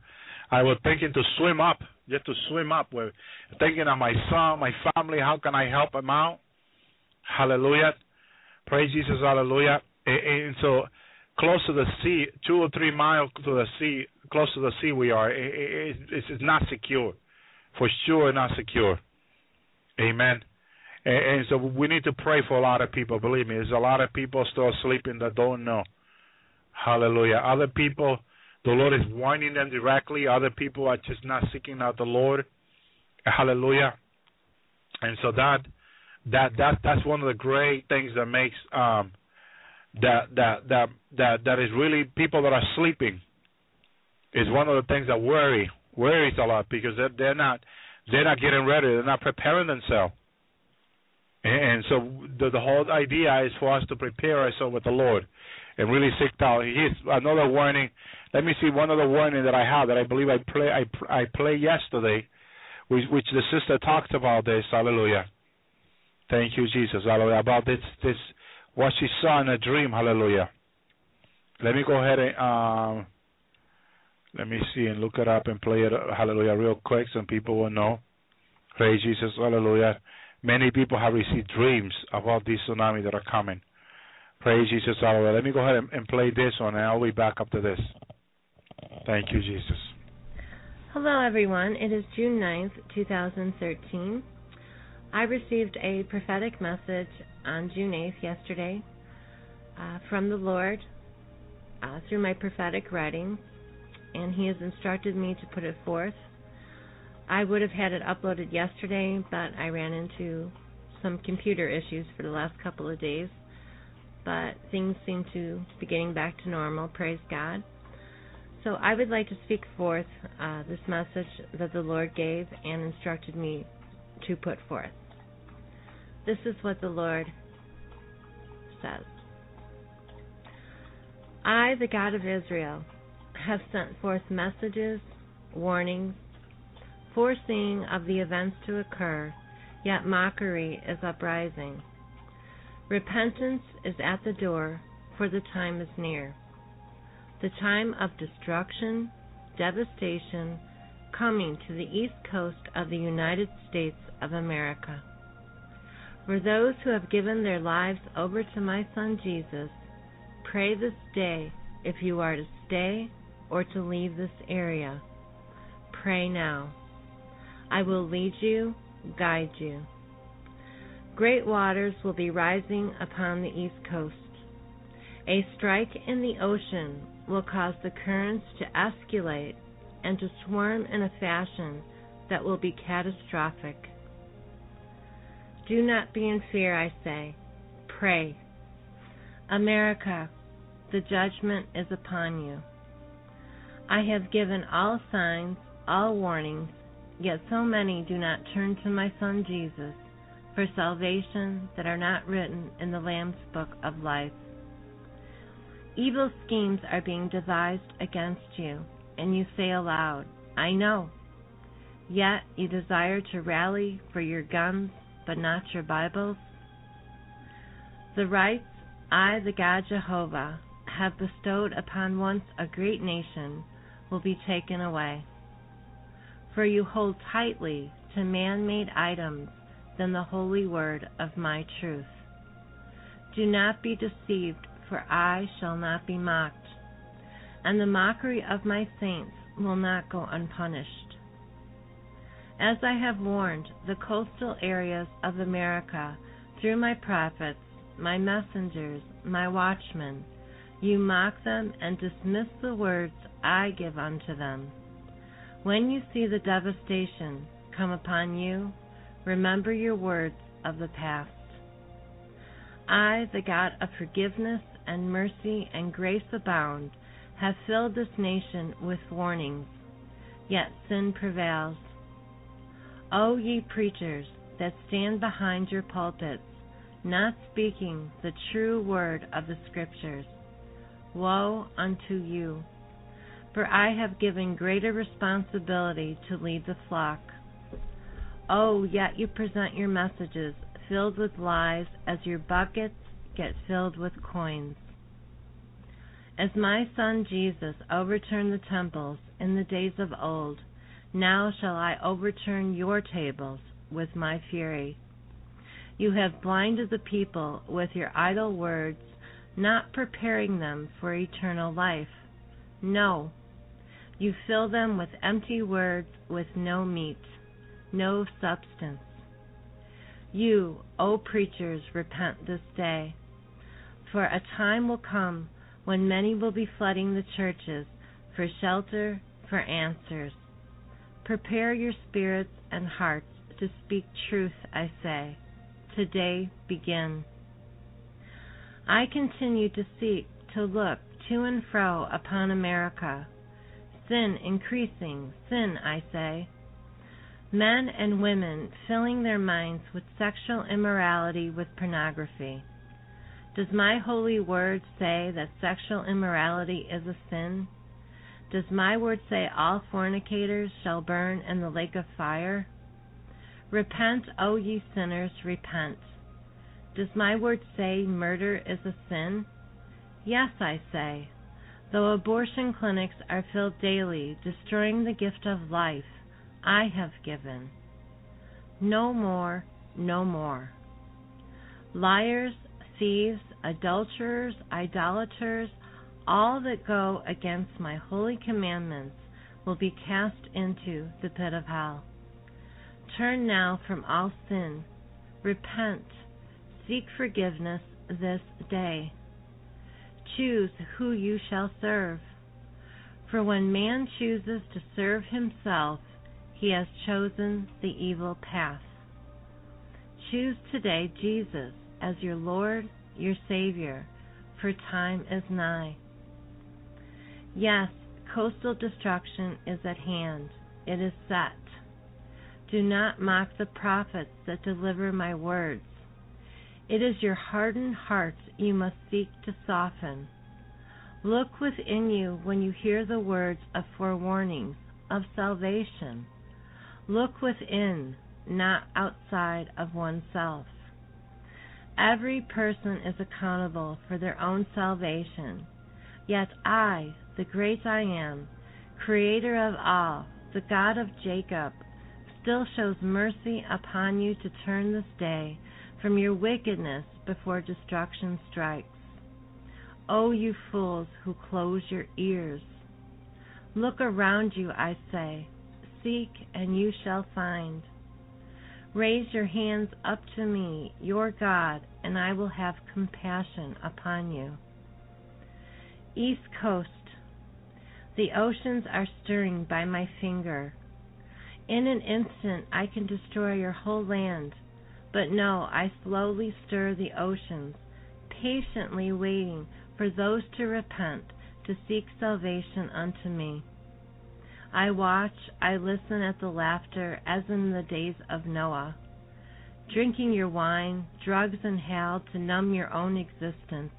I was thinking to swim up, just to swim up. We're thinking of my son, my family, how can I help them out? Hallelujah. Praise Jesus, hallelujah. And, and so close to the sea, two or three miles to the sea, close to the sea we are. It, it, it's not secure. For sure, not secure. Amen. And, and so we need to pray for a lot of people. Believe me, there's a lot of people still sleeping that don't know. Hallelujah. Other people, the Lord is warning them directly. Other people are just not seeking out the Lord. Hallelujah. And so that that that that's one of the great things that makes um that that that that, that is really people that are sleeping is one of the things that worry. Worries a lot because they're, they're not they're not getting ready. They're not preparing themselves. And, and so the, the whole idea is for us to prepare ourselves with the Lord and really seek out. Here's another warning. Let me see one other warning that I have that I believe I play I I played yesterday, which, which the sister talked about this. Hallelujah. Thank you, Jesus. Hallelujah. About this this what she saw in a dream. Hallelujah. Let me go ahead and. Um, Let me see and look it up and play it, hallelujah, real quick. Some people will know. Praise Jesus, hallelujah. Many people have received dreams about these tsunamis that are coming. Praise Jesus, hallelujah. Let me go ahead and, and play this one, and I'll be back up to this. Thank you, Jesus. Hello, everyone. It is June ninth, two thousand thirteen. I received a prophetic message on June eighth yesterday uh, from the Lord. uh, through my prophetic writing, and he has instructed me to put it forth. I would have had it uploaded yesterday, but I ran into some computer issues for the last couple of days. But things seem to be getting back to normal, praise God. So I would like to speak forth uh, this message that the Lord gave and instructed me to put forth. This is what the Lord says. I, the God of Israel, have sent forth messages, warnings, foreseeing of the events to occur, yet mockery is uprising. Repentance is at the door, for the time is near. The time of destruction, devastation, coming to the east coast of the United States of America. For those who have given their lives over to my son Jesus, pray this day if you are to stay or to leave this area. Pray now. I will lead you, guide you. Great waters will be rising upon the east coast. A strike in the ocean will cause the currents to escalate and to swarm in a fashion that will be catastrophic. Do not be in fear, I say. Pray. America, the judgment is upon you. I have given all signs, all warnings, yet so many do not turn to my son Jesus for salvation that are not written in the Lamb's Book of Life. Evil schemes are being devised against you, and you say aloud, I know. Yet you desire to rally for your guns, but not your Bibles. The rights I, the God Jehovah, have bestowed upon once a great nation will be taken away. For you hold tightly to man-made items than the holy word of my truth. Do not be deceived, for I shall not be mocked, and the mockery of my saints will not go unpunished. As I have warned the coastal areas of America through my prophets, my messengers, my watchmen, you mock them and dismiss the words I give unto them. When you see the devastation come upon you, remember your words of the past. I, the God of forgiveness and mercy and grace abound, have filled this nation with warnings, yet sin prevails. O ye preachers that stand behind your pulpits, not speaking the true word of the Scriptures, woe unto you! For I have given greater responsibility to lead the flock. Oh, yet you present your messages filled with lies as your buckets get filled with coins. As my son Jesus overturned the temples in the days of old, now shall I overturn your tables with my fury. You have blinded the people with your idle words, not preparing them for eternal life. No, you fill them with empty words with no meat, no substance. You, O preachers, repent this day, for a time will come when many will be flooding the churches for shelter, for answers. Prepare your spirits and hearts to speak truth, I say. Today begin. I continue to seek, to look to and fro upon America. Sin increasing, sin, I say. Men and women filling their minds with sexual immorality with pornography. Does my holy word say that sexual immorality is a sin? Does my word say all fornicators shall burn in the lake of fire? Repent, O ye sinners, repent. Does my word say murder is a sin? Yes, I say, though abortion clinics are filled daily, destroying the gift of life I have given. No more, no more. Liars, thieves, adulterers, idolaters, all that go against my holy commandments will be cast into the pit of hell. Turn now from all sin. Repent. Seek forgiveness this day. Choose who you shall serve. For when man chooses to serve himself, he has chosen the evil path. Choose today Jesus as your Lord, your Savior, for time is nigh. Yes, coastal destruction is at hand. It is set. Do not mock the prophets that deliver my words. It is your hardened hearts you must seek to soften. Look within you when you hear the words of forewarnings, of salvation. Look within, not outside of oneself. Every person is accountable for their own salvation. Yet I, the great I am, creator of all, the God of Jacob, still shows mercy upon you to turn this day from your wickedness before destruction strikes. O, you fools who close your ears. Look around you, I say. Seek, and you shall find. Raise your hands up to me, your God, and I will have compassion upon you. East Coast, the oceans are stirring by my finger. In an instant I can destroy your whole land, but no, I slowly stir the oceans, patiently waiting for those to repent, to seek salvation unto me. I watch, I listen at the laughter, as in the days of Noah, drinking your wine, drugs and hell to numb your own existence.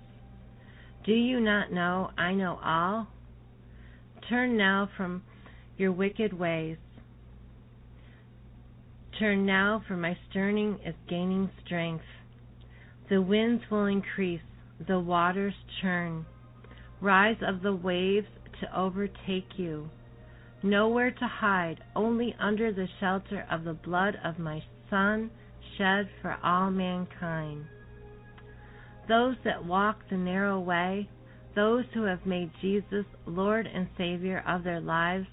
Do you not know I know all? Turn now from your wicked ways. Turn now, for my stirring is gaining strength. The winds will increase, the waters churn. Rise of the waves to overtake you. Nowhere to hide, only under the shelter of the blood of my Son, shed for all mankind. Those that walk the narrow way, those who have made Jesus Lord and Savior of their lives,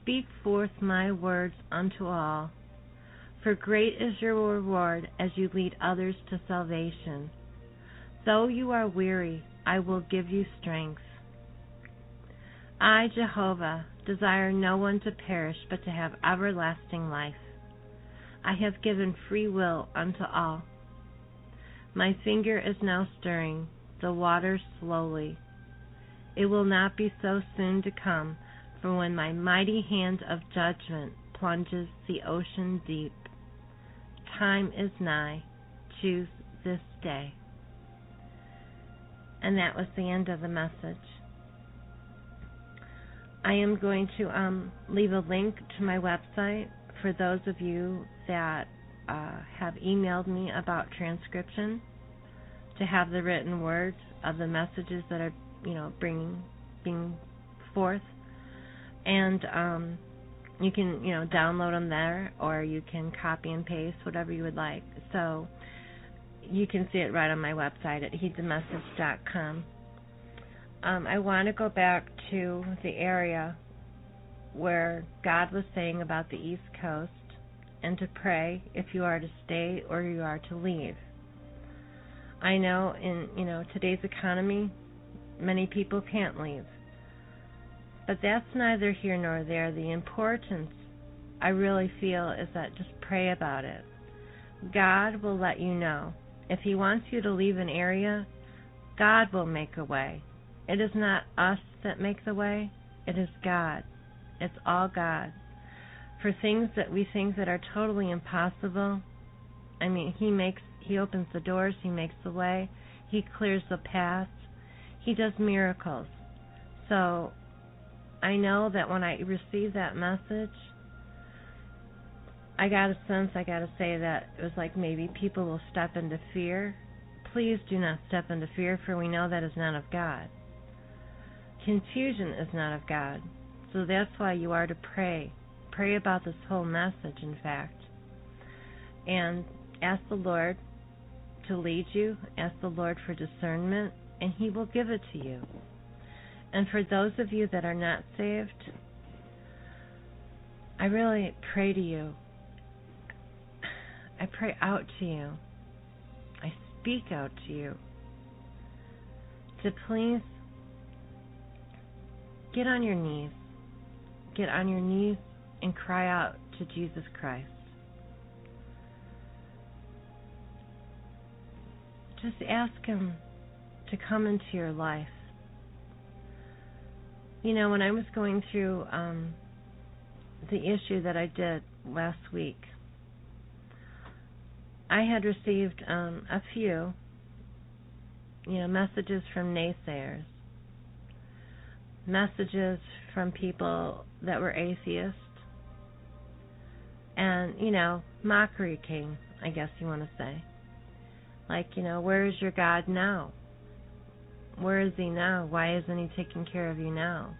speak forth my words unto all. For great is your reward as you lead others to salvation. Though you are weary, I will give you strength. I, Jehovah, desire no one to perish but to have everlasting life. I have given free will unto all. My finger is now stirring the waters slowly. It will not be so soon to come, for when my mighty hand of judgment plunges the ocean deep, time is nigh. Choose this day. And that was the end of the message. I am going to um, leave a link to my website for those of you that uh, have emailed me about transcription, to have the written words of the messages that are, you know, bringing being forth, and um, you can, you know, download them there, or you can copy and paste, whatever you would like. So you can see it right on my website at heed the message dot com. Um, I want to go back to the area where God was saying about the East Coast, and to pray if you are to stay or you are to leave. I know in, you know, today's economy, many people can't leave. But that's neither here nor there. The importance, I really feel, is that just pray about it. God will let you know. If he wants you to leave an area, God will make a way. It is not us that make the way. It is God. It's all God. For things that we think that are totally impossible, I mean, he makes He opens the doors, he makes the way, he clears the path, he does miracles. So I know that when I received that message, I got a sense, I got to say that it was like maybe people will step into fear. Please do not step into fear, for we know that is not of God. Confusion is not of God. So that's why you are to pray. Pray about this whole message, in fact. And ask the Lord to lead you, ask the Lord for discernment, and he will give it to you. And for those of you that are not saved, I really pray to you. I pray out to you. I speak out to you. to please get on your knees. Get on your knees and cry out to Jesus Christ. Just ask Him to come into your life. You know, when I was going through um, the issue that I did last week, I had received um, a few, you know, messages from naysayers, messages from people that were atheists, and, you know, mockery came, I guess you want to say. Like, you know, where is your God now? Where is He now? Why isn't He taking care of you now?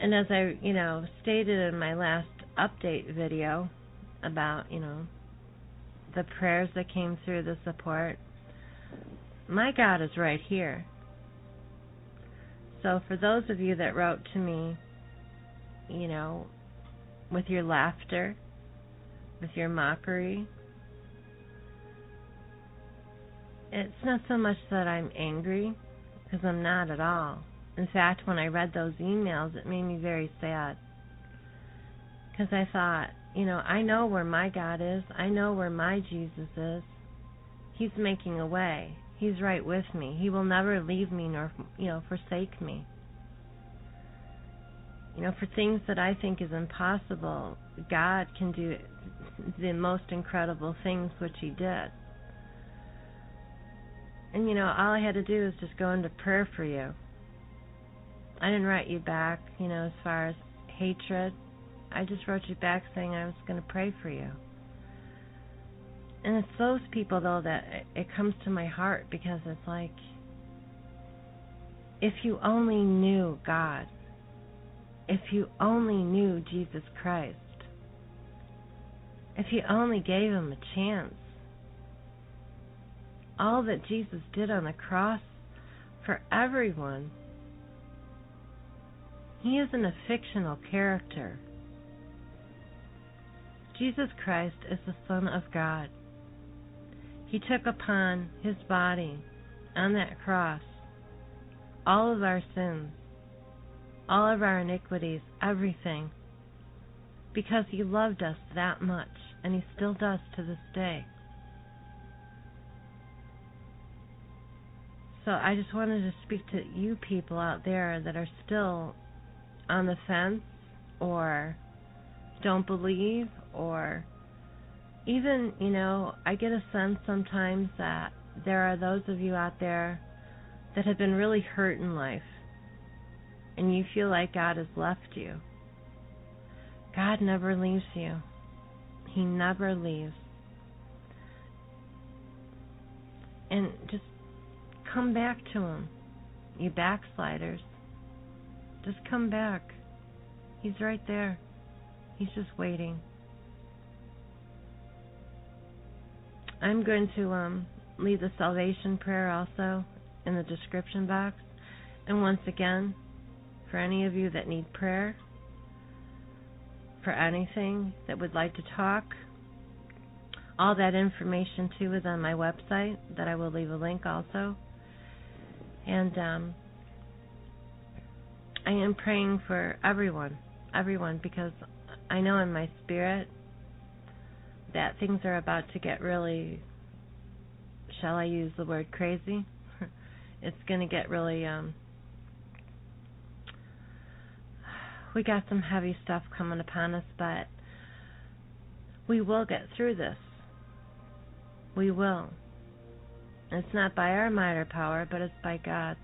And as I, you know, stated in my last update video about, you know, the prayers that came through, the support, my God is right here. So for those of you that wrote to me, you know, with your laughter, with your mockery, it's not so much that I'm angry, because I'm not at all. In fact, when I read those emails, it made me very sad. Because I thought, you know, I know where my God is. I know where my Jesus is. He's making a way. He's right with me. He will never leave me nor, you know, forsake me. You know, for things that I think is impossible, God can do the most incredible things, which He did. And, you know, all I had to do is just go into prayer for you. I didn't write you back, you know, as far as hatred. I just wrote you back saying I was going to pray for you. And it's those people, though, that it comes to my heart, because it's like, if you only knew God, if you only knew Jesus Christ, if you only gave Him a chance, all that Jesus did on the cross for everyone. He isn't a fictional character. Jesus Christ is the Son of God. He took upon His body on that cross all of our sins, all of our iniquities, everything, because He loved us that much, and He still does to this day. So I just wanted to speak to you people out there that are still on the fence or don't believe, or even, you know, I get a sense sometimes that there are those of you out there that have been really hurt in life and you feel like God has left you. God never leaves you. He never leaves. And just come back to Him, you backsliders. Just come back. He's right there. He's just waiting. I'm going to um, leave the salvation prayer also in the description box. And once again, for any of you that need prayer, for anything that would like to talk, all that information too is on my website that I will leave a link also. And um, I am praying for everyone, everyone, because I know in my spirit that things are about to get really, shall I use the word crazy? It's going to get really, um, we got some heavy stuff coming upon us, but we will get through this. We will. It's not by our might or power, but it's by God's.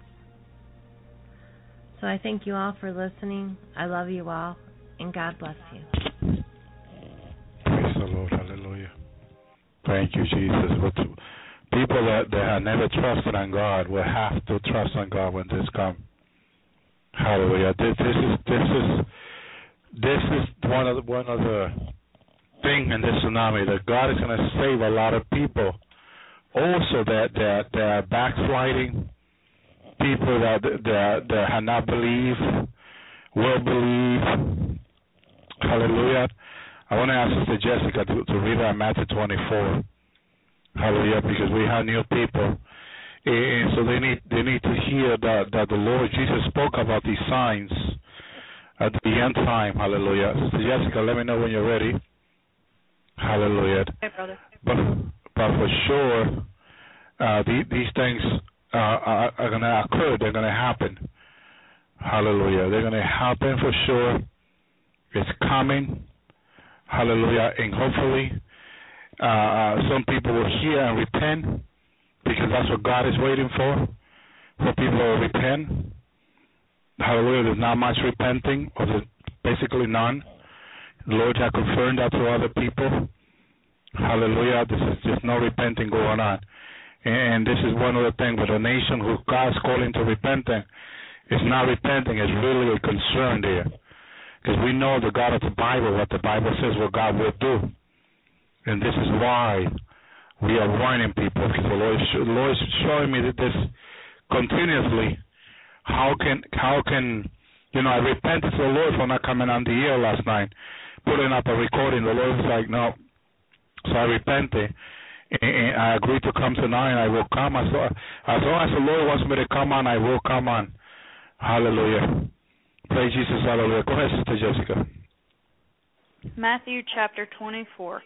So I thank you all for listening. I love you all, and God bless you. Praise the Lord. Hallelujah. Thank you, Jesus. But people that, that have never trusted on God will have to trust on God when this comes. Hallelujah. This, this is this is this is one of the, one of the things in this tsunami that God is going to save a lot of people. Also, that that there are backsliding people that that that have not believed, will believe. Hallelujah! I want to ask Sister Jessica to, to read our Matthew twenty-four. Hallelujah! Because we have new people, And so they need they need to hear that, that the Lord Jesus spoke about these signs at the end time. Hallelujah. Sister Jessica, let me know when you're ready. Hallelujah. Hey, brother. But, but for sure, uh, the, these things uh, are, are going to occur. They're going to happen. Hallelujah. They're going to happen for sure. It's coming. Hallelujah. And hopefully uh, some people will hear and repent, because that's what God is waiting for, for people to repent. Hallelujah. There's not much repenting, or there's basically none. The Lord has confirmed that to other people. Hallelujah. This is just no repenting going on. And this is one of the things with a nation who God's calling to repenting. It's not repenting. It's really a concern there. Because we know the God of the Bible, what the Bible says, what God will do. And this is why we are warning people. Because the Lord, the Lord is showing me that this continuously. How can, how can, you know, I repented to the Lord for not coming on the air last night, putting up a recording. The Lord was like, no. So I repented. And I agreed to come tonight, and I will come. As long as the Lord wants me to come on, I will come on. Hallelujah. Praise Jesus, hallelujah. Go ahead, Sister Jessica. Matthew chapter twenty-four.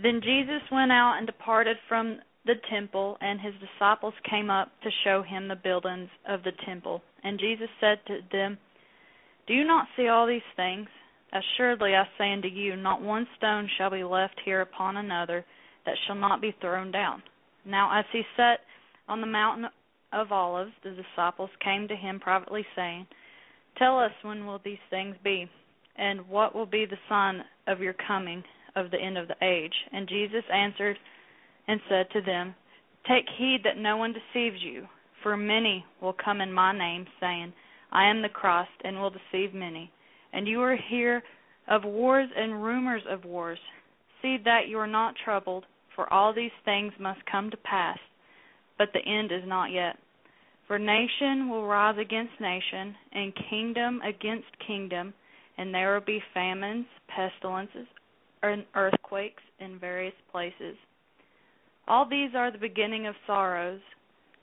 Then Jesus went out and departed from the temple, and his disciples came up to show him the buildings of the temple. And Jesus said to them, "Do you not see all these things? Assuredly I say unto you, not one stone shall be left here upon another that shall not be thrown down." Now as he sat on the mountain of Olives, the disciples came to him privately, saying, "Tell us, when will these things be? And what will be the sign of your coming of the end of the age?" And Jesus answered and said to them, "Take heed that no one deceives you, for many will come in my name, saying, I am the Christ, and will deceive many. And you are hear of wars and rumors of wars. See that you are not troubled, for all these things must come to pass, but the end is not yet. For nation will rise against nation, and kingdom against kingdom, and there will be famines, pestilences, and earthquakes in various places. All these are the beginning of sorrows.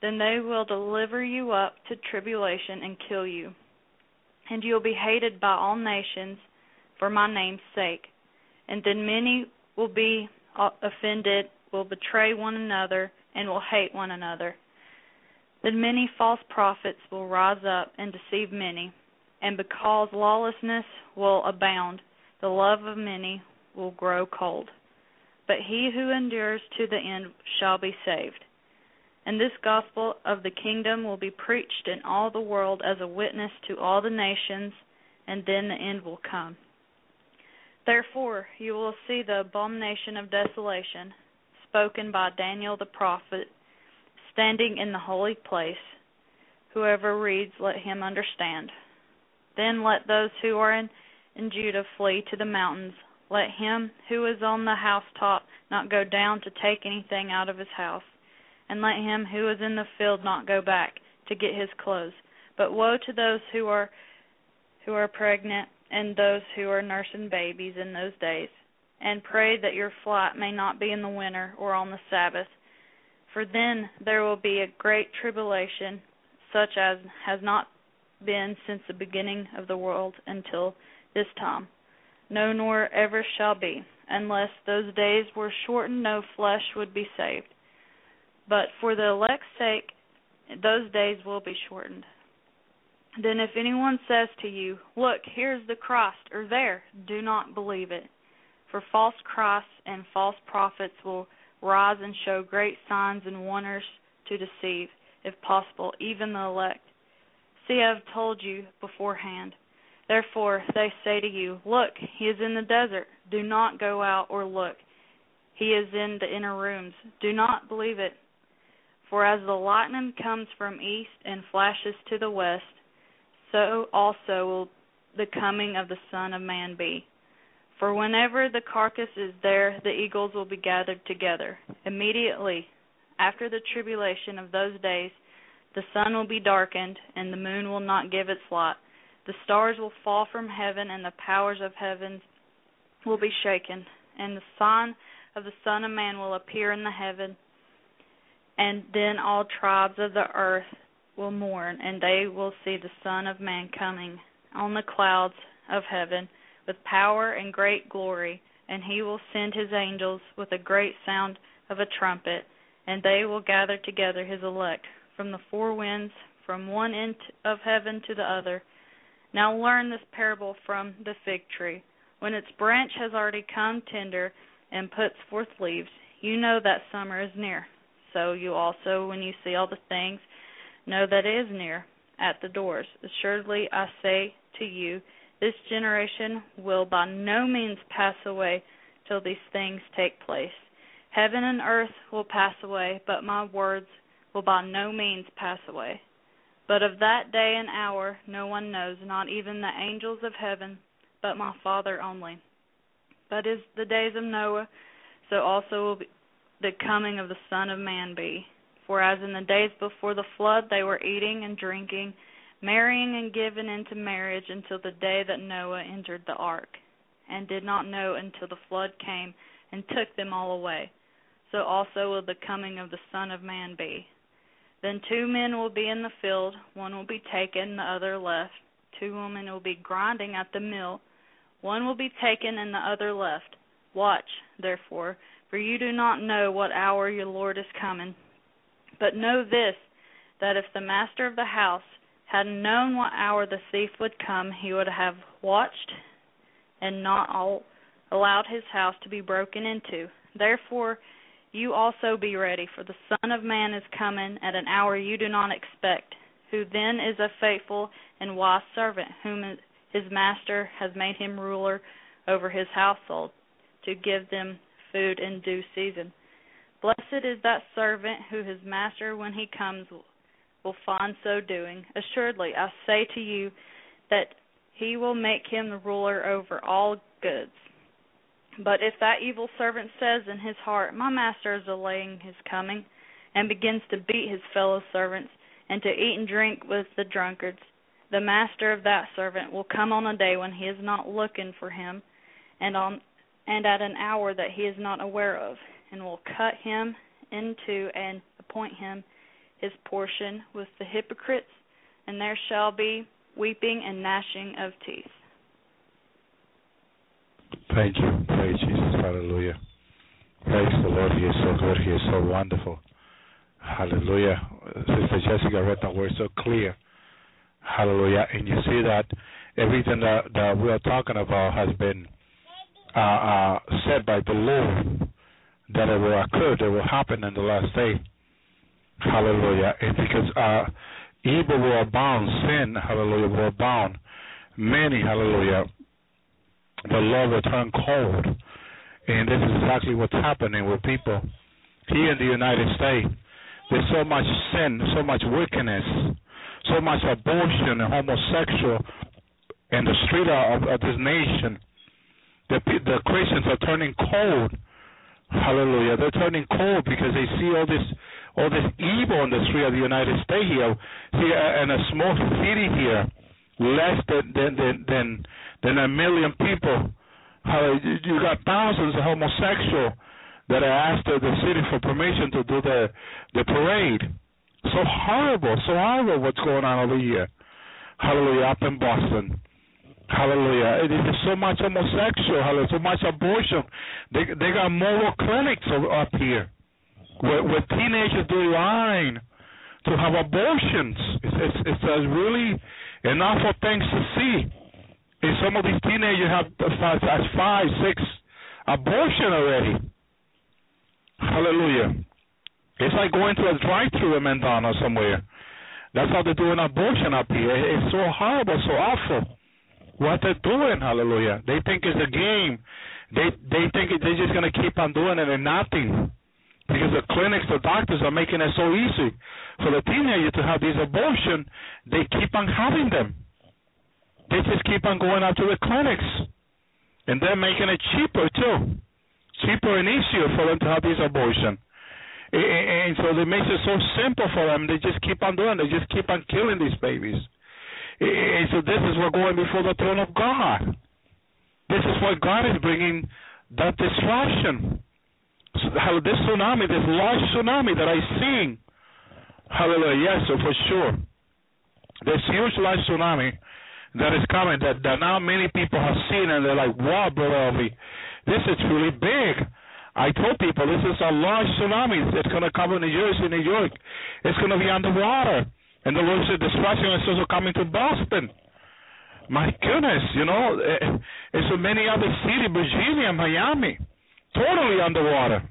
Then they will deliver you up to tribulation and kill you. And you will be hated by all nations for my name's sake. And then many will be offended, will betray one another, and will hate one another. Then many false prophets will rise up and deceive many. And because lawlessness will abound, the love of many will grow cold. But he who endures to the end shall be saved. And this gospel of the kingdom will be preached in all the world as a witness to all the nations, and then the end will come. Therefore you will see the abomination of desolation, spoken by Daniel the prophet, standing in the holy place. Whoever reads, let him understand. Then let those who are in, in Judah flee to the mountains. Let him who is on the housetop not go down to take anything out of his house. And let him who is in the field not go back to get his clothes. But woe to those who are who are pregnant, and those who are nursing babies in those days. And pray that your flight may not be in the winter or on the Sabbath. For then there will be a great tribulation, such as has not been since the beginning of the world until this time. No, nor ever shall be. Unless those days were shortened, no flesh would be saved. But for the elect's sake, those days will be shortened. Then if anyone says to you, look, here's the Christ, or there, do not believe it. For false Christs and false prophets will rise and show great signs and wonders to deceive, if possible, even the elect. See, I have told you beforehand. Therefore they say to you, look, he is in the desert. Do not go out or look. He is in the inner rooms. Do not believe it. For as the lightning comes from east and flashes to the west, so also will the coming of the Son of Man be. For whenever the carcass is there, the eagles will be gathered together. Immediately after the tribulation of those days, the sun will be darkened, and the moon will not give its light. The stars will fall from heaven, and the powers of heaven will be shaken. And the sign of the Son of Man will appear in the heaven. And then all tribes of the earth will mourn, and they will see the Son of Man coming on the clouds of heaven with power and great glory. And he will send his angels with a great sound of a trumpet, and they will gather together his elect from the four winds, from one end of heaven to the other. Now learn this parable from the fig tree. When its branch has already come tender and puts forth leaves, you know that summer is near. So you also, when you see all the things, know that it is near, at the doors. Assuredly, I say to you, this generation will by no means pass away till these things take place. Heaven and earth will pass away, but my words will by no means pass away. But of that day and hour no one knows, not even the angels of heaven, but my Father only. But as the days of Noah, so also will be the coming of the Son of Man be. For as in the days before the flood they were eating and drinking, marrying and given into marriage, until the day that Noah entered the ark, and did not know until the flood came and took them all away. So also will the coming of the Son of Man be. Then two men will be in the field, one will be taken, the other left. Two women will be grinding at the mill, one will be taken and the other left. Watch, therefore, for you do not know what hour your Lord is coming. But know this, that if the master of the house had known what hour the thief would come, he would have watched and not all allowed his house to be broken into. Therefore, you also be ready, for the Son of Man is coming at an hour you do not expect. Who then is a faithful and wise servant, whom his master has made him ruler over his household, to give them food in due season. Blessed is that servant who his master, when he comes, will find so doing. Assuredly, I say to you that he will make him the ruler over all goods. But if that evil servant says in his heart, my master is delaying his coming, and begins to beat his fellow servants, and to eat and drink with the drunkards, the master of that servant will come on a day when he is not looking for him, and on and at an hour that he is not aware of, and will cut him in two and appoint him his portion with the hypocrites, and there shall be weeping and gnashing of teeth. Thank you. Praise Jesus. Hallelujah. Praise the Lord. He is so good. He is so wonderful. Hallelujah. Sister Jessica read that word so clear. Hallelujah. And you see that everything that, that we are talking about has been uh, uh, said by the Lord, that it will occur, that will happen in the last day. Hallelujah. And because uh, evil will abound, sin, hallelujah, will abound. Many, hallelujah, the Lord will turn cold. And this is exactly what's happening with people here in the United States. There's so much sin, so much wickedness, so much abortion and homosexual in the street of, of this nation. The, the Christians are turning cold. Hallelujah. They're turning cold because they see all this all this evil in the street of the United States here. See, in a small city here, less than than than, than a million people. Hallelujah. You got thousands of homosexuals that are asked the city for permission to do the the parade. So horrible, so horrible what's going on over here. Hallelujah, up in Boston. Hallelujah. It is so much homosexual, hallelujah, so much abortion. They they got moral clinics up here where, where teenagers do line to have abortions. It's, it's, it's a really an awful thing to see. And some of these teenagers have five, five six abortion already. Hallelujah. It's like going to a drive-thru at McDonald's somewhere. That's how they're doing abortion up here. It's so horrible, so awful what they're doing, hallelujah. They think it's a game. They they think it, they're just going to keep on doing it and nothing, because the clinics, the doctors are making it so easy for the teenager to have these abortion. They keep on having them. They just keep on going out to the clinics, and they're making it cheaper too, cheaper and easier for them to have these abortion. And, and so it makes it so simple for them. They just keep on doing it. They just keep on killing these babies. And so this is what going before the throne of God. This is what God is bringing, that destruction. So hallelujah, this tsunami, this large tsunami that I'm seeing, hallelujah, yes, so for sure, this huge large tsunami that is coming, that, that now many people have seen, and they're like, wow, brother Elvi, this is really big. I told people this is a large tsunami. It's going to cover New Jersey, New York. It's going to be underwater. And the Lord said destruction is also coming to Boston. My goodness, you know, and so many other cities, Virginia, Miami, totally underwater.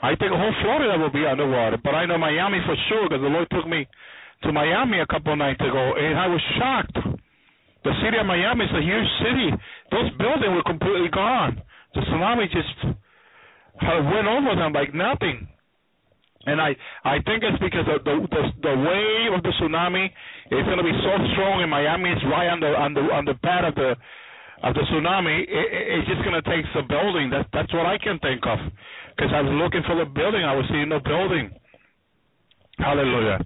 I think whole Florida will be underwater. But I know Miami for sure because the Lord took me to Miami a couple of nights ago, and I was shocked. The city of Miami is a huge city. Those buildings were completely gone. The tsunami just went over them like nothing. And I, I think it's because of the, the the wave of the tsunami is going to be so strong in Miami. It's right on the on the, on the pad of the of the tsunami. It, it, it's just going to take some building. That that's what I can think of, because I was looking for the building. I was seeing no building. Hallelujah.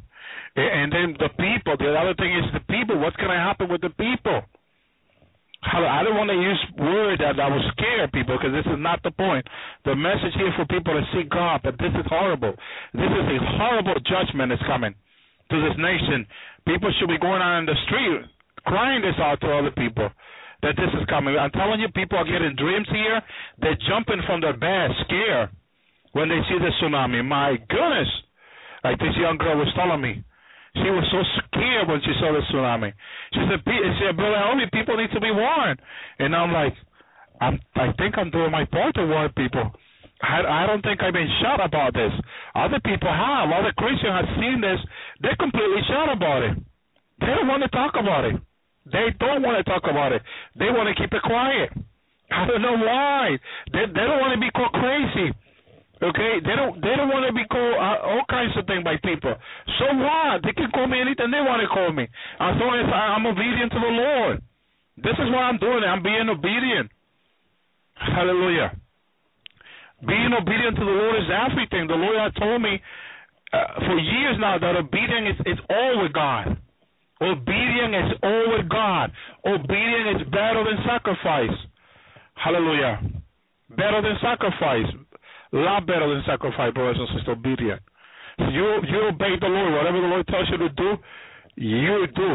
And then the people. The other thing is the people. What's going to happen with the people? I don't want to use words that I will scare people, because this is not the point. The message here for people to see God, but this is horrible. This is a horrible judgment that's coming to this nation. People should be going out in the street crying this out to other people that this is coming. I'm telling you, people are getting dreams here. They're jumping from their bed, scared, when they see the tsunami. My goodness. Like this young girl was telling me. She was so scared when she saw the tsunami. She said, she said, brother, only people need to be warned. And I'm like, I'm, I think I'm doing my part to warn people. I, I don't think I've been shut about this. Other people have. Other Christians have seen this. They're completely shut about it. They don't want to talk about it. They don't want to talk about it. They want to keep it quiet. I don't know why. They, they don't want to be called crazy. Okay, they don't they don't want to be called uh, all kinds of things by people. So what? They can call me anything they want to call me. As long as I, I'm obedient to the Lord. This is why I'm doing it. I'm being obedient. Hallelujah. Being obedient to the Lord is everything. The Lord has told me uh, for years now that obedience is, is all with God. Obedience is all with God. Obedience is better than sacrifice. Hallelujah. Better than sacrifice. A lot better than sacrifice, brothers and sisters, obedient. So you, you obey the Lord. Whatever the Lord tells you to do, you do.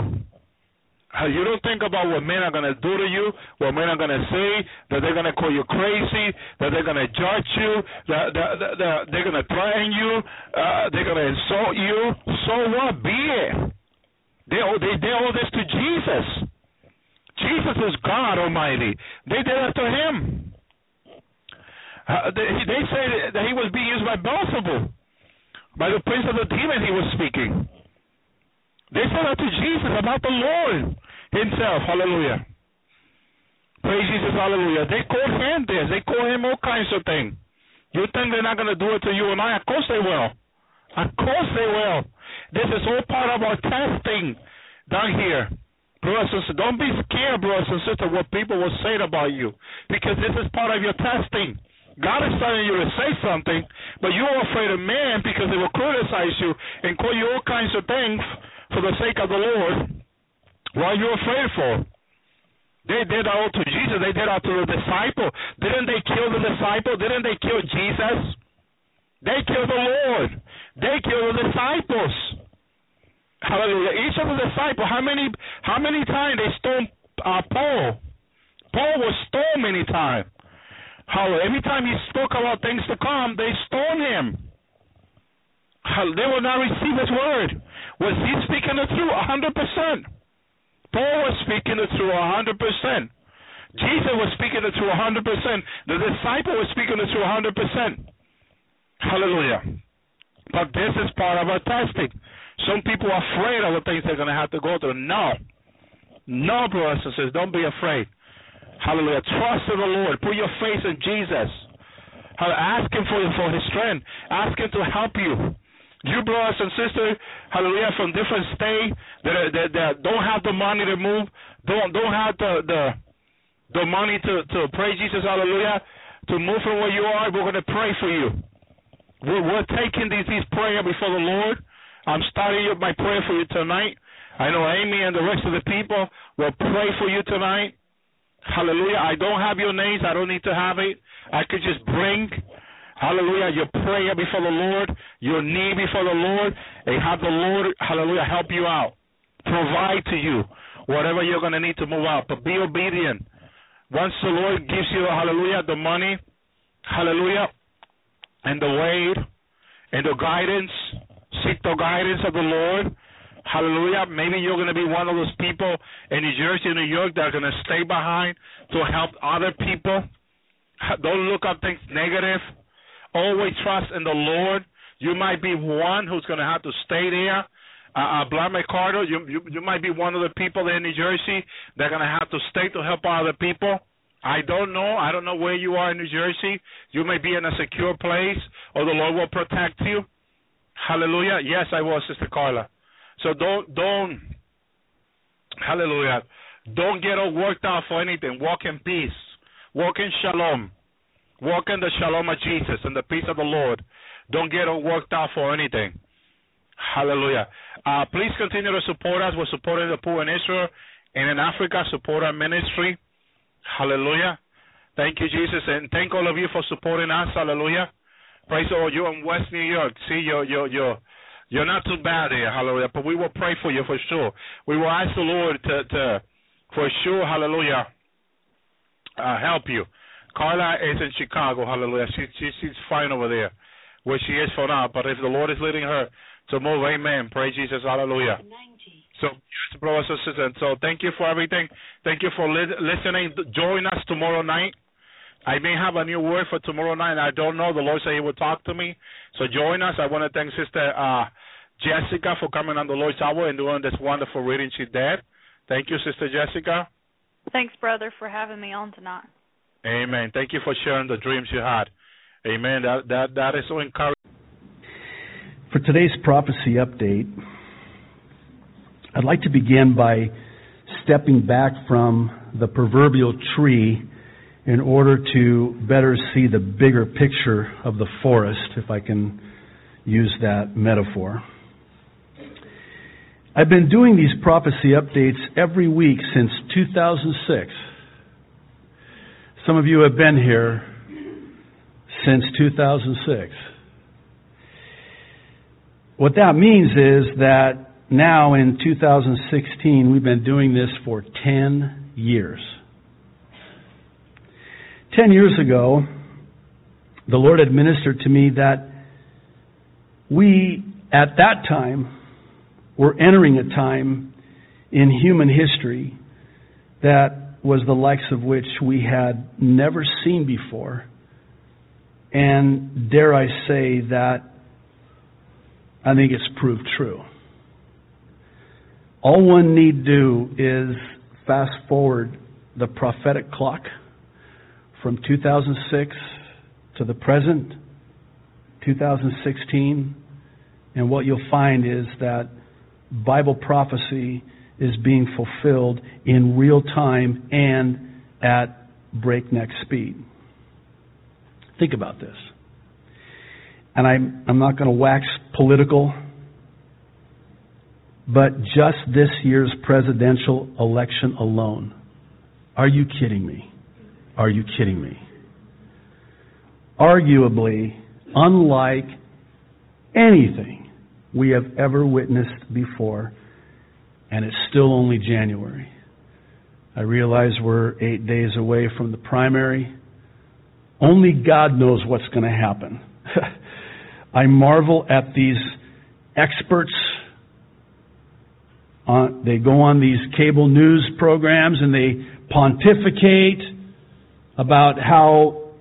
You don't think about what men are going to do to you, what men are going to say, that they're going to call you crazy, that they're going to judge you, that, that, that, that they're going to threaten you, uh, they're going to insult you. So what? Be it. They, they did all this to Jesus. Jesus is God Almighty. They did that to him. Uh, they, they say that he was being used by Beelzebub, by the prince of the demons he was speaking. They said that to Jesus about the Lord himself. Hallelujah. Praise Jesus, hallelujah. They called him this. They called him all kinds of things. You think they're not going to do it to you and I? Of course they will. Of course they will. This is all part of our testing down here. Brothers and sisters, don't be scared, brothers and sisters, what people will say about you, because this is part of your testing. God is telling you to say something, but you're afraid of man because they will criticize you and call you all kinds of things for the sake of the Lord. What are you afraid for? They did that all to Jesus. They did that to the disciple. Didn't they kill the disciple? Didn't they kill Jesus? They killed the Lord. They killed the disciples. Hallelujah. Each of the disciples, how many how many times they stoned uh, Paul? Paul was stoned many times. Hallelujah. Every time he spoke about things to come, they stoned him. They will not receive his word. Was he speaking the truth? A hundred percent. Paul was speaking the truth a hundred percent. Jesus was speaking the truth a hundred percent. The disciple was speaking the truth a hundred percent. Hallelujah. But this is part of our testing. Some people are afraid of the things they're going to have to go through. No. No, brothers and sisters, don't be afraid. Hallelujah. Trust in the Lord. Put your faith in Jesus. Ask him for, for his strength. Ask him to help you. You brothers and sisters, hallelujah, from different states that, that, that don't have the money to move, don't don't have the the, the money to, to pray Jesus, hallelujah, to move from where you are, we're going to pray for you. We're, we're taking these, these prayer before the Lord. I'm starting my prayer for you tonight. I know Amy and the rest of the people will pray for you tonight. Hallelujah. I don't have your names. I don't need to have it. I could just bring, Hallelujah, your prayer before the Lord, your need before the Lord, and have the Lord, hallelujah, help you out. Provide to you whatever you're going to need to move out. But be obedient. Once the Lord gives you, hallelujah, the money, hallelujah, and the way, and the guidance, seek the guidance of the Lord. Hallelujah. Maybe you're going to be one of those people in New Jersey and New York that are going to stay behind to help other people. Don't look at things negative. Always trust in the Lord. You might be one who's going to have to stay there. Uh, uh, Blind Mercado, you, you, you might be one of the people there in New Jersey that are going to have to stay to help other people. I don't know. I don't know where you are in New Jersey. You may be in a secure place, or the Lord will protect you. Hallelujah. Yes, I was, Sister Carla. So don't, don't, hallelujah, don't get all worked out for anything. Walk in peace. Walk in shalom. Walk in the shalom of Jesus and the peace of the Lord. Don't get all worked out for anything. Hallelujah. Uh, please continue to support us. We're supporting the poor in Israel and in Africa. Support our ministry. Hallelujah. Thank you, Jesus. And thank all of you for supporting us. Hallelujah. Praise the Lord. You're in West New York. See, you're, you're, you're, you're not too bad here. Hallelujah. But we will pray for you for sure. We will ask the Lord to, to for sure, hallelujah, uh, help you. Carla is in Chicago. Hallelujah. She, she, she's fine over there, where she is for now. But if the Lord is leading her to move, amen. Praise Jesus. Hallelujah. So, brothers and sisters, so thank you for everything. Thank you for li- listening. Join us tomorrow night. I may have a new word for tomorrow night. I don't know. The Lord said he will talk to me. So join us. I want to thank Sister uh, Jessica for coming on the Lord's Hour and doing this wonderful reading she did. Thank you, Sister Jessica. Thanks, brother, for having me on tonight. Amen. Thank you for sharing the dreams you had. Amen. That that, that is so encouraging. For today's prophecy update, I'd like to begin by stepping back from the proverbial tree in order to better see the bigger picture of the forest, if I can use that metaphor. I've been doing these prophecy updates every week since two thousand six. Some of you have been here since two thousand six. What that means is that now in two thousand sixteen, we've been doing this for ten years. Ten years ago, the Lord administered to me that we, at that time, were entering a time in human history that was the likes of which we had never seen before. And dare I say that I think it's proved true. All one need do is fast forward the prophetic clock from two thousand six to the present, two thousand sixteen, and what you'll find is that Bible prophecy is being fulfilled in real time and at breakneck speed. Think about this. And I'm, I'm not going to wax political, but just this year's presidential election alone. Are you kidding me? Are you kidding me? Arguably, unlike anything we have ever witnessed before, and it's still only January. I realize we're eight days away from the primary. Only God knows what's going to happen. I marvel at these experts. On, they go on these cable news programs and they pontificate about how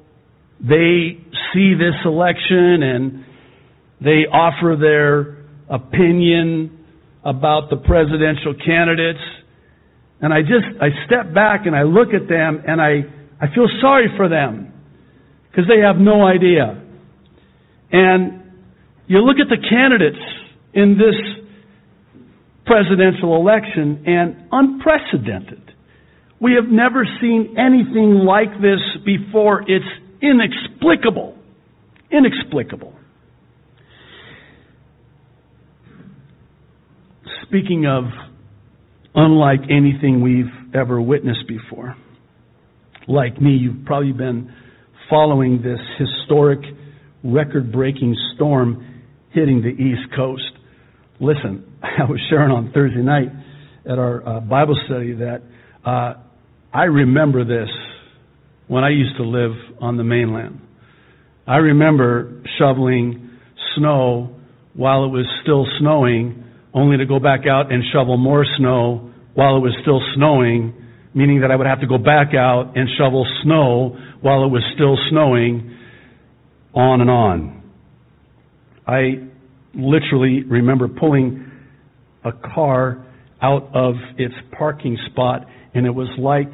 they see this election, and they offer their opinion about the presidential candidates. And I just, I step back and I look at them and I, I feel sorry for them because they have no idea. And you look at the candidates in this presidential election, and unprecedented. We have never seen anything like this before. It's inexplicable. Inexplicable. Speaking of unlike anything we've ever witnessed before, like me, you've probably been following this historic record-breaking storm hitting the East Coast. Listen, I was sharing on Thursday night at our uh, Bible study that uh, I remember this when I used to live on the mainland. I remember shoveling snow while it was still snowing, only to go back out and shovel more snow while it was still snowing, meaning that I would have to go back out and shovel snow while it was still snowing, on and on. I literally remember pulling a car out of its parking spot, and it was like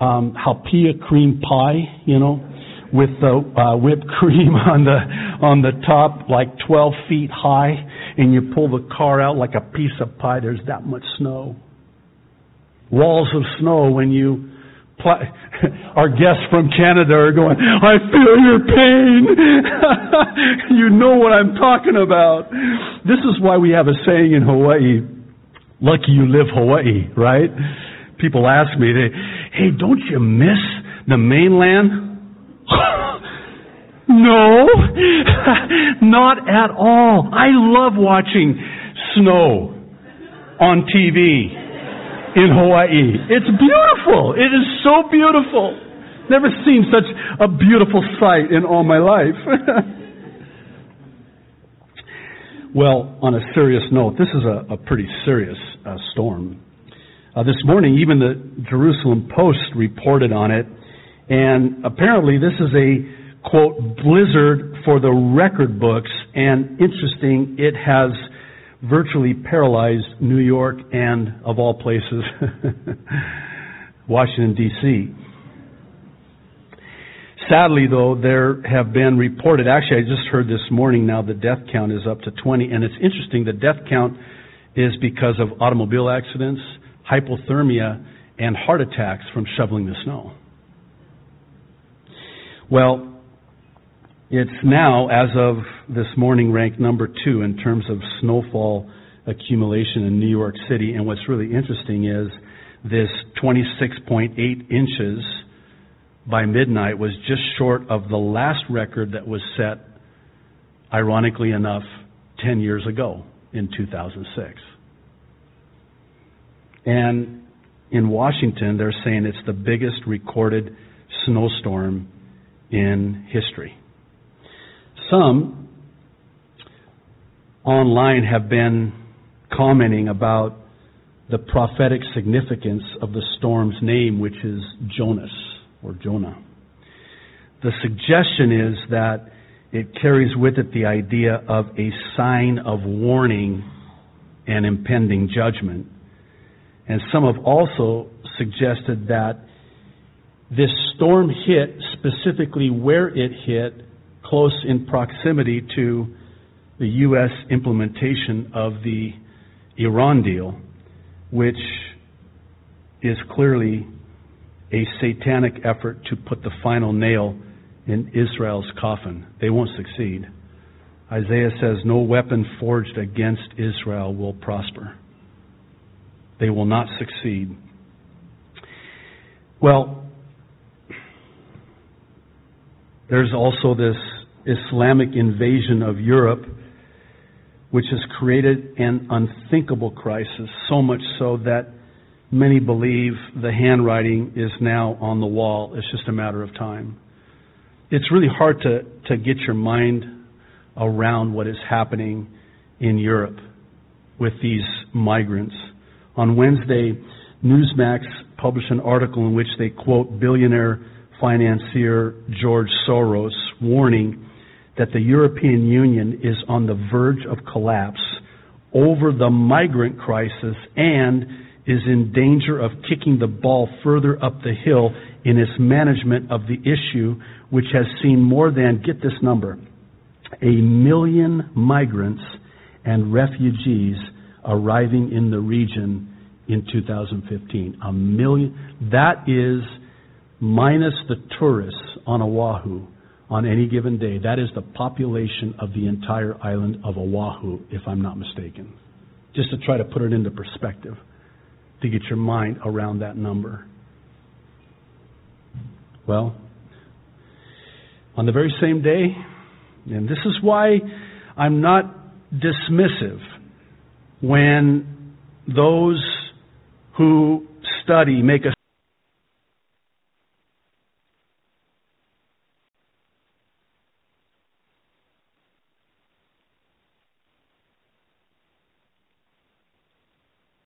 um, halpia cream pie, you know, with the uh, whipped cream on the on the top, like twelve feet high, and you pull the car out like a piece of pie. There's that much snow. Walls of snow when you... Pl- Our guests from Canada are going, I feel your pain. You know what I'm talking about. This is why we have a saying in Hawaii, lucky you live Hawaii, right? People ask me, they, hey, don't you miss the mainland? No, not at all. I love watching snow on T V in Hawaii. It's beautiful. It is so beautiful. Never seen such a beautiful sight in all my life. Well, on a serious note, this is a, a pretty serious uh, storm. Uh, this morning, even the Jerusalem Post reported on it, and apparently this is a quote, blizzard for the record books, and interesting, it has virtually paralyzed New York and, of all places, Washington, D C Sadly, though, there have been reported, actually I just heard this morning now the death count is up to twenty, and it's interesting, the death count is because of automobile accidents, hypothermia, and heart attacks from shoveling the snow. Well, it's now, as of this morning, ranked number two in terms of snowfall accumulation in New York City. And what's really interesting is this twenty-six point eight inches by midnight was just short of the last record that was set, ironically enough, ten years ago in two thousand six. And in Washington, they're saying it's the biggest recorded snowstorm in history. Some online have been commenting about the prophetic significance of the storm's name, which is Jonas, or Jonah. The suggestion is that it carries with it the idea of a sign of warning and impending judgment. And some have also suggested that this storm hit specifically where it hit, close in proximity to the U S implementation of the Iran deal, which is clearly a satanic effort to put the final nail in Israel's coffin. They won't succeed. Isaiah says, no weapon forged against Israel will prosper. They will not succeed. Well, there's also this Islamic invasion of Europe, which has created an unthinkable crisis, so much so that many believe the handwriting is now on the wall. It's just a matter of time. It's really hard to, to get your mind around what is happening in Europe with these migrants. On Wednesday, Newsmax published an article in which they quote billionaire financier George Soros warning that the European Union is on the verge of collapse over the migrant crisis and is in danger of kicking the ball further up the hill in its management of the issue, which has seen more than, get this number, a million migrants and refugees arriving in the region in two thousand fifteen. A million. That is minus the tourists on Oahu on any given day. That is the population of the entire island of Oahu, if I'm not mistaken. Just to try to put it into perspective, to get your mind around that number. Well, on the very same day, And this is why I'm not dismissive when those who study make a